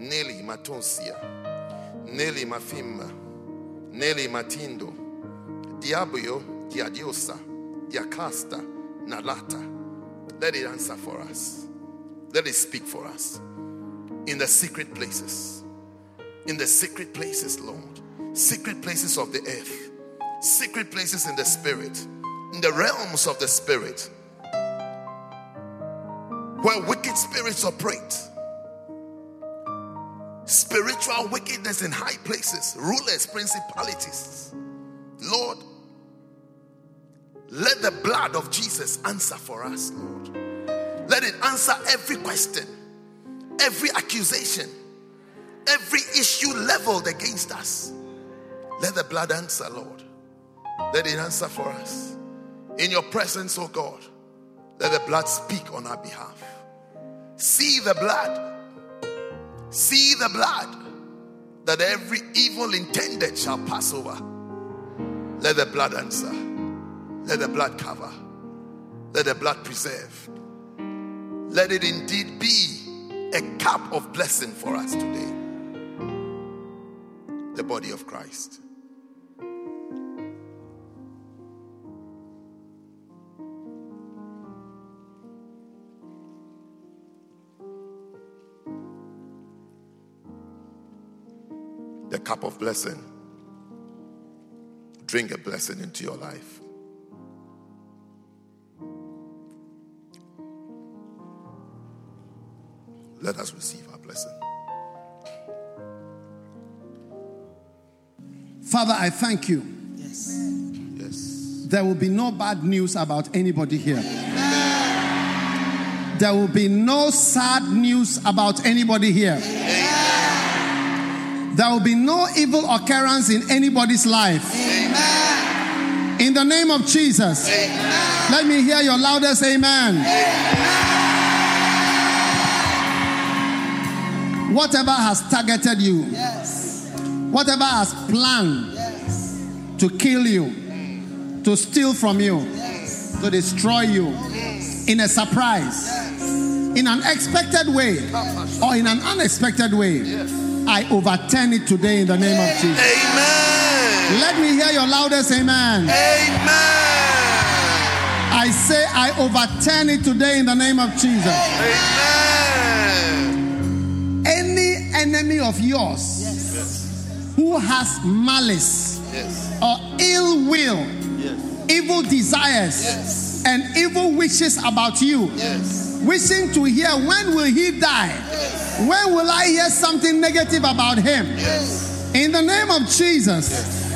neli matonsia, neli mafima, neli matindo, Diabio, Diadiosa, Diacasta, Nalata. Let it answer for us. Let it speak for us. In the secret places. In the secret places, Lord. Secret places of the earth. Secret places in the spirit. In the realms of the spirit. Where wicked spirits operate. Spiritual wickedness in high places. Rulers, principalities. Lord, let the blood of Jesus answer for us, Lord. Let it answer every question, every accusation, every issue leveled against us. Let the blood answer, Lord. Let it answer for us. In your presence, oh God, let the blood speak on our behalf. See the blood. See the blood that every evil intended shall pass over. Let the blood answer. Let the blood cover. Let the blood preserve. Let it indeed be a cup of blessing for us today. The body of Christ. the cup of blessing. Drink a blessing into your life. Let us receive our blessing. Father, I thank you. Yes. Yes. There will be no bad news about anybody here. Amen. There will be no sad news about anybody here. Amen. There will be no evil occurrence in anybody's life. Amen. In the name of Jesus. Amen. Let me hear your loudest amen. Amen. Whatever has targeted you, yes. Whatever has planned, yes, to kill you, to steal from you, yes, to destroy you, yes, in a surprise, yes, in an expected way, yes, or in an unexpected way, yes, I overturn it today in the name of Jesus. Amen. Let me hear your loudest amen. Amen. I say I overturn it today in the name of Jesus. Amen. Enemy of yours, yes, yes, who has malice, yes, or ill will, yes, evil desires, yes, and evil wishes about you, yes, wishing to hear, when will he die? Yes. When will I hear something negative about him? Yes. In the name of Jesus, yes,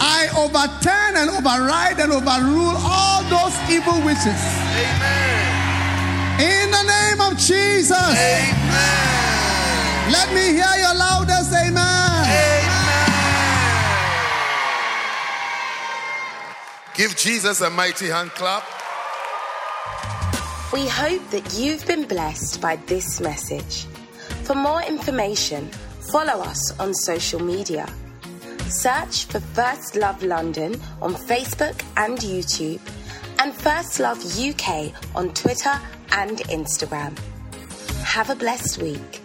I overturn and override and overrule all those evil wishes. Amen. In the name of Jesus. Amen. Let me hear your loudest amen. Amen. Give Jesus a mighty hand clap. We hope that you've been blessed by this message. For more information, follow us on social media. Search for First Love London on Facebook and YouTube, and First Love UK on Twitter and Instagram. Have a blessed week.